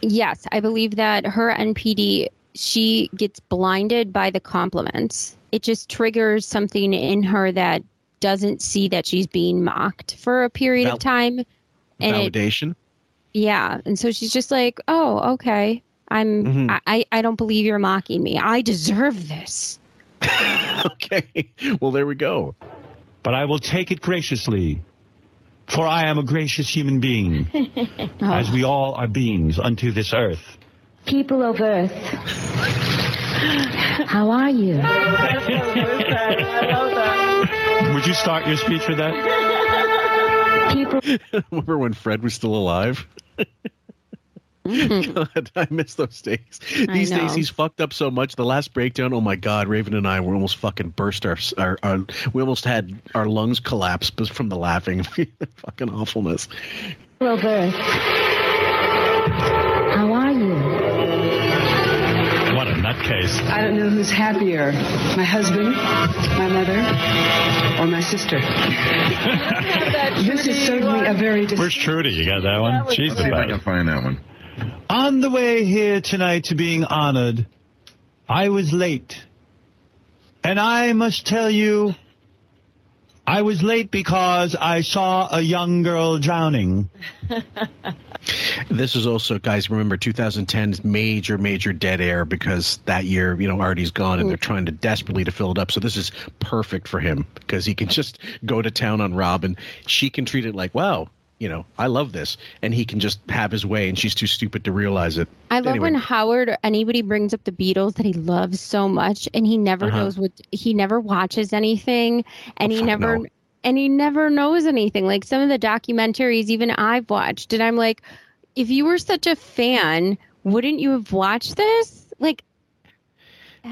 Yes, I believe that her NPD, she gets blinded by the compliments. It just triggers something in her that doesn't see that she's being mocked for a period of time. And validation? And so she's just like, oh, okay. I don't believe you're mocking me. I deserve this. Okay. Well, there we go. But I will take it graciously, for I am a gracious human being, as we all are beings unto this earth. People of earth, how are you? Would you start your speech with that? People. Remember when Fred was still alive? God, I miss those days. These days he's fucked up so much. The last breakdown, oh my God, Raven and I were almost fucking burst. We almost had our lungs collapse from the laughing. Fucking awfulness. Well, Earth, how are you? What a nutcase. I don't know who's happier, my husband, my mother, or my sister. This is certainly a very... Where's Trudy? You got that one? Jesus. Let's see if I can find that one. On the way here tonight to being honored, I was late. And I must tell you, I was late because I saw a young girl drowning. This is also, guys, remember 2010's major dead air, because that year, you know, Artie's gone and they're trying to desperately to fill it up. So this is perfect for him because he can just go to town on Robin. She can treat it like, wow, you know, I love this. And he can just have his way, and she's too stupid to realize it. I love when Howard or anybody brings up the Beatles that he loves so much, and he never knows what, he never watches anything, and he never knows anything. Like some of the documentaries even I've watched, and I'm like, if you were such a fan, wouldn't you have watched this? Like,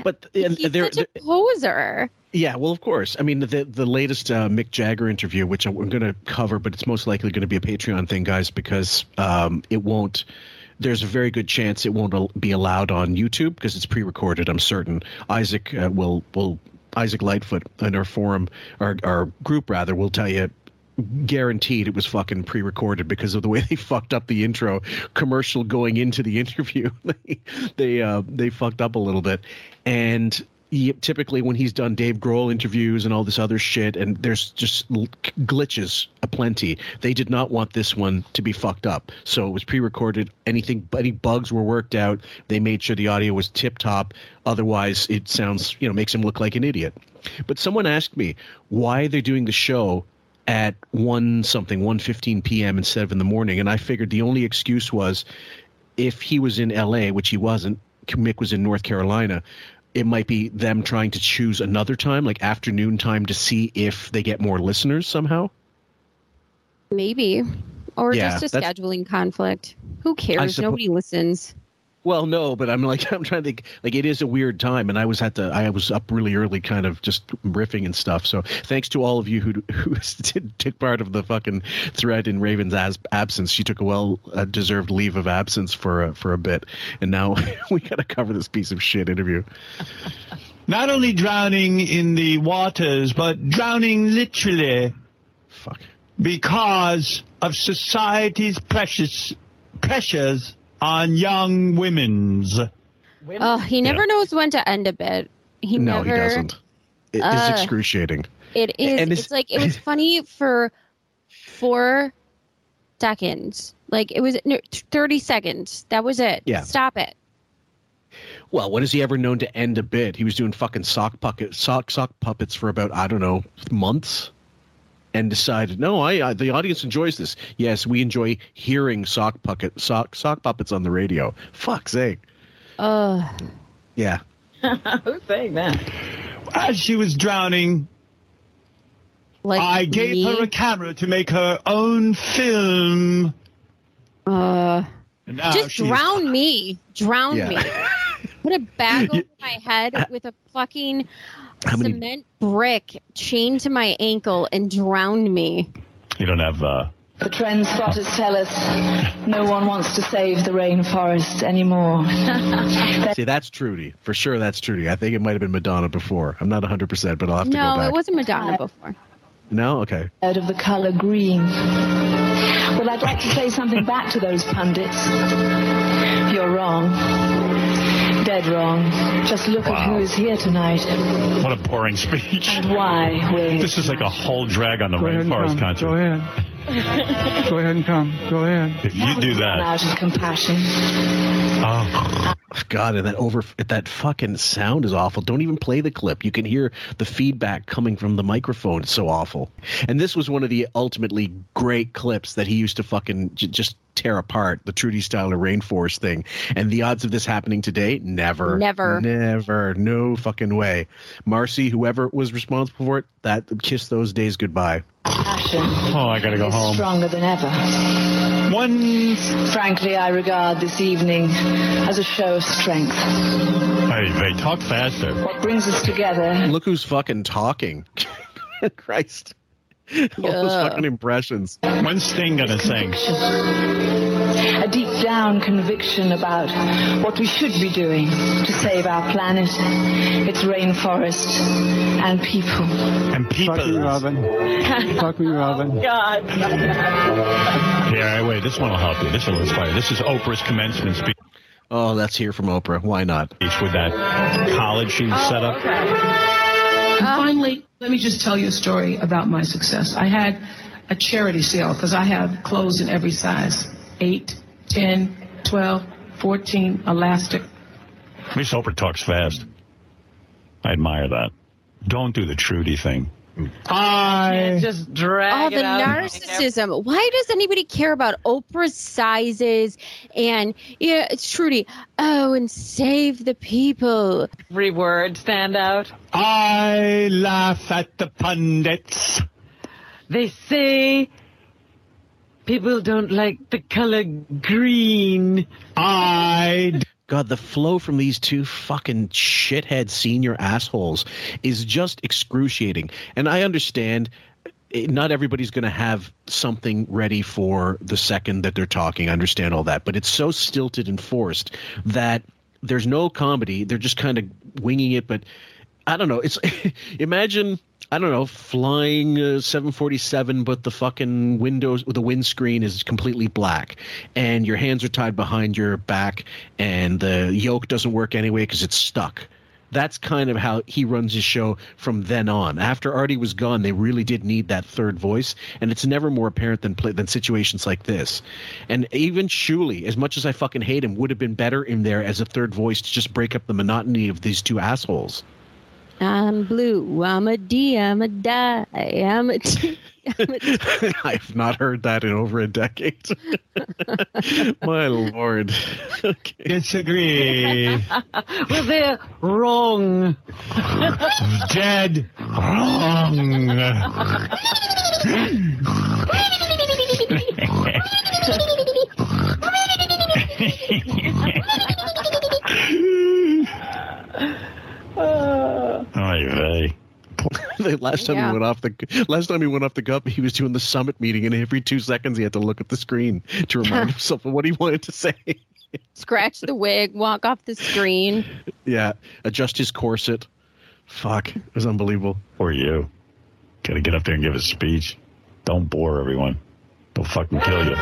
but he's such a poser. Yeah, well, of course. I mean, the latest Mick Jagger interview, which I'm going to cover, but it's most likely going to be a Patreon thing, guys, because it won't. There's a very good chance it won't be allowed on YouTube because it's pre-recorded. I'm certain Isaac Isaac Lightfoot in our forum, our group rather, will tell you. Guaranteed it was fucking pre-recorded because of the way they fucked up the intro commercial going into the interview. They fucked up a little bit. And typically when he's done Dave Grohl interviews and all this other shit, and there's just glitches aplenty, they did not want this one to be fucked up. So it was pre-recorded. Any bugs were worked out. They made sure the audio was tip-top. Otherwise, it sounds, you know, makes him look like an idiot. But someone asked me why they're doing the show at 1:15 p.m. instead of in the morning. And I figured the only excuse was if he was in L.A., which he wasn't, Mick was in North Carolina, it might be them trying to choose another time, like afternoon time, to see if they get more listeners somehow. Maybe. Or just a scheduling conflict. Who cares? Nobody listens. Well, no, but I'm trying to think, like, it is a weird time, and I was up really early kind of just riffing and stuff. So thanks to all of you who took part of the fucking thread in Raven's absence. She took a well-deserved leave of absence for a bit, and now we got to cover this piece of shit interview. Not only drowning in the waters, but drowning literally. Fuck. Because of society's pressures on young women's. Oh, he never knows when to end a bit. He doesn't. It is excruciating. It is. And it's like, it was funny for 4 seconds. Like, it was 30 seconds. That was it. Yeah. Stop it. Well, when is he ever known to end a bit? He was doing fucking sock puppets for about, I don't know, months. And decided, no, the audience enjoys this. Yes, we enjoy hearing sock puppets on the radio. Fuck's sake. Yeah. Who's saying that? As she was drowning, I gave her a camera to make her own film. Just drown me. Drown me. Put a bag over my head with a fucking cement brick chained to my ankle and drowned me. You don't have The trend spotters tell us no one wants to save the rainforest anymore. See, that's Trudy. For sure that's Trudy. I think it might have been Madonna before. I'm not 100%, but I'll have to go back. No, it wasn't Madonna before. No? Okay. Out of the color green. Well, I'd like to say something back to those pundits. You're wrong. Dead wrong. Just look at who is here tonight. What a boring speech. And why? This is like a whole drag on the rainforest concert. Go ahead. Go ahead and come. Go ahead. If you do that. Out of compassion. Oh, God. And that fucking sound is awful. Don't even play the clip. You can hear the feedback coming from the microphone. It's so awful. And this was one of the ultimately great clips that he used to fucking just tear apart, the Trudy Styler rainforest thing. And the odds of this happening today, never, no fucking way. Marcy, whoever was responsible for it, that kiss those days goodbye. Passion. Oh, I gotta go home. Stronger than ever. Frankly, I regard this evening as a show of strength. Hey, they talk faster. What brings us together? Look who's fucking talking. Christ. All those fucking impressions. When's Sting gonna sing? A deep down conviction about what we should be doing to save our planet, its rainforest, and people. And people. Fuck me, Robin. Fuck me, Robin. Oh, God. Here, wait. This one will help you. This will inspire you. This is Oprah's commencement speech. Oh, let's hear from Oprah. Why not? With that college she set up. Okay. And finally, let me just tell you a story about my success. I had a charity sale because I have clothes in every size, 8, 10, 12, 14, elastic. Miss Oprah talks fast. I admire that. Don't do the Trudy thing. I just drag it out. Oh, the narcissism. Why does anybody care about Oprah's sizes and, yeah, it's Trudy. Oh, and save the people. Reword standout. I laugh at the pundits. They say people don't like the color green. God, the flow from these two fucking shithead senior assholes is just excruciating. And I understand not everybody's going to have something ready for the second that they're talking. I understand all that. But it's so stilted and forced that there's no comedy. They're just kind of winging it. But I don't know. It's imagine, I don't know, flying 747, but the fucking windows, the windscreen is completely black and your hands are tied behind your back and the yoke doesn't work anyway because it's stuck. That's kind of how he runs his show from then on. After Artie was gone, they really did need that third voice, and it's never more apparent than situations like this. And even Shuli, as much as I fucking hate him, would have been better in there as a third voice to just break up the monotony of these two assholes. I'm blue, I'm a D, I'm a die, I'm a T, I'm a T. I've not heard that in over a decade. My lord. Okay. Disagree. Well, they're wrong. Dead wrong. The last time he went off the cup, he was doing the summit meeting, and every 2 seconds he had to look at the screen to remind himself of what he wanted to say. Scratch the wig, walk off the screen. Yeah, adjust his corset. Fuck, it was unbelievable. Poor you. Gotta get up there and give a speech. Don't bore everyone. They'll fucking kill you.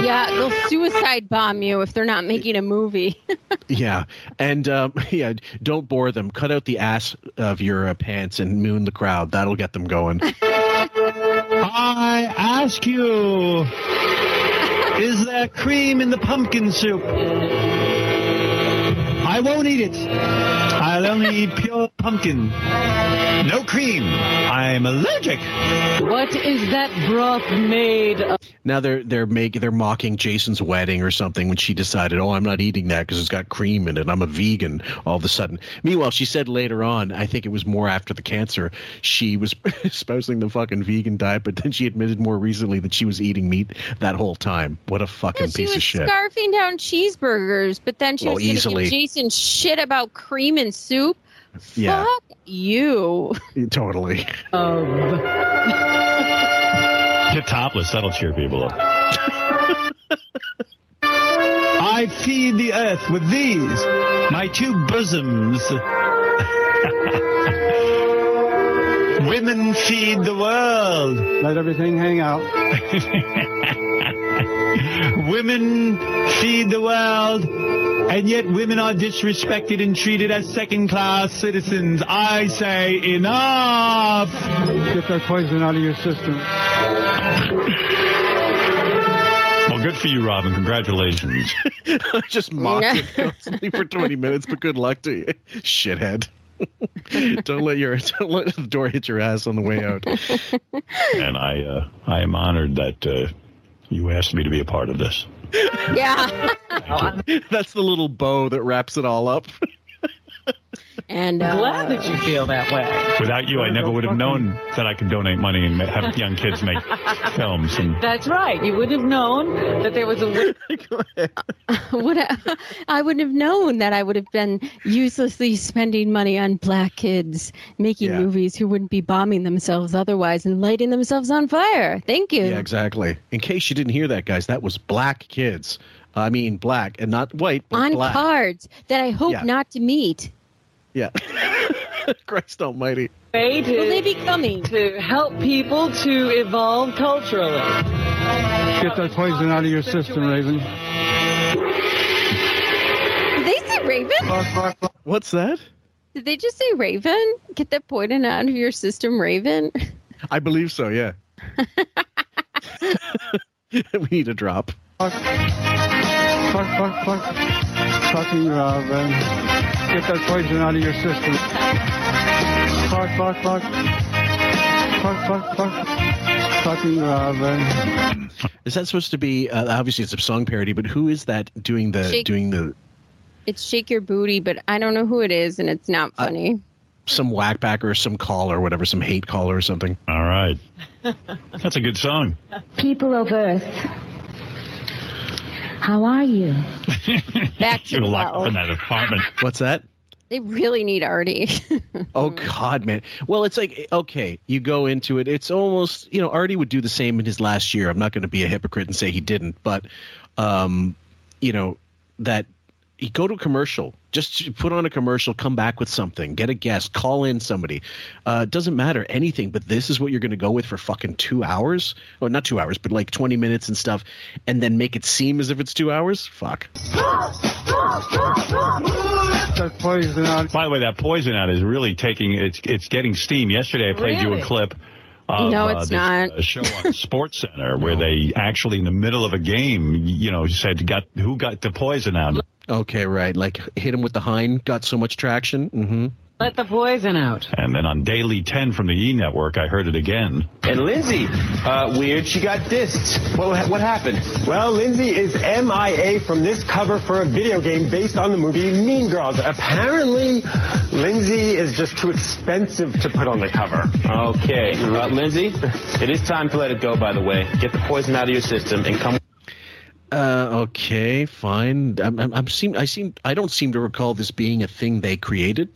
Yeah, they'll suicide bomb you if they're not making a movie. Yeah, and don't bore them. Cut out the ass of your pants and moon the crowd. That'll get them going. I ask you, is there cream in the pumpkin soup? I won't eat it. I'll only eat pure pumpkin. No cream. I'm allergic. What is that broth made of? Now they're mocking Jason's wedding or something when she decided, oh, I'm not eating that because it's got cream in it. I'm a vegan all of a sudden. Meanwhile, she said later on, I think it was more after the cancer, she was espousing the fucking vegan diet, but then she admitted more recently that she was eating meat that whole time. What a fucking piece of shit. She was scarfing down cheeseburgers, but then she was eating Jason shit about cream and soup. Yeah. Fuck you. Totally. Get topless. That'll cheer people up. I feed the earth with these, my two bosoms. Women feed the world. Let everything hang out. Women feed the world, and yet women are disrespected and treated as second-class citizens. I say enough! Get that poison out of your system. Well, good for you, Robin. Congratulations. I just mocked it constantly for 20 minutes, but good luck to you, shithead. Don't let the door hit your ass on the way out. And I am honored that you asked me to be a part of this. Yeah. That's the little bow that wraps it all up. And I'm glad that you feel that way. Without you, I never would have known that I could donate money and have young kids make films. That's right. You wouldn't have known that there was a... Go ahead. I wouldn't have known that I would have been uselessly spending money on black kids making movies who wouldn't be bombing themselves otherwise and lighting themselves on fire. Thank you. Yeah, exactly. In case you didn't hear that, guys, that was black kids. I mean, black and not white, but on black. On cards that I hope not to meet. Yeah. Christ almighty. Will they be coming? To help people to evolve culturally. Get that poison out of your system, Raven. Did they say Raven? What's that? Did they just say Raven? Get that poison out of your system, Raven? I believe so, yeah. We need a drop. Fuck. Fucking Robin. Get that poison out of your system. Fuck. Fuck. Fucking Robin. Is that supposed to be, obviously it's a song parody, but who is that doing the... It's Shake Your Booty, but I don't know who it is, and it's not funny. Some whackback or some call or whatever, some hate caller or something. All right. That's a good song. People of Earth, how are you? Back to locked up in that apartment. What's that? They really need Artie. Oh, God, man. Well, it's like, okay, you go into it. It's almost, you know, Artie would do the same in his last year. I'm not going to be a hypocrite and say he didn't, but, you know, that... You go to a commercial, just put on a commercial, come back with something, get a guest, call in somebody. Doesn't matter anything, but this is what you're going to go with for fucking 2 hours. Or not 2 hours, but like 20 minutes and stuff, and then make it seem as if it's 2 hours? Fuck. That poison out. By the way, that poison out is really taking, it's getting steam. Yesterday I played you a clip of a show on Sports Center where they actually in the middle of a game, you know, said who got the poison out. Okay, right. Like, hit him with the hind, got so much traction. Mm-hmm. Let the poison out. And then on Daily 10 from the E! Network, I heard it again. And Lindsay, weird, she got dissed. What happened? Well, Lindsay is MIA from this cover for a video game based on the movie Mean Girls. Apparently, Lindsay is just too expensive to put on the cover. Okay. Lindsay, it is time to let it go, by the way. Get the poison out of your system and come... Okay, fine. I don't seem to recall this being a thing they created.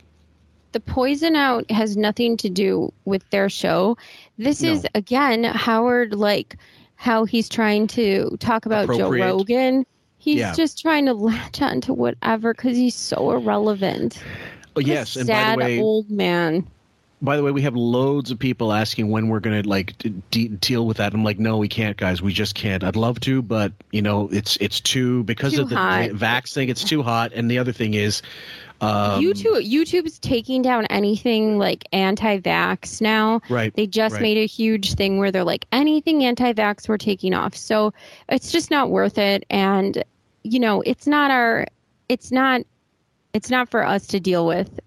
The poison out has nothing to do with their show. This is again Howard, like how he's trying to talk about Joe Rogan. He's just trying to latch on to whatever because he's so irrelevant. Oh, yes, and sad, by the way, old man. By the way, we have loads of people asking when we're going to like deal with that. I'm like, no, we can't, guys. We just can't. I'd love to, but you know, it's too because of the vax thing. It's too hot, and the other thing is, YouTube's taking down anything like anti-vax now. Right. They just made a huge thing where they're like, anything anti-vax, we're taking off. So it's just not worth it, and you know, it's not for us to deal with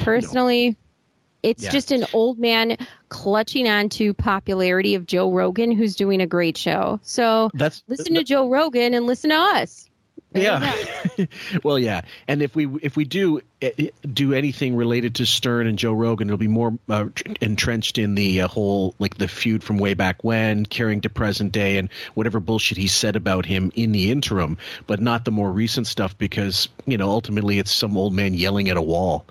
personally. No. It's just an old man clutching on to popularity of Joe Rogan, who's doing a great show. So listen to Joe Rogan and listen to us. Yeah. Well, yeah. And if we do anything related to Stern and Joe Rogan, it'll be more entrenched in the whole like the feud from way back when, carrying to present day and whatever bullshit he said about him in the interim, but not the more recent stuff because, you know, ultimately it's some old man yelling at a wall.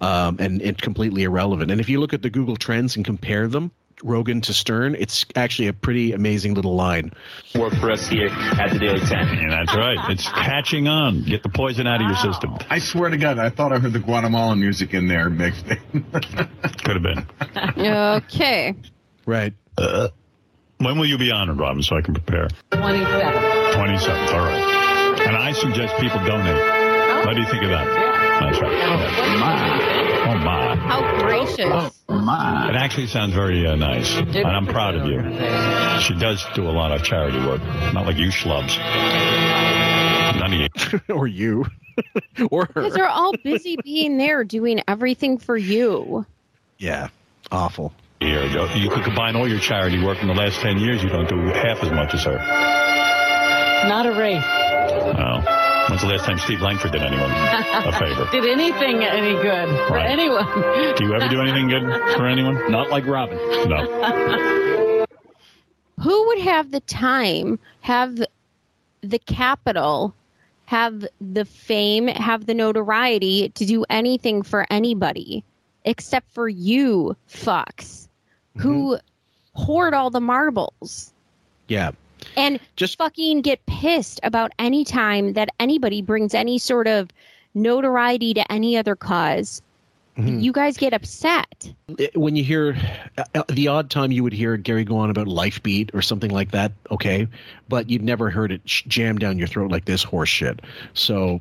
And it's completely irrelevant. And if you look at the Google Trends and compare them, Rogan to Stern, it's actually a pretty amazing little line. Work for us here at the Daily 10. Yeah, that's right. It's catching on. Get the poison out of your system. I swear to God, I thought I heard the Guatemalan music in there mixed in. Could have been. Okay. Right. When will you be honored, Robin, so I can prepare? 27th. 27th. All right. And I suggest people donate. Oh. What do you think of that? Yeah. That's right. Oh, my. How gracious. Oh, my. It actually sounds very nice. And I'm proud of you. She does do a lot of charity work. Not like you schlubs. None of you. Or you. Or her. Because they're all busy being there doing everything for you. Yeah. Awful. Here you go. You could combine all your charity work in the last 10 years. You don't do half as much as her. Not a race. Oh. When's the last time Steve Langford did anyone a favor? Did anything any good for anyone? Do you ever do anything good for anyone? Not like Robin. No. Who would have the time, have the capital, have the fame, have the notoriety to do anything for anybody except for you fucks who hoard all the marbles? Yeah. And just fucking get pissed about any time that anybody brings any sort of notoriety to any other cause. Mm-hmm. You guys get upset. When you hear the odd time you would hear Gary go on about Lifebeat or something like that. OK, but you'd never heard it jammed down your throat like this horse shit. So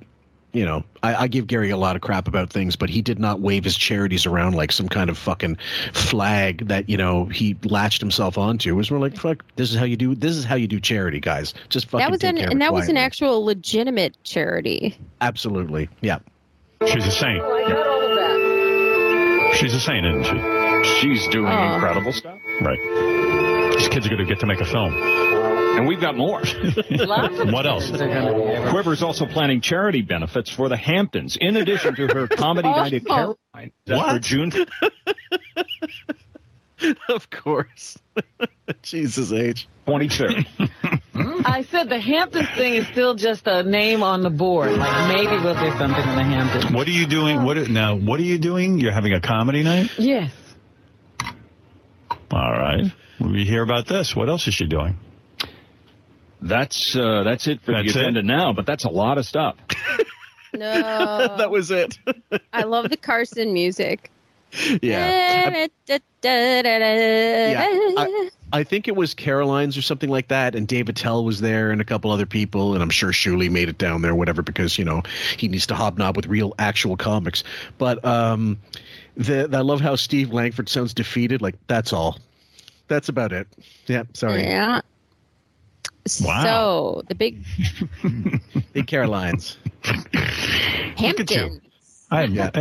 you know, I give Gary a lot of crap about things, but he did not wave his charities around like some kind of fucking flag that, you know, he latched himself onto. It was more like, fuck, this is how you do charity, guys. Just fucking take care of it quietly. And that was an actual legitimate charity. Absolutely. Yeah. She's a saint. Yeah. She's a saint, isn't she? She's doing incredible stuff. Right. These kids are going to get to make a film. And we've got more. What else? Quiver is also planning charity benefits for the Hamptons, in addition to her comedy night at Caroline. What? June. Of course. Jesus H. 22. I said the Hamptons thing is still just a name on the board. Like, maybe we'll do something in the Hamptons. What are you doing? What are you doing? You're having a comedy night? Yes. All right. We hear about this. What else is she doing? That's it for the agenda now, but that's a lot of stuff. No. That was it. I love the Carson music. Yeah. I think it was Caroline's or something like that, and Dave Attell was there and a couple other people, and I'm sure Shuli made it down there, whatever, because, you know, he needs to hobnob with real, actual comics. But I love how Steve Langford sounds defeated. Like, that's all. That's about it. Yeah, sorry. Yeah. Wow. So, the big Carolines. Hamptons.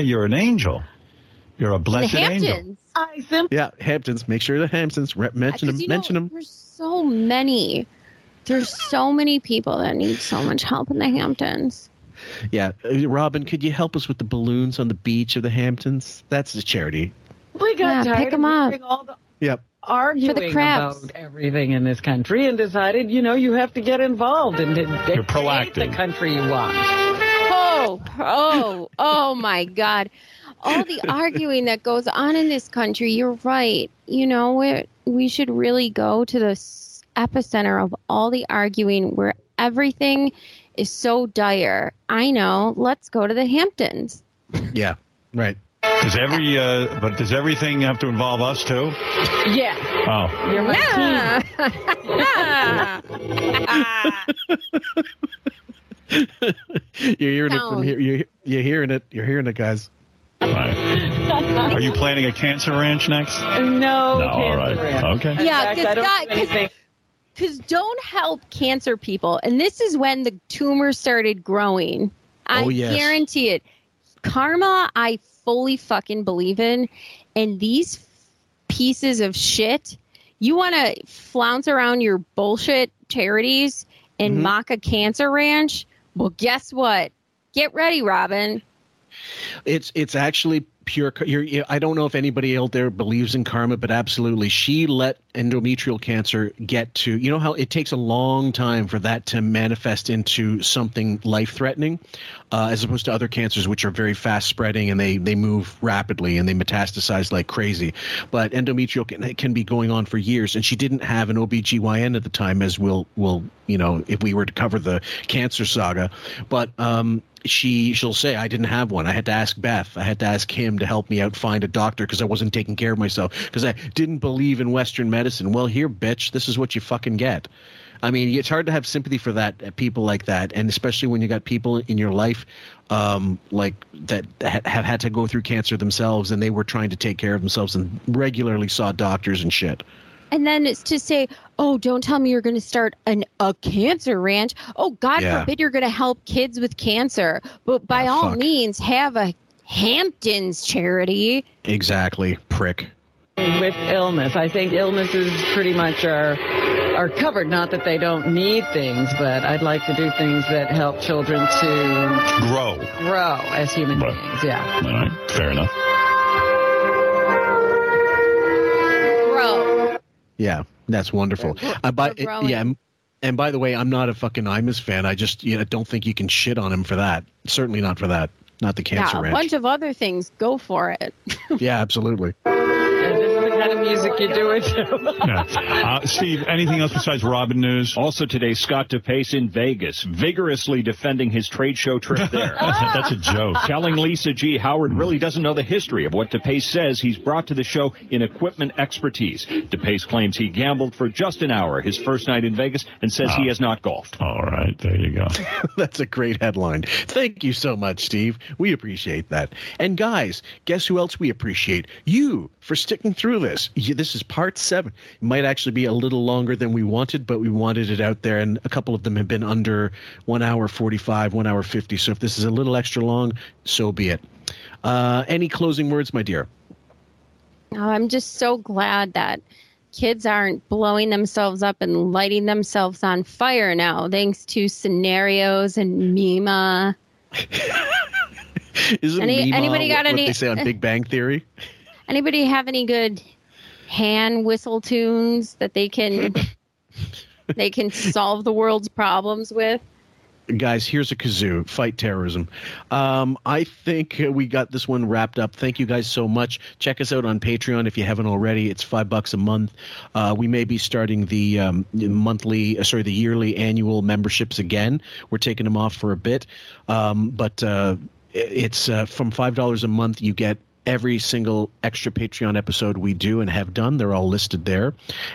You're an angel. You're a blessed angel. Yeah, Hamptons. Make sure the Hamptons. Mention them. There's so many. There's so many people that need so much help in the Hamptons. Yeah. Robin, could you help us with the balloons on the beach of the Hamptons? That's the charity. We got tired pick them up. Yep. Arguing for the crabs about everything in this country, and decided, you know, you have to get involved and you're proactive. The country you want. Oh my God! All the arguing that goes on in this country. You're right. You know, we should really go to the epicenter of all the arguing, where everything is so dire. I know. Let's go to the Hamptons. Yeah. Right. Does everything have to involve us too? Yeah. Oh. You're my team. You're hearing it from here. You're hearing it. You're hearing it, guys. Right. Are you planning a cancer ranch next? No. All right. Ranch. Okay. Yeah, because don't help cancer people, and this is when the tumor started growing. I guarantee it. Karma, I fully fucking believe in, and these pieces of shit, you want to flounce around your bullshit charities and mock a cancer ranch? Well, guess what? Get ready, Robin. It's actually pure. I don't know if anybody out there believes in karma, but absolutely, she let endometrial cancer get to, you know how it takes a long time for that to manifest into something life-threatening, as opposed to other cancers, which are very fast spreading, and they move rapidly and they metastasize like crazy. But endometrial can be going on for years, and she didn't have an OBGYN at the time, as we'll you know, if we were to cover the cancer saga. But she'll say, I didn't have one. I had to ask Beth. I had to ask him to help me out find a doctor because I wasn't taking care of myself because I didn't believe in Western medicine. Well, here, bitch, this is what you fucking get. I mean, it's hard to have sympathy for that, people like that, and especially when you got people in your life like that have had to go through cancer themselves, and they were trying to take care of themselves and regularly saw doctors and shit. And then it's to say, oh, don't tell me you're going to start a cancer ranch. Oh, God forbid you're going to help kids with cancer. But by all means, have a Hamptons charity. Exactly, prick. With illness. I think illnesses pretty much are covered. Not that they don't need things, but I'd like to do things that help children to grow as human beings. Yeah. All right. Fair enough. Yeah, that's wonderful. And by the way, I'm not a fucking Imus fan. I just don't think you can shit on him for that. Certainly not for that. Not the cancer ranch. A bunch of other things. Go for it. Yeah, absolutely. And this is the kind kind of music you do it to. Yeah. Steve, anything else besides Robin news? Also today, Scott DePace in Vegas, vigorously defending his trade show trip there. That's a joke. Telling Lisa G. Howard really doesn't know the history of what DePace says he's brought to the show in equipment expertise. DePace claims he gambled for just an hour his first night in Vegas and says he has not golfed. All right, there you go. That's a great headline. Thank you so much, Steve. We appreciate that. And guys, guess who else we appreciate? You for sticking through this. This is part 7. It might actually be a little longer than we wanted, but we wanted it out there, and a couple of them have been under 1 hour 45, 1 hour 50. So if this is a little extra long, so be it. Any closing words, my dear? Oh, I'm just so glad that kids aren't blowing themselves up and lighting themselves on fire now, thanks to Scenarios and Mima. Isn't Mima anybody got what they say on Big Bang Theory? Anybody have any good hand whistle tunes that they can solve the world's problems with? Guys, here's a kazoo. Fight terrorism. I think we got this one wrapped up. Thank you guys so much. Check us out on Patreon if you haven't already. It's $5 a month. We may be starting the yearly annual memberships again. We're taking them off for a bit. But it's from $5 a month you get every single extra Patreon episode we do and have done. They're all listed there.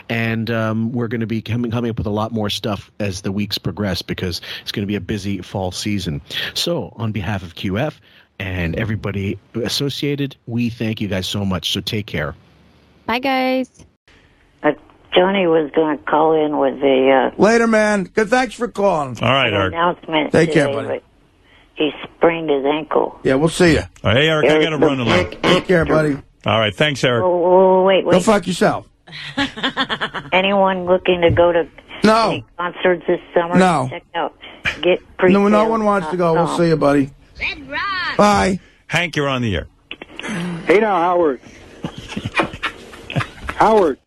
And we're going to be coming up with a lot more stuff as the weeks progress, because it's going to be a busy fall season. So on behalf of QF and everybody associated, we thank you guys so much. So take care. Bye, guys. Tony was going to call in with the... Later, man. Good, thanks for calling. All right, Art. Announcement. Take care, buddy. He sprained his ankle. Yeah, we'll see you. Oh, hey, Eric, I got to run a little. Take care, buddy. All right, thanks, Eric. Oh, wait. Go fuck yourself. Anyone looking to go to any concerts this summer? No. Check out. Get pre. No one wants to go. We'll see you, buddy. Red Rock. Bye. Hank, you're on the air. Hey now, Howard.